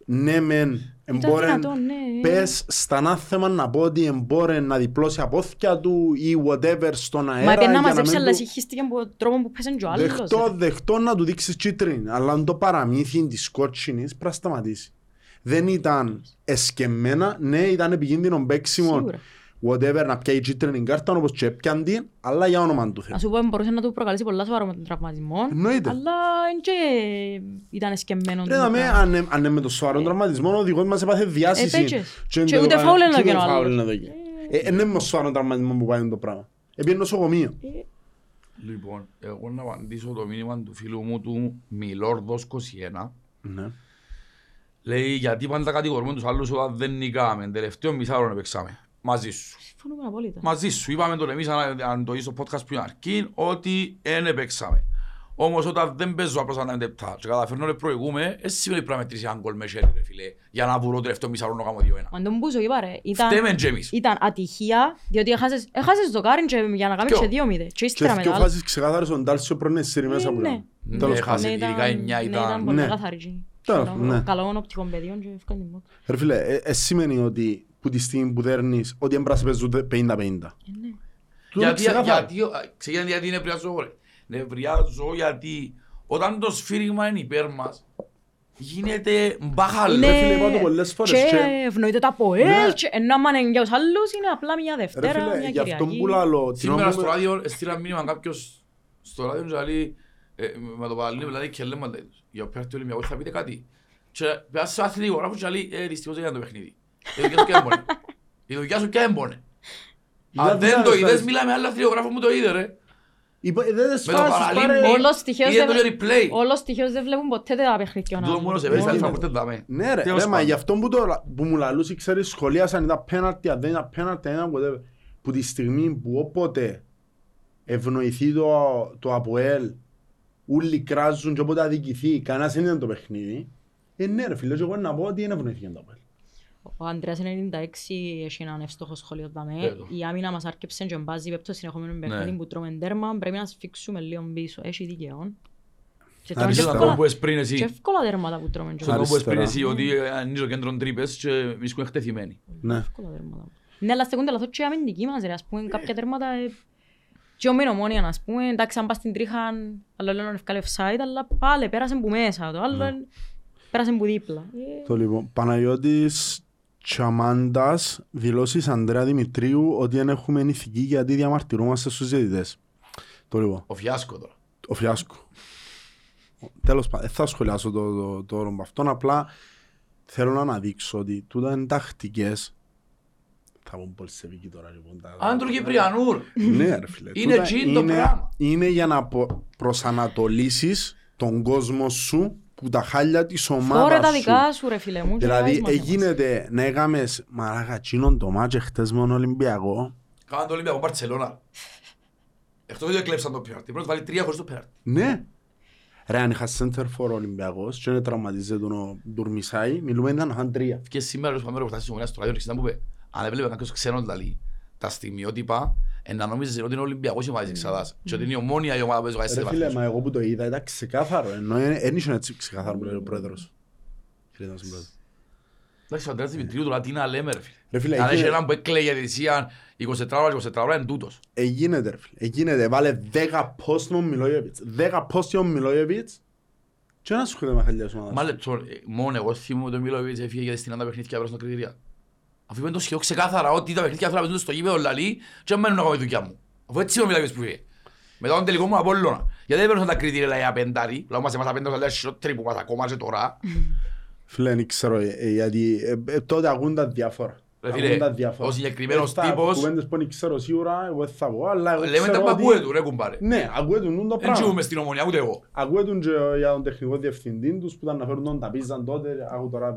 ναι μεν εμπόρεν, ναι. Πες στον άθεμα να πω ότι εμπόρεν να διπλώσει απόθηκια του ή whatever στον αέρα. Μα επειδή να μαζέψει αλλά συγχύστηκε από τρόπο που πέσαν και ο άλλος. Δεχτώ, δεχτώ να του δείξεις κίτρινη, αλλά αν το παραμύθι της κότσινης πρέπει να σταματήσει. Δεν ήταν εσκεμμένα, ναι ήταν επικίνδυνο παίξιμο. Whatever, να πιάει κίτρινη κάρτα όπως και έπιαν την, αλλά για όνομα του Θεού. Ας σου πω, μπορούσε να του προκαλέσει πολλά σοβαρά με τον τραυματισμό, αλλά ήταν εσκεμμένο. Λέμε, αν είναι με τον σοβαρό τραυματισμό, ο οδηγός μας έπαθε διάσηση. Και ούτε φάουλ είναι εδώ και άλλο. Είναι με σοβαρό τραυματισμό που πάει το πράγμα. Επήρε νοσοκομείο. Λοιπόν, εγώ να απαντήσω το μήνυμα του φίλου μου του Μιλόρδος είκοσι ένα. Λέει, γιατί πάντα κατηγορούμε τους άλλους όταν δεν νικάμε. Τελευταίο μισάωρο έπαιξαμε. Μαζί σου. Μαζί σου. Είπαμε τον εμείς αν το είσαι στο podcast πριν αρκεί ότι δεν έπαιξαμε. Όμως όταν δεν παίζω απλώς ανάμεν τεπτά και καταφέρνω να προηγούμε, εσύ σημαίνει πρέπει να μετρήσεις έναν κολ με χέρι ρε φίλε, για να βουρώ τελευταίο μισαρό να κάνω δύο ένα. Μα τον πούσο και πάρε. Φταίμεν και εμείς. Ήταν ατυχία, διότι έχασες το κάριν και για να κάνεις και δύο μηδέ. Και ύστερα μετά. Και φάσεις ξεκάθαρες τον Τάλσιο πρώην εσύρι μέσα από εδώ. Ναι, έχασε ειδικά η νιά ήταν. Καλών οπτικών παιδιών και ευκάλλη μόνο. Ρε φίλε, σημαίνει ότι που τη στιγμή που δέρνεις ότι έμπρασε παίζουν πενήντα πενήντα. Ξεκινάει γιατί νευριάζω, ρε. Νευριάζω γιατί όταν το σφύριγμα είναι υπέρ μας γίνεται μπάχαλ. Ρε φίλε, είπα το πολλές φορές. Και ευνοείται τα ΠΟΕΛ και ενώ άμα είναι για τους άλλους είναι απλά μια Δευτέρα, μια Κυριακή. Γι' αυτό που λάλλω. Σήμερα στο ράδιο στείλα μήνυμα κάποιος στο ράδιο και λέει με το παραλύνο δηλαδή και λέμε για πέρα του Ολυμπιακού θα πείτε κάτι. Και πέρασε σε αθλητικό γράφος και λέει δυστυχώς έγινε το παιχνίδι. Η δουλειά σου και έμπονε. Αν δεν το είδες, μιλάμε άλλο αθλητογράφο μου το είδε ρε. Με το παραλύμπο, είδε το όλος τυχαίως δεν βλέπουν ποτέ τα παιχνίδια. Του μόνο σε βέσεις αλφα ποτέ δάμε. Ναι ρε, μα γι' αυτό που μου λαλούσε, ξέρεις, σχολίασαν ήταν πέναρτι, αν δεν ήταν πέναρτι, ένα ποτέ. Που τη στιγμή που όποτε ευνοηθεί το ΑΠΟΕΛ, όλοι κράζουν και όποτε αδικηθεί, κανένας δεν ήταν το παιχνίδι. Ε ναι ρε φίλε, εγώ να πω ότι δεν ευνοηθήκαν το ΑΠΟΕΛ. Ο Αντρέας ενενήντα έξι έχει έναν εύστοχο σχολείο δαμέ. Η άμυνα μας άρκεψε και μπάζει πέπτω συνεχόμενο παιχνίδι που τρώμε τέρμα. Πρέπει να σφίξουμε λίγο πίσω. Έχει δικαιόν. Και εύκολα τέρματα που τρώμε. Αυτό που έσπρινε εσύ ότι ανοίγω κέντρον τρύπες και βρίσκουν εκτεθειμένοι. Εύκολα τέρματα. Ναι, αλλά στεγούνται λαθώς και η αμυντική μας. Ας πούμε κάποια τέρματα και ο Μηνομόνιαν ας πούμε. Εντάξει αν πας στην τρίχαν, αλλά λέω να ευκάλε offside, αλλά πάλι πέρασαν που μέσα. Πέρασαν που δίπλα. Το λοιπόν, Παναγιώτης Τσαμάντας, δηλώσεις Ανδρέα Δημητρίου ότι δεν έχουμε ηθική γιατί διαμαρτυρούμαστε στους διαιτητές. Το λοιπόν. Ο Φιάσκο τώρα. Ο Φιάσκο. Τέλος πάντων, δεν θα σχολιάσω το, το, το όρο με αυτόν. Απλά θέλω να αναδείξω ότι τούτα είναι τακτικές. Θα πω πολσεβική τώρα λοιπόν. Άντρου Κυπριανού. Ναι, ρε φίλε. Είναι τζιν το πράγμα. Είναι για να προσανατολίσεις τον κόσμο σου. Που τα χάλια της ομάδας σου. Φόρε τα δικά σου ρε φίλε μου. Δηλαδή εγίνεται να έκαμε μαράγα τσίνον το μάτσο χτες με τον Ολυμπιακό. Κάναν το Ολυμπιακό Μπαρτσελώνα. Εκτός ότι εκλέψαν το πέναρτι. Πρέπει να βάλει τρία χωρίς το πέναρτι. Ναι. Ρε αν είχα center for Ολυμπιακός και τραυματίζεται τον Ντουρμισάη, μιλούμε να είχαν τρία. Και σήμερα πάμε να φτάσει στο ράδιο και να πούμε αν έβλεπε κάποιος ξένος δηλαδή τα στιγμιότυπα να νομίζεις ότι είναι Ολυμπιακός η ομάδα της Εξαδάς και ότι είναι η Ομόνια η ομάδα που παίζει σε βάθος. Ρε φίλε, μα εγώ που το είδα ήταν ξεκάθαρο, ενώ δεν ήσουν έτσι ξεκάθαρο που λέει ο πρόεδρος. Εντάξει, ο Αντρέας Δημητρίου τώρα τι να λέμε ρε φίλε. Αν έχει έναν που έκλαιγε για τη δυσία είκοσι τέσσερα ώρα είναι τούτος. Εγίνεται ρε φίλε, εγίνεται. Βάλε δέκα πόστιμο Μιλόγεβιτς, δέκα πόστιμο Μιλόγεβιτς και να σου χωρίζει με χαλιά σου ομάδα. Αφού είπαν το σχεδόν ξεκάθαρα ότι τα παιχνίδια θα παίζουν στο γήπεδο λαλί και μένουν να κάνω τη δουλειά μου. Αφού έτσι είμαι μιλάγιος που φύγε. Μετά τον τελικό μου Απόλλωνα. Γιατί δεν παίρνουν τα κριτήρια για πεντάρι. Λάω μας εμάς απέντας τα χειρότερη που μας ακόμα και τώρα. Φίλε, δεν ξέρω γιατί τότε ακούν τα διάφορα. Φίλε, ο συγκεκριμένος τύπος... Κουβέντες που δεν ξέρω σίγουρα, εγώ θα πω, αλλά εγώ ξέρω ότι... Λέμε τα ακούε του ρε κουμπάρε. Ναι, ακούε του νουν το πράγμα. Έτσι είμαι στην Ομονία, ούτε εγώ. Ακούε του για τον τεχνικό διευθυντή τους που ήταν να φέρουν τα πίζαν τότε, άκου τώρα.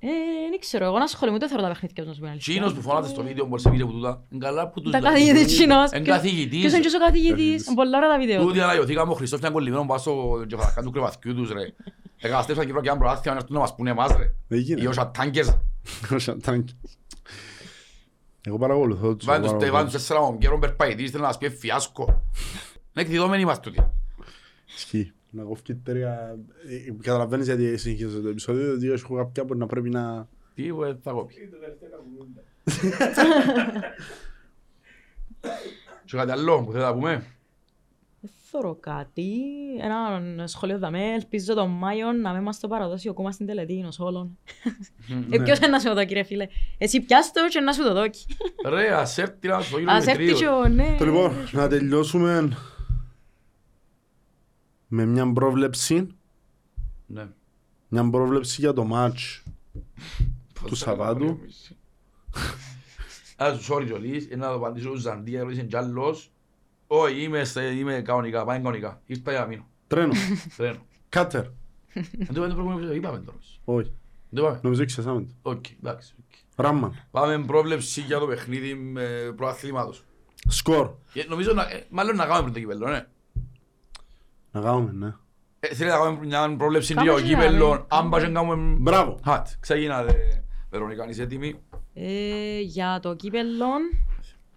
Δεν ξέρω, εγώ να ασχολούμαι, ούτε θέλω τα παιχνίδια τους να σου πει αλήθεια. Τσίνος που φωνάτε στο βίντεο, μπορείς να πείτε που τούτα, είναι καλά που τους τα καθηγητή Τσίνος. Είναι καθηγητής. Ποιος είναι και ο καθηγητής, είναι πολλά ώρα τα βίντεο. Τούτοι αναγιωθήκαμε ο Χριστόφ ήταν κολλημένο πάνω στο γεωγραφικά του κρεβαθκιού τους ρε. Εγκαταστρέψαν Κύπρο και αν προάθεια να έρθουν να μας πούνε εμάς ρε. Ή όσα τάγκες. Όσα τάγκες. Εγώ παρακολουθώ τους. Βάλουν τους τέσσερα μογκέρων περπαϊτής, θέλουν να μας πει φιάσκο. Είναι εκδιδόμενοι μας τούτοι. Ισχύει. Να κόφει τρία... Καταλαβαίνεις γιατί συγχύσω το επεισόδιο, διότι έχω κάποια που να πρέπει να... Τι θα κόψει. Και κάτι άλλο που θέλω να πούμε. Θέλω κάτι. Ένα σχολείο θα με ελπίζω τον Μάιο να με μας το παραδώσει ο κόμμα στην τελετή όλων. Ποιος είναι να σου το δω κύριε φίλε. Εσύ πιάσου το και να σου το δω. Ρε ασέρτη να σου το γύρω με τρίτο. Λοιπόν, να τελειώσουμε... με μια πρόβλεψη, ναι. Μια πρόβλεψη για το μάτς του Σαββάτου. Ας τους όριτζολείς, να το απαντήσω στους Ζαντία, ρωτήσαν κι άλλος. Όχι, είμαι κανονικά, πάει κανονικά. Ήρθα για να μείνω. Τρένο. Κάτερ. Δεν το προηγούμενο, είπαμε τώρα. Όχι. Νομίζω ξεσάμε το. Οκ, εντάξει. Ράμμαν. Πάμε πρόβλεψη για το παιχνίδι προαθλήματος. Σκορ. Νομίζω, μάλλον να κάνουμε πριν το κυπέλλο, ναι. Να κάνουμε, ναι. Θέλετε να κάνουμε μια πρόβλεψη για το κύπελλο, αν πας να κάνουμε... Μπράβο! Ξεκινάτε, Βερονικά, αν είσαι έτοιμη. Για το κύπελλο...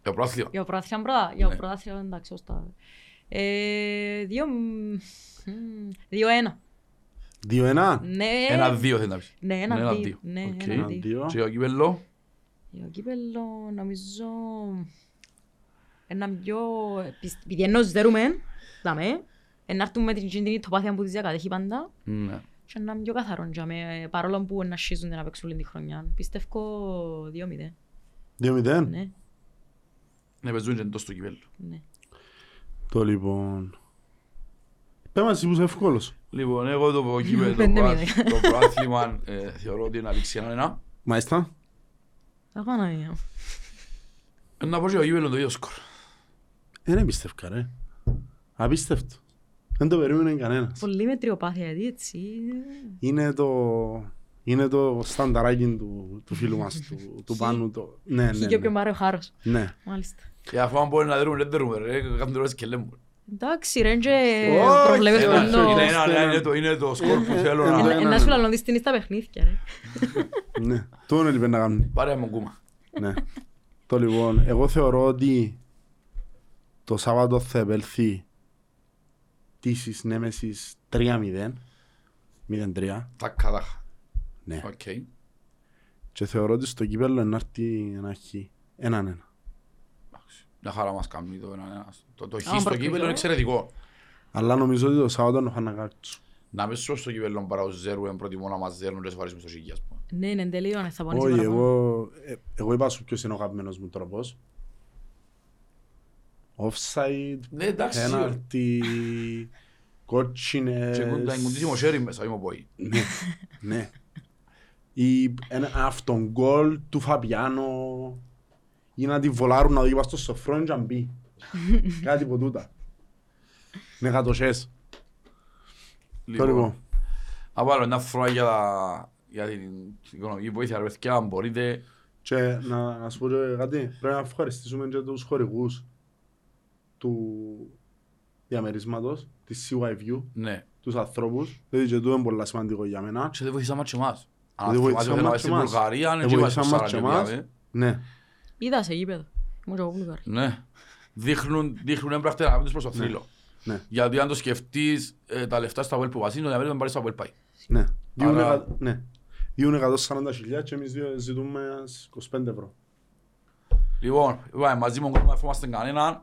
Για το πρόθυμα. Για το πρόθυμα πρώτα. Για το πρόθυμα, εντάξει, ωστά. Δύο... δύο-ένα. Δύο-ένα? Ναι. Ένα-δύο θέλετε να πεις. Ναι, ένα-δύο. Ναι, ένα-δύο. Και για το κύπελλο... Για το κύπελλο, νομίζω... Ένα πιο... Επειδή εννοώς δερούμε, δάμε. Να έρθουν με την κινητοπάθεια που της διακατέχει πάντα και να είναι πιο καθαρόν παρόλο που να σχίζονται να παίξουν την χρονιά. Πιστεύω δύο μηδέν. δύο μηδέν? Ναι. Να παίζουν και εντός του κυπέλλου. Ναι. Το λοιπόν... Πες μας είσαι εύκολος. Λοιπόν, εγώ το πρόθλημα θεωρώ ότι είναι αλήξη έναν ένα. Μάλιστα. Θα κάνω μία. Να πω και το κύπελλο το ίδιο σκορ. Δεν πιστεύκα ρε. Απίστευτο. Δεν το περίμενε κανένας. Πολύ μετριοπάθεια, έτσι. Είναι το, είναι το στανταράκι του, του φίλου μας, του, του Πάνου. Το... ναι, ναι, ναι. Και ο Μάριο Χάρος. Ναι. Μάλιστα. Και αφού αν μπορεί να δούμε, δεν δούμε, ρε, κάνουν ώρες και λέμε. Εντάξει, ρε, προβλέπετε το. Είναι το σκορ που θέλω να... Ένα σου λαλώνεις την ίστα παιχνίδια, ρε. Ναι, το είναι λοιπόν να κάνουν. Πάρε μου κούμα. Ναι. Το λοιπόν, εγώ θεωρώ ότι το Σάββατο θα επέλθει Τίσης Νέμεσης τρία μηδέν, μηδέν τρία. Τάκα, τάκα. Ναι. Okay. Και θεωρώ ότι στο κύπελλο να έρθει ένα χ, έναν ένα. Να χαρά μας κάνει το έναν ένα. Το, το χ στο κύπελλο είναι ναι. Εξαιρετικό. Αλλά νομίζω ότι το Σάββατο να φάνε κάτι. Να μην σώσω στο κύπελλο παρά ως ζέρου, εν προτιμώ να μας ζέρουν και σε βαρίσουμε στο χ. Ναι, είναι τελείωνε, θα πονήσει παραπάνω. Όχι, εγώ, ε, εγώ είπα σου ποιος είναι ο αγαπημένος μου τρόπος. Offside, penalty, κότσινες... Και κουντήσιμο χέρι μέσα, είμαι πόη. Ναι. Αυτόν γκολ του Φαπιάνο ή να τη βολάρουν να δω στο σοφρόν και να μπει. Κάτι από τούτα. Με γατοσές. Λοιπόν, να πάρω ένα φρόντ για την οικονομική βοήθεια, ρε παιδιά, αν μπορείτε. Και να σου πω κάτι, πρέπει να ευχαριστήσουμε και τους χορηγούς του διαμερίσματος, της σι γουάι View, ναι. Τους ανθρώπους. Δηλαδή και τούτο είναι πολύ σημαντικό για μένα. Και δεν βοηθήσαμε και εμάς. Αν θυμάται να στην Βουλγαρία, δεν βοηθήσαμε και εμάς. Ναι. Είδα σε γήπεδο. Μου και εγώ Βουλγαρία. Ναι. Δείχνουν έμπρακτα να μην τους προς το θρύλο. Γιατί αν το σκεφτείς τα λεφτά στα Βουέλπου Βασίνο, για μένα δεν πάρεις στα Βουέλπαϊ. Ναι. Διούν εκατόν σαράντα χιλιάδες και εμείς ζητούμε είκοσι πέντε ευρώ. Λοιπόν, μαζί μου να εφόμαστε κανέναν.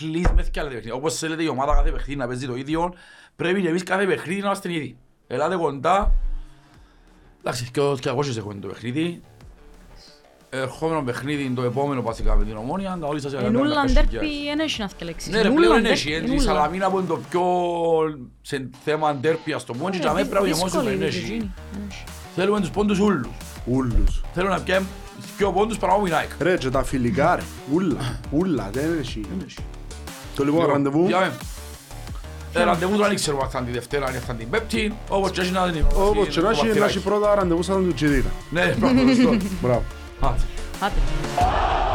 Please, με θυκάλετε παιχνίδια. Όπως θέλετε η ομάδα κάθε παιχνίδι να παίζει το ίδιο, πρέπει και εμείς κάθε παιχνίδι να είμαστε ήδη. Ελάτε κοντά. Εντάξει, και ο Κιακόσιος έχουν το παιχνίδι. Ερχόμενο παιχνίδι είναι το επόμενο βασικά με την Ομόνια. Εν ούλαν τέρπι ενέχει να θυκαλέξεις. Ναι, πλέον ενέχει. Η Σαλαμίνα που είναι το πιο σε θέμα τέρπια στο μόντσι, και αμέσως πρέπει να ενέχει. Θέλουμε τους πόντους ούλους. Ούλους. Θέλω να πιέμ πιο πόντους παρά όμως η Nike. Ρε, και τα φιλικά ρε. Ούλα. Ούλα, δεν ενέχει. Το λοιπόν, ραντεβού. Ραντεβού του δεν ξέρουμε αν θα είναι τη Δευτέρα, αν θα είναι την Πέπτη. Όπως και να έχει πρώτα ραντεβού σαν του Τσιδίνα. Ναι, πρώτα. Μπράβο. Άτε.